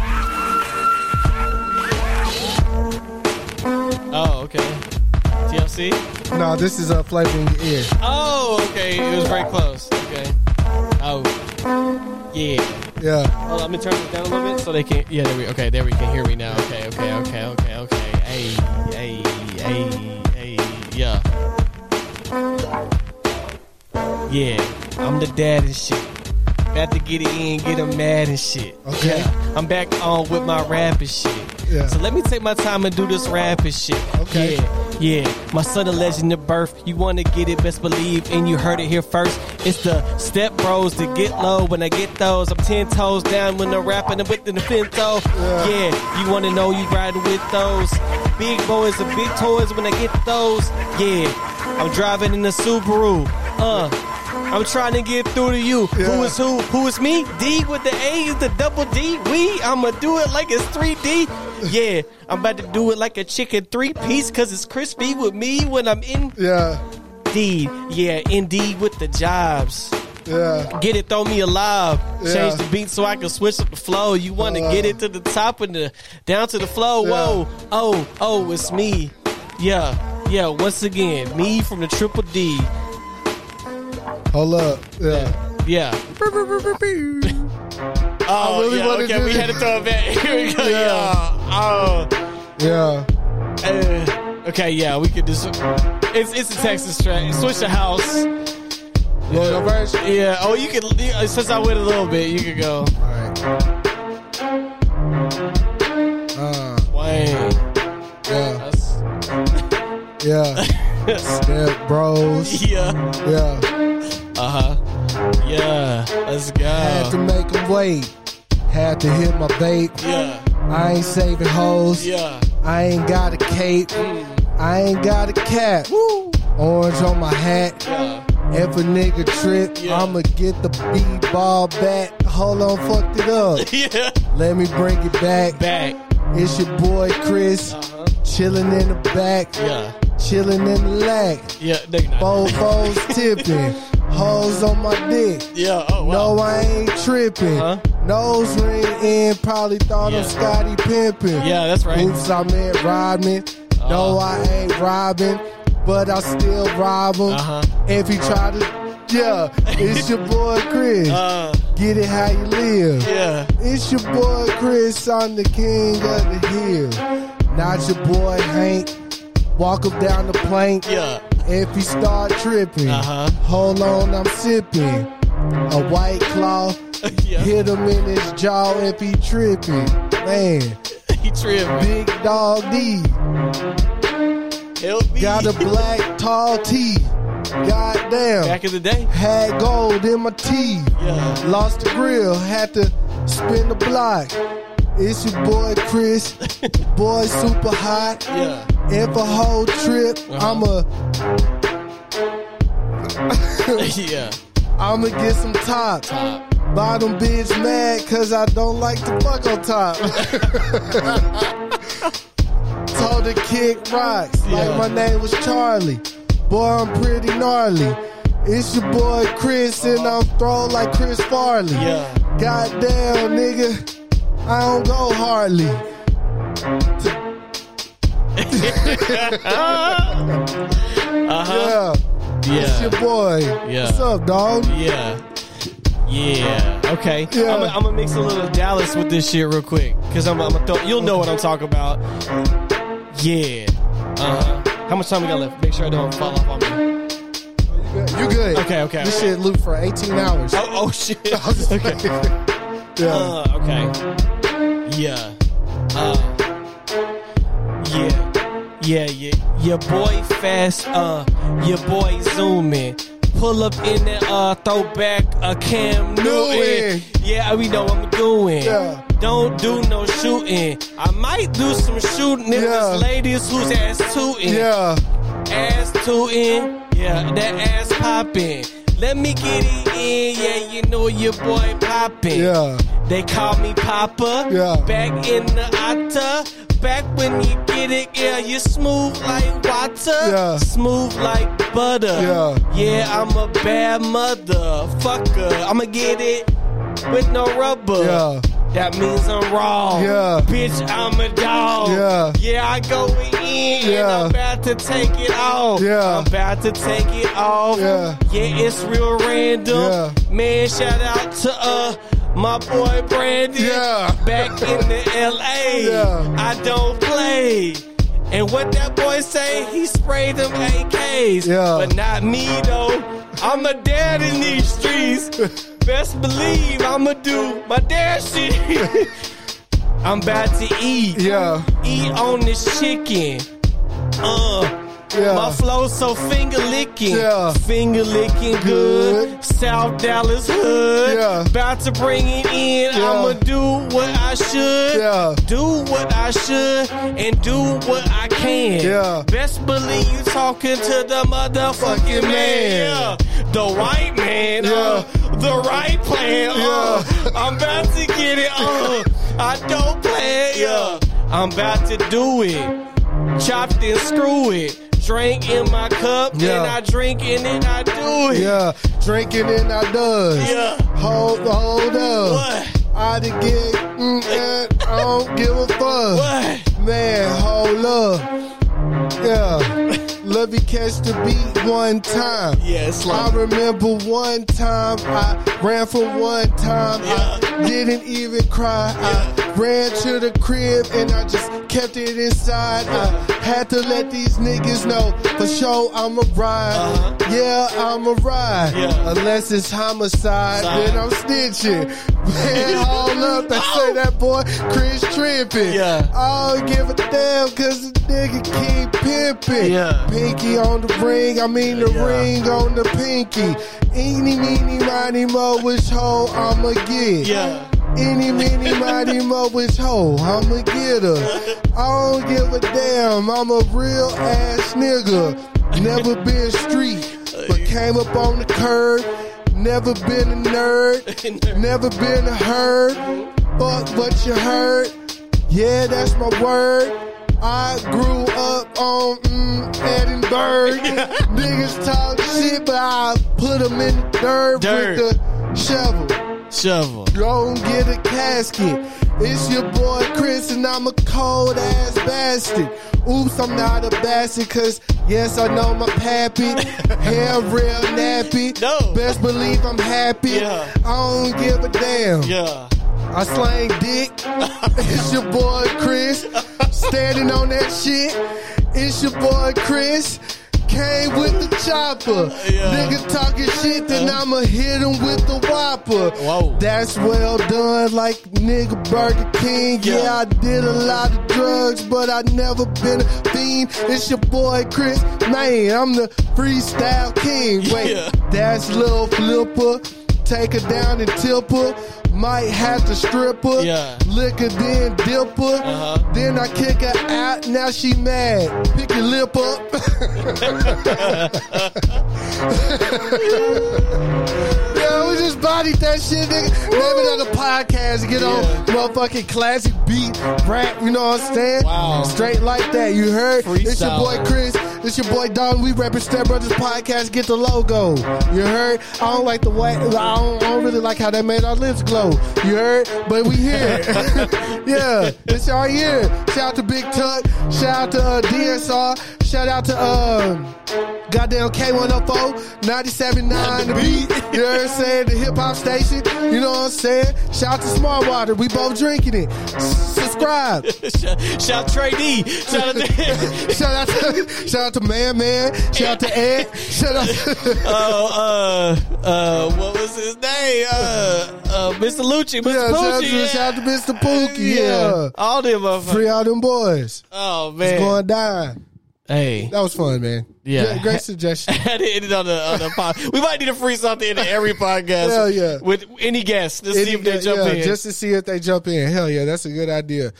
Oh, okay. TLC? No, this is a Flight in Your Ear. Oh, okay. It was very close. Okay. Oh, yeah. Hold on, I'm gonna turn it down a little bit so they can. Yeah, there we can hear me now. Okay. Hey, yeah. Yeah, I'm the dad and shit. About to get it in, get them mad and shit. Okay, yeah, I'm back on with my rap and shit. Yeah. So let me take my time and do this rap and shit. Okay. Yeah, my son a legend of birth. You wanna get it, best believe, and you heard it here first. It's the step bros that get low. When I get those, I'm 10 toes down when I'm rapping and within the fence though. Yeah, you wanna know you riding with those big boys and big toys when I get those. Yeah, I'm driving in the Subaru. I'm trying to get through to you. Yeah. Who is who? Who is me? D with the A is the double D. I'ma do it like it's 3D. Yeah, I'm about to do it like a chicken 3-piece because it's crispy with me when I'm in. Yeah. D. Yeah, indeed with the jobs. Yeah. Get it, throw me alive. Yeah. Change the beat so I can switch up the flow. You want to get it to the top and down to the flow. Yeah. Whoa. Oh, it's me. Yeah, once again, me from the triple D. Hold up. Yeah. Oh, really, okay. We had to throw it back. Here we go. Okay, yeah, we could just. It's a Texas track. Switch the house. Lord of the Rings? Yeah. Oh, you could. Since I went a little bit, you could go. All right. Wayne. Yeah. That's... Yeah. Step bros. Yeah. Yeah, let's go. Had to make him wait. Had to hit my bait. Yeah. I ain't saving hoes. Yeah. I ain't got a cape. I ain't got a cap. Woo. Orange on my hat. Yeah. If a nigga trip, I'ma get the b-ball back. Hold on, fucked it up. Yeah. Let me bring it back. It's your boy Chris. Chillin' in the back. Yeah. Chillin' in the lack. Yeah. Bofos tipping. Hoes on my dick. Yeah. Oh, wow. No, I ain't tripping. Nose ring in. Probably thought I'm Scotty Pimpin'. Yeah, that's right. Oops, I meant robbing. No, I ain't robbing, but I still rob him. If he try to. Yeah, it's your boy Chris. Get it how you live. Yeah. It's your boy Chris. I'm the king of the hill. Not your boy Hank. Walk him down the plank. Yeah. If he start tripping, hold on, I'm sipping a white claw. Yeah. Hit him in his jaw if he tripping. Man, he tripping. Big dog D. Help me. Got a black tall T. Goddamn. Back in the day, had gold in my teeth. Yeah. Lost the grill, had to spin the block. It's your boy Chris, boy super hot. Yeah. If a whole trip, I'ma get some top. Bottom bitch mad cause I don't like to fuck on top. Told the kick rocks like my name was Charlie. Boy, I'm pretty gnarly. It's your boy Chris and I'm thrown like Chris Farley. Yeah. Goddamn, nigga, I don't go hardly. Yeah. It's your boy. Yeah. What's up, dog? Yeah. Okay. Yeah. I'm gonna mix a little Dallas with this shit real quick, cause you'll know what I'm talking about. Yeah. How much time we got left? Make sure I don't fall off on me. You good? Okay. This shit looped for 18 hours. Oh shit. Okay. Okay. Yeah. Yeah. Your boy fast. Your boy zooming. Pull up in the throw back a Cam Newton. Yeah, we know what I'm doing. Yeah. Don't do no shooting. I might do some shooting if this lady is who's ass tootin'. Yeah. Ass tootin'. Yeah, that ass poppin'. Let me get it in. Yeah, you know your boy poppin'. Yeah. They call me Papa. Yeah. Back in the Otta. Back when you get it, yeah, you smooth like water. Yeah. Smooth like butter. Yeah, I'm a bad motherfucker. I'ma get it with no rubber. Yeah. That means I'm raw. Yeah. Bitch, I'm a dog. Yeah. Yeah, I go in. Yeah. I'm about to take it off. Yeah. I'm about to take it off. Yeah. Yeah, it's real random. Yeah. Man, shout out to my boy Brandon. Yeah. Back in the LA. Yeah. I don't play. And what that boy say, he sprayed them AKs. Yeah. But not me though. I'm a dad in these streets. Best believe I'ma do my dad shit. I'm about to eat. Yeah. Eat on this chicken. Yeah. My flow so finger licking. Yeah. Finger licking good. South Dallas hood. Yeah. About to bring it in. Yeah. I'ma do what I should. Yeah. Do what I should and do what I can. Yeah. Best believe you talking to the motherfucking man. Yeah. The white man. Yeah. The right plan. I'm about to get it. I don't plan. Yeah. I'm about to do it. Chopped and screw it. Drink in my cup, then I drink and then I do it. Yeah, drinking and I does. Yeah. Hold up. What? I done get, I don't give a fuck. What? Man, hold up. Yeah. Let me catch the beat one time. Yeah, it's like I remember one time. I ran for one time. Yeah. I didn't even cry. Yeah. I ran to the crib and I just kept it inside. I had to let these niggas know for sure I'm a ride. Yeah, I'm a ride. Yeah. Unless it's homicide, then I'm snitching. Man, all up. They say that boy Chris tripping. Yeah. I don't give a damn cause the nigga keep pimping. Yeah. Pinky on the ring, I mean the ring on the pinky. Eeny, meeny, miny, mo, which hoe I'ma get. Yeah. Eeny, meeny, miny, mo, which hoe I'ma get her. I don't give a damn, I'm a real ass nigga. Never been street, but came up on the curb. Never been a nerd, never been a herd. Fuck what you heard, yeah, that's my word. I grew up on Edinburgh. Niggas talk shit, but I put them in the dirt. With the shovel. Go and get a casket. It's your boy Chris and I'm a cold ass bastard. Oops, I'm not a bastard cause yes, I know my pappy. Hair real nappy. No. Best believe I'm happy. Yeah. I don't give a damn. Yeah. I slang dick. It's your boy Chris. Standing on that shit. It's your boy Chris. Came with the chopper. Nigga talking shit, then I'ma hit him with the whopper. Whoa. That's well done, like nigga Burger King. Yeah, I did a lot of drugs, but I never been a fiend. It's your boy Chris, man, I'm the freestyle king. Wait, that's Lil Flipper. Take her down and tip her. Might have to strip her. Lick her, then dip her. Then I kick her out. Now she mad. Pick your lip up. Yeah, we just bodied that shit, nigga. Name another podcast. Get on motherfucking classic beat rap. You know what I'm saying? Wow. Straight like that. You heard? Freestyle. It's your boy Chris. It's your boy Dalton. We rapping Step Brothers Podcast. Get the logo. You heard? I don't like the way. I don't really like how they made our lips glow. You heard? But we here. Yeah, it's our year. Shout out to Big Tuck. Shout out to DSR. Shout out to goddamn K104 97.9 The Beat. You know what I'm saying? The hip hop station. You know what I'm saying? Shout out to Smart Water. We both drinking it. Subscribe. Shout out Trey D. Shout out to Shout out to Man. Shout out to Ed. Shout out to what was his name? Mr. Lucci. Mr. Poochie. Shout out to Mr. Pookie. Yeah. All them motherfuckers. Free all them boys. Oh man. It's going down. Hey, that was fun, man. Yeah, great suggestion. Had to end it on the pod. We might need to freeze out the end of every podcast. Hell yeah, with any guest to see if they jump in. Just to see if they jump in. Hell yeah, that's a good idea.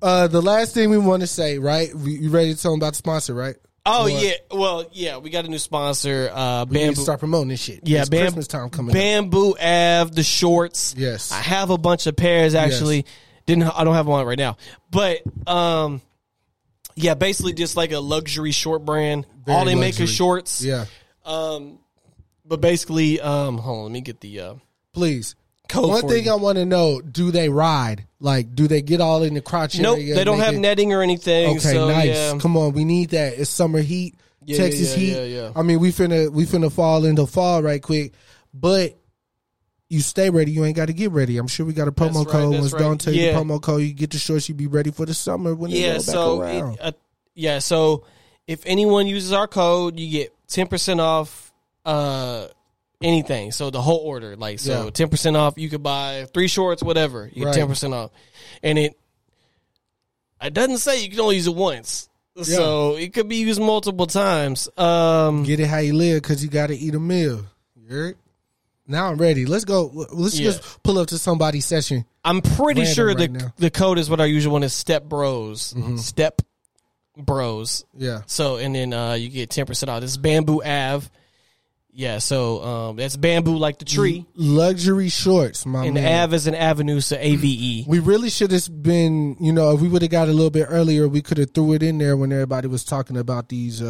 The last thing we want to say, right? You ready to tell them about the sponsor, right? Oh yeah, well yeah, we got a new sponsor. We need to start promoting this shit. Yeah, Christmas time coming. Bamboo Ave, the shorts. Yes, I have a bunch of pairs actually. Yes. I don't have one right now, but yeah, basically just like a luxury short brand. Very all they luxury. Make is shorts. Yeah. But basically, hold on, let me get the please. Code one thing you. I want to know: do they ride? Like, do they get all in the crotch? Nope, they don't have netting or anything. Okay, so, nice. Yeah. Come on, we need that. It's summer heat, Texas heat. Yeah. I mean, we finna fall into fall right quick, but. You stay ready. You ain't got to get ready. I'm sure we got a promo code. Once Don tell you the promo code, you get the shorts, you be ready for the summer when it goes back around. So if anyone uses our code, you get 10% off anything. So the whole order, 10% off. You could buy 3 shorts, whatever. You get 10% off, and it doesn't say you can only use it once. So it could be used multiple times. Get it how you live because you got to eat a meal. You heard? Now I'm ready. Let's go. Let's just pull up to somebody's session. I'm pretty sure the code is what our usual one is, Step Bros. Mm-hmm. Step Bros. Yeah. So, and then you get 10% off. This is Bamboo Ave. Yeah, so that's bamboo like the tree. Luxury shorts, my man. And Ave is an avenue, so A-V-E. We really should have been, if we would have got a little bit earlier, we could have threw it in there when everybody was talking about these...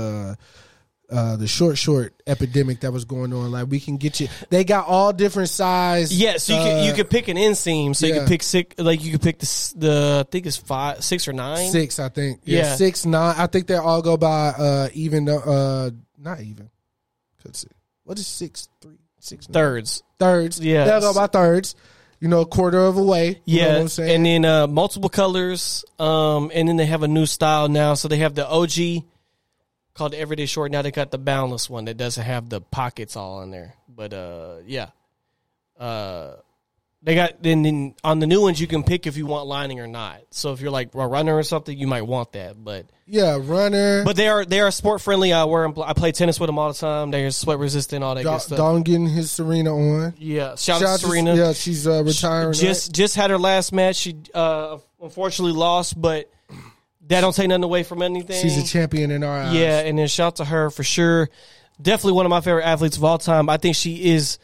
the short epidemic that was going on. Like, we can get you. They got all different size. Yeah, so you can pick an inseam. So you can pick six. Like, you can pick the I think it's 5, 6, or 9. 6, I think. Yeah. 6, 9. I think they all go by even. Not even. What is 6, 3, 6? Thirds. Thirds. Yeah, they'll go by thirds. A quarter of a way. Yeah. You know what I'm saying? And then multiple colors. And then they have a new style now. So they have the OG. Called the Everyday Short. Now they got the Boundless one that doesn't have the pockets all in there. But they got then on the new ones you can pick if you want lining or not. So if you're like a runner or something, you might want that. But yeah, runner. But they are sport friendly. I play tennis with them all the time. They're sweat resistant, all that good stuff. Don getting his Serena on. Yeah, shout out to Serena. Yeah, she's retiring. Just had her last match. She unfortunately lost, but. That don't take nothing away from anything. She's a champion in our eyes. Yeah, and then shout to her for sure. Definitely one of my favorite athletes of all time. I think she is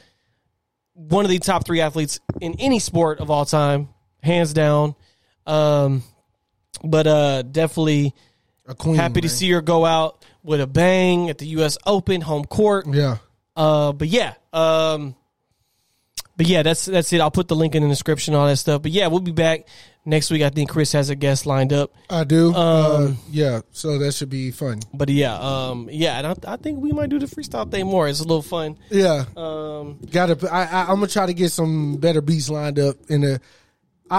one of the top 3 athletes in any sport of all time, hands down. But definitely a queen, happy to see her go out with a bang at the U.S. Open, home court. Yeah. But that's it. I'll put the link in the description, all that stuff. But yeah, we'll be back. Next week, I think Chris has a guest lined up. I do. So that should be fun. But and I think we might do the freestyle thing more. It's a little fun. Yeah. I'm gonna try to get some better beats lined up in the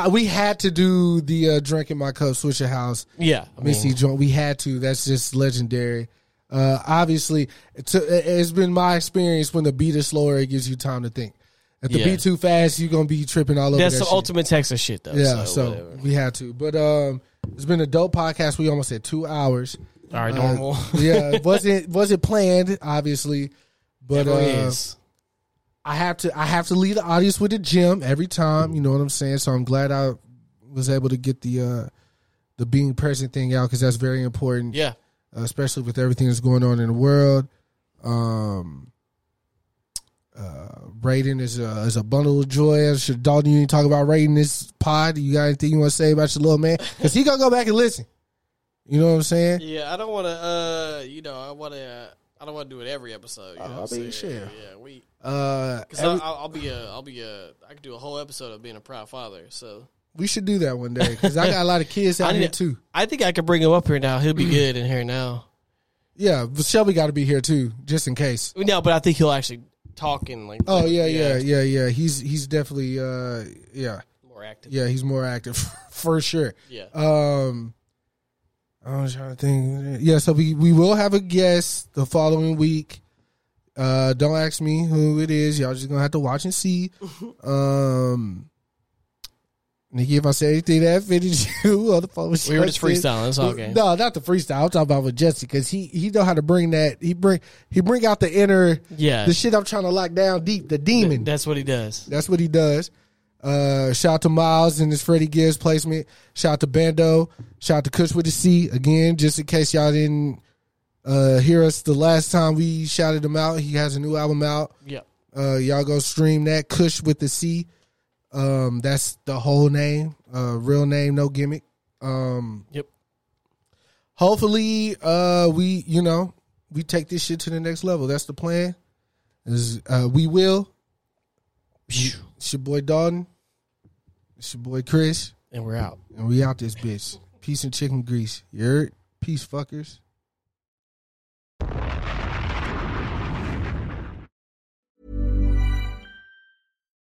We had to do the drink in my cup, Swisher House. Yeah. Missy joint. We had to. That's just legendary. Obviously, it's been my experience when the beat is slower, it gives you time to think. If the beat too fast, you're going to be tripping all over that. That's the ultimate Texas shit, though. Yeah, so we had to. But it's been a dope podcast. We almost had 2 hours. All right, normal. Yeah, wasn't planned, obviously. But is. I have to leave the audience with a gem every time. You know what I'm saying? So I'm glad I was able to get the being present thing out because that's very important. Yeah, especially with everything that's going on in the world. Raiden is a bundle of joy. I'm sure Dalton, you didn't talk about Raiden this pod. You got anything you want to say about your little man? Because he gonna go back and listen. You know what I'm saying? Yeah, I don't want to. I don't want to do it every episode. You know what I'm saying? Sure. Yeah, we. I could do a whole episode of being a proud father. So we should do that one day because I got a lot of kids out here too. I think I could bring him up here now. He'll be good in here now. Yeah, but Shelby got to be here too, just in case. No, but I think he'll actually talk and like. Oh yeah. He's definitely more active. Yeah, he's more active for sure. Yeah. I was trying to think. Yeah, so we will have a guest the following week. Don't ask me who it is. Y'all just gonna have to watch and see. Nikki, if I say anything that fitted you on the phone, we were just freestyling. It's all good. No, not the freestyle. I'm talking about with Jesse because he know how to bring that. He bring out the inner. Yeah, the shit I'm trying to lock down deep. The demon. That's what he does. That's what he does. Shout out to Miles and his Freddie Gibbs placement. Shout out to Bando. Shout out to Kush with the C. Again, just in case y'all didn't hear us the last time we shouted him out, he has a new album out. Yeah. Y'all go stream that. Kush with the C. That's the whole name. Real name, no gimmick. Yep. Hopefully, we take this shit to the next level. That's the plan. We will. It's your boy Dalton. It's your boy Chris. And we're out. And we out this bitch. Peace and chicken grease. You heard? Peace, fuckers.